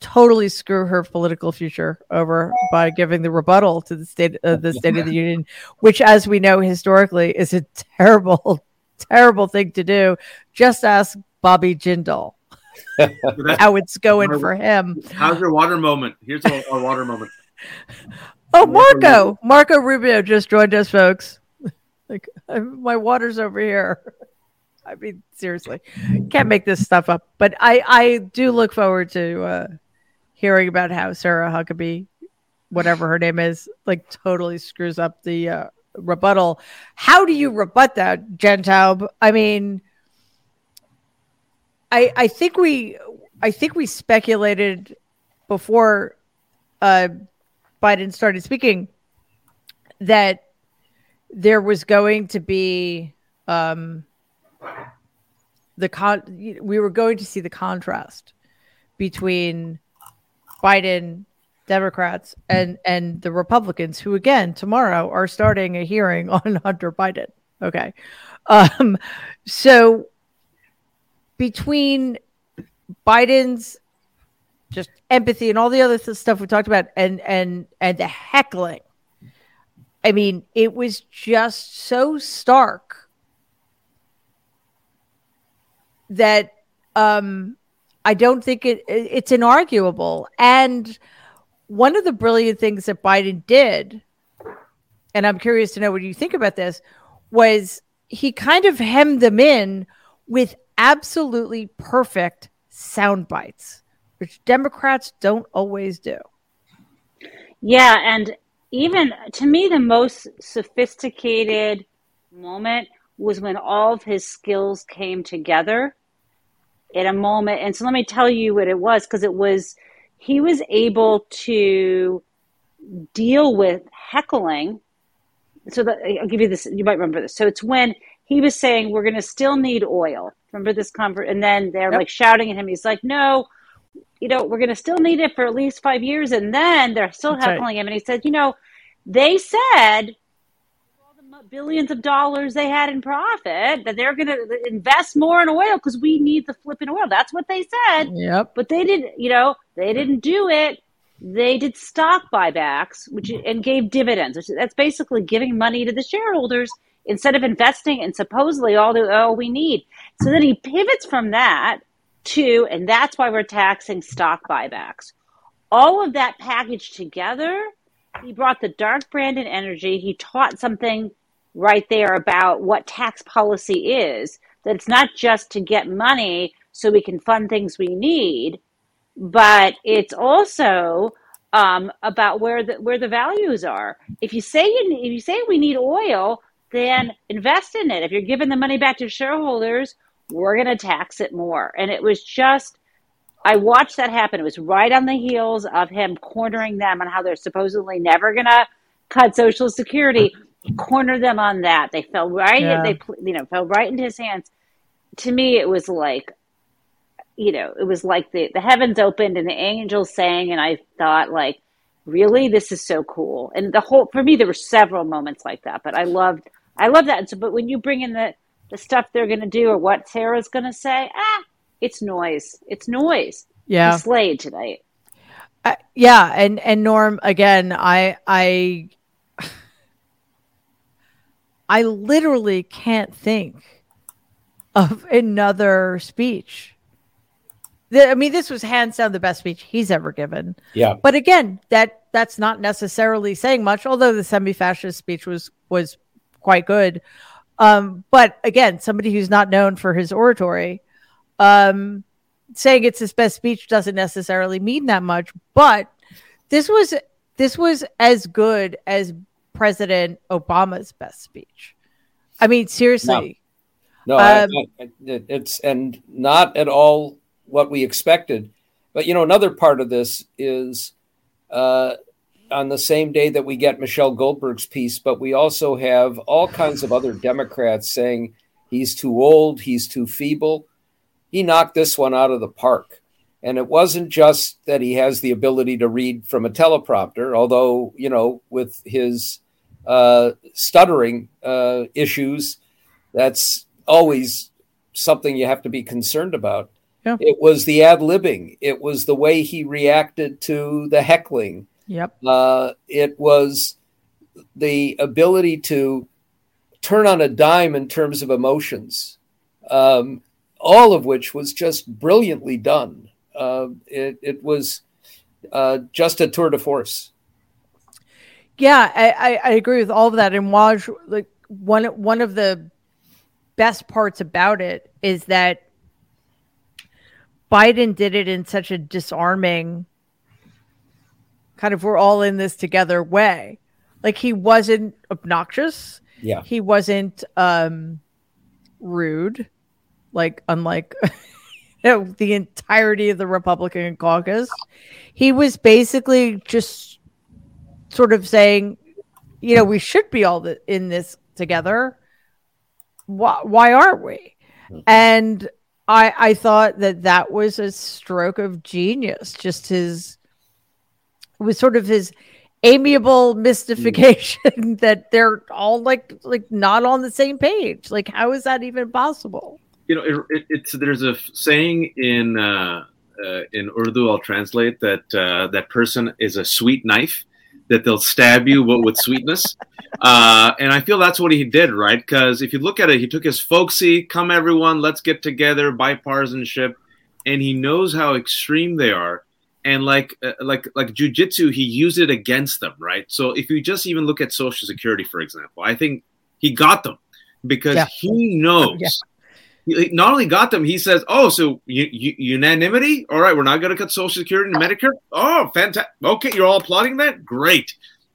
totally screw her political future over by giving the rebuttal to the State of the Union, which, as we know historically, is a terrible, terrible thing to do. Just ask Bobby Jindal. How it's going for him. How's your water moment? Here's our water moment. Oh, Marco Rubio just joined us, folks. My water's over here. Seriously, can't make this stuff up. But I do look forward to hearing about how Sarah Huckabee, whatever her name is, totally screws up the rebuttal. How do you rebut that, Jen Taub? I think we speculated before Biden started speaking that there was going to be we were going to see the contrast between Biden, Democrats, and the Republicans, who again tomorrow are starting a hearing on Hunter Biden. Okay, so. Between Biden's just empathy and all the other stuff we talked about and the heckling, it was just so stark that I don't think it's inarguable. And one of the brilliant things that Biden did, and I'm curious to know what you think about this, was he kind of hemmed them in with absolutely perfect sound bites, which Democrats don't always do. Yeah, and even to me, the most sophisticated moment was when all of his skills came together in a moment. And so let me tell you what it was, because he was able to deal with heckling. So I'll give you this, you might remember this. So it's when he was saying, we're going to still need oil. Remember this conversation? And then they're shouting at him. He's like, no, we're going to still need it for at least 5 years. And then they're still heckling him. And he said, they said all the billions of dollars they had in profit that they're going to invest more in oil because we need the flipping oil. That's what they said. Yep. But they didn't, they didn't do it. They did stock buybacks, and gave dividends. That's basically giving money to the shareholders instead of investing in supposedly all the oil we need. So then he pivots from that to, and that's why we're taxing stock buybacks. all of that package together, he brought the dark brand and energy. He taught something right there about what tax policy is, that it's not just to get money so we can fund things we need, but it's also about where the values are. If you say we need oil, then invest in it. If you're giving the money back to shareholders, we're going to tax it more. And it was just, I watched that happen. It was right on the heels of him cornering them on how they're supposedly never going to cut Social Security. He cornered them on that. They fell right. Yeah. They fell right into his hands. To me, it was like, it was like the heavens opened and the angels sang, and I thought, like, really, this is so cool. And for me, there were several moments like that, but I love that. And so, but when you bring in the stuff they're going to do or what Sarah's going to say, it's noise. It's noise. Yeah, he slayed tonight. Yeah, and Norm, again, I literally can't think of another speech. I mean, this was hands down the best speech he's ever given. Yeah. But again, that's not necessarily saying much, although the semi-fascist speech was quite good. But again, somebody who's not known for his oratory, saying it's his best speech doesn't necessarily mean that much. But this was as good as President Obama's best speech. I mean, seriously. No, it's and not at all what we expected. But, another part of this is on the same day that we get Michelle Goldberg's piece, but we also have all kinds of other Democrats saying he's too old, he's too feeble. He knocked this one out of the park. And it wasn't just that he has the ability to read from a teleprompter, although, with his stuttering issues, that's always something you have to be concerned about. Yeah. It was the ad-libbing. It was the way he reacted to the heckling. Yep. It was the ability to turn on a dime in terms of emotions, all of which was just brilliantly done. It was just a tour de force. Yeah, I agree with all of that. And Waj, like one of the best parts about it is that Biden did it in such a disarming kind of we're all in this together way. Like, he wasn't obnoxious. Yeah. He wasn't rude, like unlike the entirety of the Republican caucus. He was basically just sort of saying, we should be all in this together. Why aren't we? Mm-hmm. And I thought that was a stroke of genius. Just it was sort of his amiable mystification that they're all like not on the same page. Like, how is that even possible? There's a saying in Urdu. I'll translate that person is a sweet knife, that they'll stab you with sweetness. And I feel that's what he did, right? Because if you look at it, he took his folksy, come everyone, let's get together, bipartisanship, and he knows how extreme they are. And like jujitsu, he used it against them, right? So if you just even look at Social Security, for example, I think he got them because he knows. Yeah. He not only got them, he says, oh, so unanimity? All right, we're not going to cut Social Security and Medicare? Oh, fantastic. Okay, you're all applauding that? Great.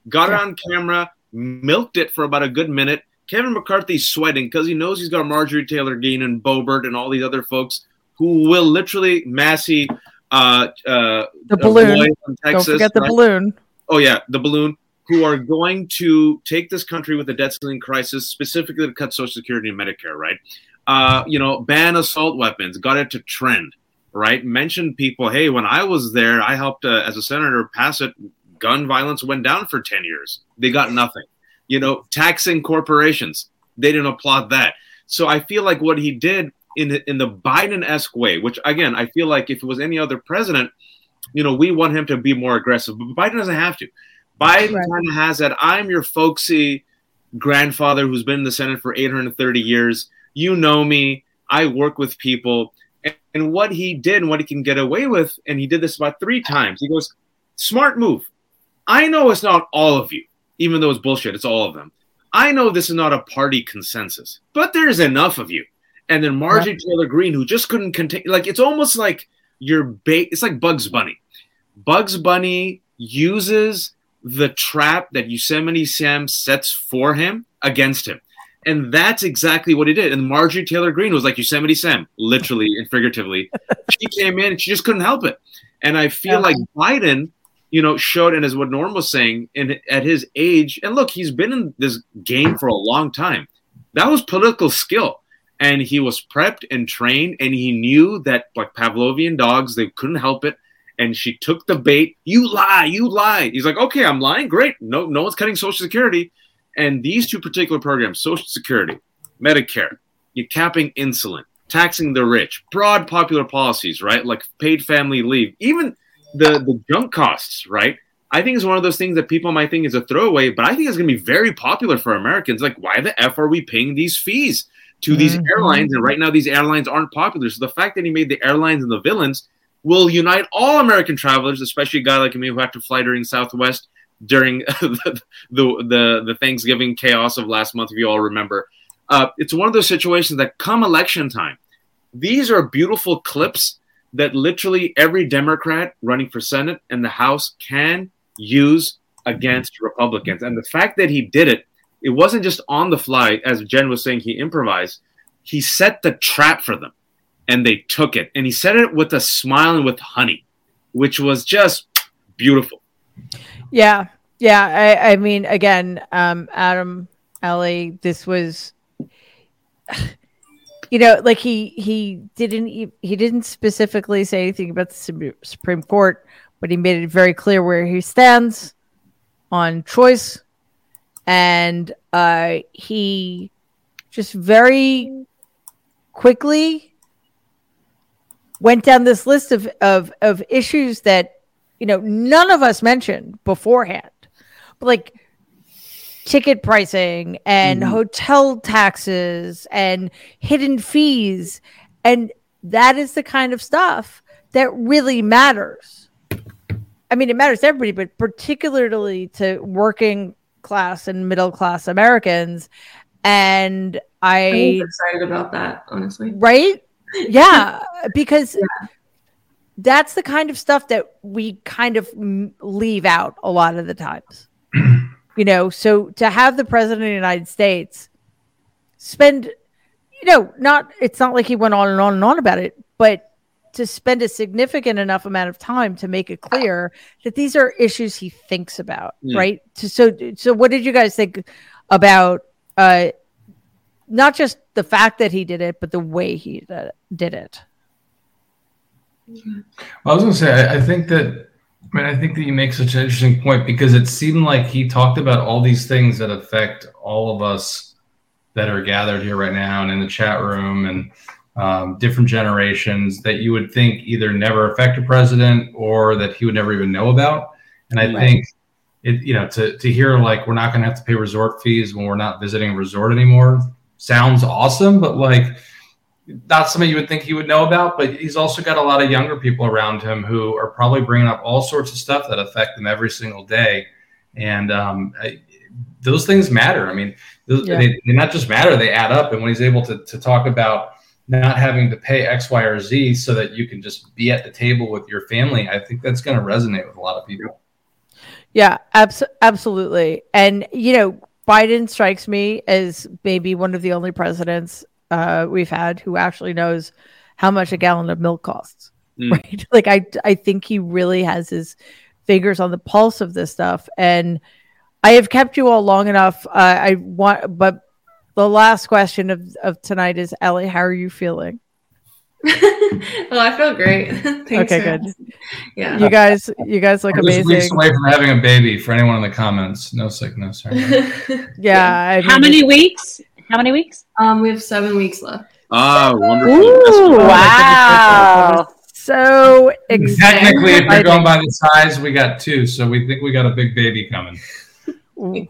Got it on camera, milked it for about a good minute. Kevin McCarthy's sweating because he knows he's got Marjorie Taylor Greene and Boebert and all these other folks who will literally Massey. The balloon. Texas, don't forget the balloon. Oh, yeah, the balloon. Who are going to take this country with a debt ceiling crisis, specifically to cut Social Security and Medicare, right? Ban assault weapons, got it to trend, right? Mentioned people, hey, when I was there, I helped as a senator pass it. Gun violence went down for 10 years. They got nothing. Taxing corporations, they didn't applaud that. So I feel like what he did in the Biden-esque way, which, again, I feel like if it was any other president, we want him to be more aggressive. But Biden doesn't have to. Biden kind of has that, I'm your folksy grandfather who's been in the Senate for 830 years. You know me. I work with people. And what he did and what he can get away with, and he did this about 3 times. He goes, Smart move. I know it's not all of you, even though it's bullshit. It's all of them. I know this is not a party consensus, but there's enough of you. And then Marjorie Taylor Greene, who just couldn't contain, like, it's almost like you're it's like Bugs Bunny. Bugs Bunny uses the trap that Yosemite Sam sets for him against him. And that's exactly what he did. And Marjorie Taylor Greene was like Yosemite Sam, literally and figuratively. She came in and she just couldn't help it. And I feel like Biden, you know, showed, and as what Norm was saying, and at his age, and look, he's been in this game for a long time. That was political skill. And he was prepped and trained, and he knew that, like Pavlovian dogs, they couldn't help it. And she took the bait. You lie, you lie. He's like, okay, I'm lying. Great. No one's cutting Social Security. And these two particular programs, Social Security, Medicare, you're capping insulin, taxing the rich, broad popular policies, right? Like paid family leave, even the junk costs, right? I think it's one of those things that people might think is a throwaway, but I think it's going to be very popular for Americans. Like, why the F are we paying these fees to these airlines? And right now these airlines aren't popular. So the fact that he made the airlines and the villains will unite all American travelers, especially a guy like me who had to fly during Southwest during the Thanksgiving chaos of last month, if you all remember. It's one of those situations that come election time, these are beautiful clips that literally every Democrat running for Senate and the House can use against Republicans. And the fact that he did it, it wasn't just on the fly, as Jen was saying, he improvised. He set the trap for them, and they took it. And he set it with a smile and with honey, which was just beautiful. Yeah. Yeah. I mean, again, Adam, Ellie, this was, you know, like he didn't specifically say anything about the Supreme Court, but he made it very clear where he stands on choice. And he just very quickly went down this list of issues that, you know, none of us mentioned beforehand, but like ticket pricing and hotel taxes and hidden fees. And that is the kind of stuff that really matters. I mean, it matters to everybody, but particularly to working class and middle class Americans. And I'm excited about that, honestly. Right? Yeah, because that's the kind of stuff that we kind of leave out a lot of the times. You know, so to have the president of the United States spend, you know, it's not like he went on and on and on about it, but to spend a significant enough amount of time to make it clear that these are issues he thinks about, right? So what did you guys think about not just the fact that he did it, but the way he did it? Well, I was going to say, I think that you make such an interesting point, because it seemed like he talked about all these things that affect all of us that are gathered here right now and in the chat room and different generations that you would think either never affect a president or that he would never even know about. And I think it, you know, to hear like we're not going to have to pay resort fees when we're not visiting a resort anymore sounds awesome, but like not something you would think he would know about. But he's also got a lot of younger people around him who are probably bringing up all sorts of stuff that affect them every single day. And those things matter. I mean, they not just matter, they add up. And when he's able to talk about not having to pay X, Y, or Z so that you can just be at the table with your family, I think that's going to resonate with a lot of people. Yeah, absolutely. And, you know, Biden strikes me as maybe one of the only presidents we've had who actually knows how much a gallon of milk costs, right? Like, I think he really has his fingers on the pulse of this stuff. And I have kept you all long enough. But the last question of tonight is, Ellie, how are you feeling? Well, I feel great. Thanks. Okay, good. Yeah. You guys look amazing. Just weeks away from having a baby for anyone in the comments. No sickness. Yeah. How many weeks? We have 7 weeks left. Oh, wonderful. Ooh, wow. So excited. Technically, if you're going by the size, we got two. So we think we got a big baby coming.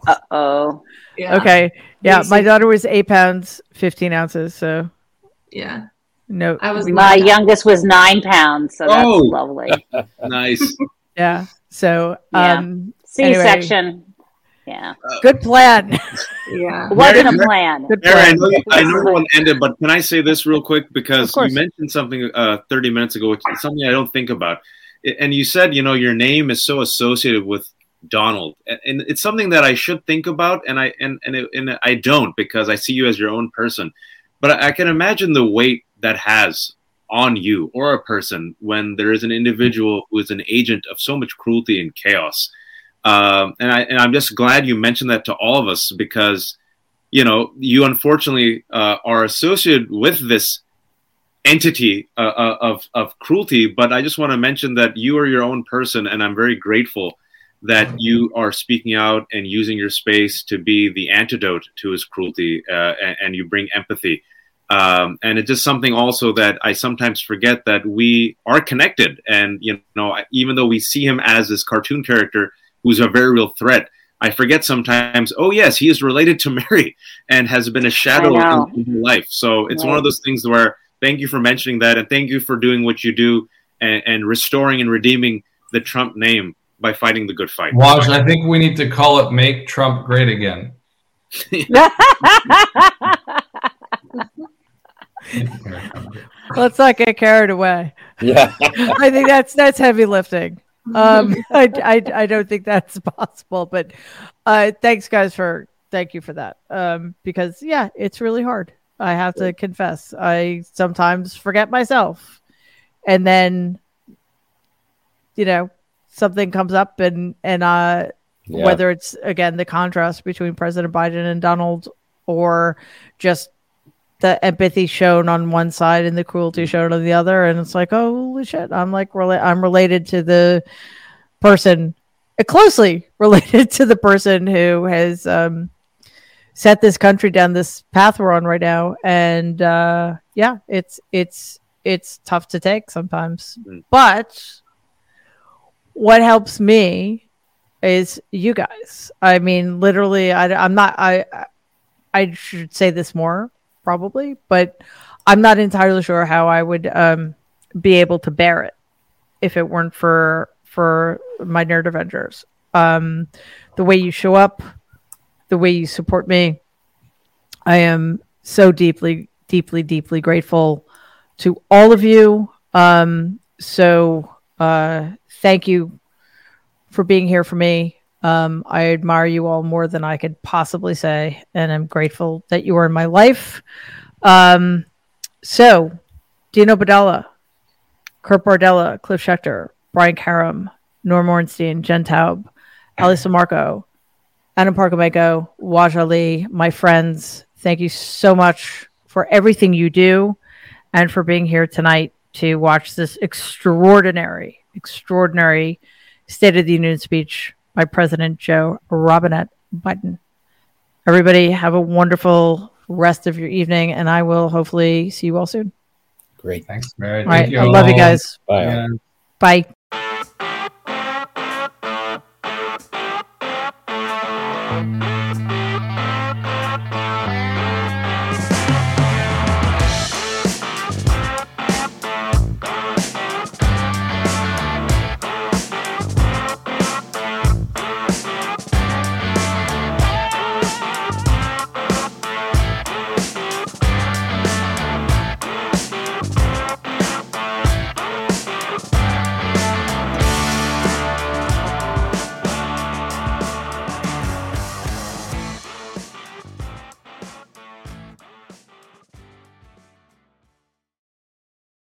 Uh-oh. Yeah. Okay. Yeah, my daughter was 8 pounds, 15 ounces. So, yeah. No, my youngest was 9 pounds. So that's lovely. Nice. Yeah. So C-section. Anyway. Yeah. Good plan. Yeah. Wasn't a plan. Sarah, I know the one ended, but can I say this real quick? Because you mentioned something 30 minutes ago, which is something I don't think about. And you said, you know, your name is so associated with Donald. And it's something that I should think about. And I don't, because I see you as your own person. But I can imagine the weight that has on you or a person when there is an individual who is an agent of so much cruelty and chaos. And I'm just glad you mentioned that to all of us, because, you know, you unfortunately are associated with this entity of cruelty. But I just want to mention that you are your own person, and I'm very grateful that you are speaking out and using your space to be the antidote to his cruelty, and you bring empathy. And it's just something also that I sometimes forget, that we are connected. And, you know, even though we see him as this cartoon character, who's a very real threat, I forget sometimes, oh, yes, he is related to Mary and has been a shadow in her life. So it's one of those things where, thank you for mentioning that, and thank you for doing what you do and restoring and redeeming the Trump name by fighting the good fight. Waj, I think we need to call it Make Trump Great Again. Let's not get carried away. Yeah. I think that's heavy lifting. I don't think that's possible, but thanks guys thank you for that, because it's really hard. I have to confess, I sometimes forget myself, and then, you know, something comes up and whether it's again the contrast between President Biden and Donald, or just the empathy shown on one side and the cruelty shown on the other. And it's like, oh, holy shit. I'm related to the person, closely related to the person who has set this country down this path we're on right now. And it's tough to take sometimes. Mm-hmm. But what helps me is you guys. I mean, literally, I should say this more, probably, but I'm not entirely sure how I would be able to bear it if it weren't for my nerd Avengers. The way you show up, the way you support me, I am so deeply, deeply, deeply grateful to all of you. So thank you for being here for me. I admire you all more than I could possibly say, and I'm grateful that you are in my life. So, Dino Badella, Kurt Bardella, Cliff Schechter, Brian Karam, Norm Ornstein, Jen Taub, Alisa Marco, Adam Parkameko, Waj Ali, my friends, thank you so much for everything you do and for being here tonight to watch this extraordinary State of the Union speech by President Joe Robinette Biden. Everybody have a wonderful rest of your evening, and I will hopefully see you all soon. Great. Thanks, Mary. All right. I love you guys. Bye. Bye.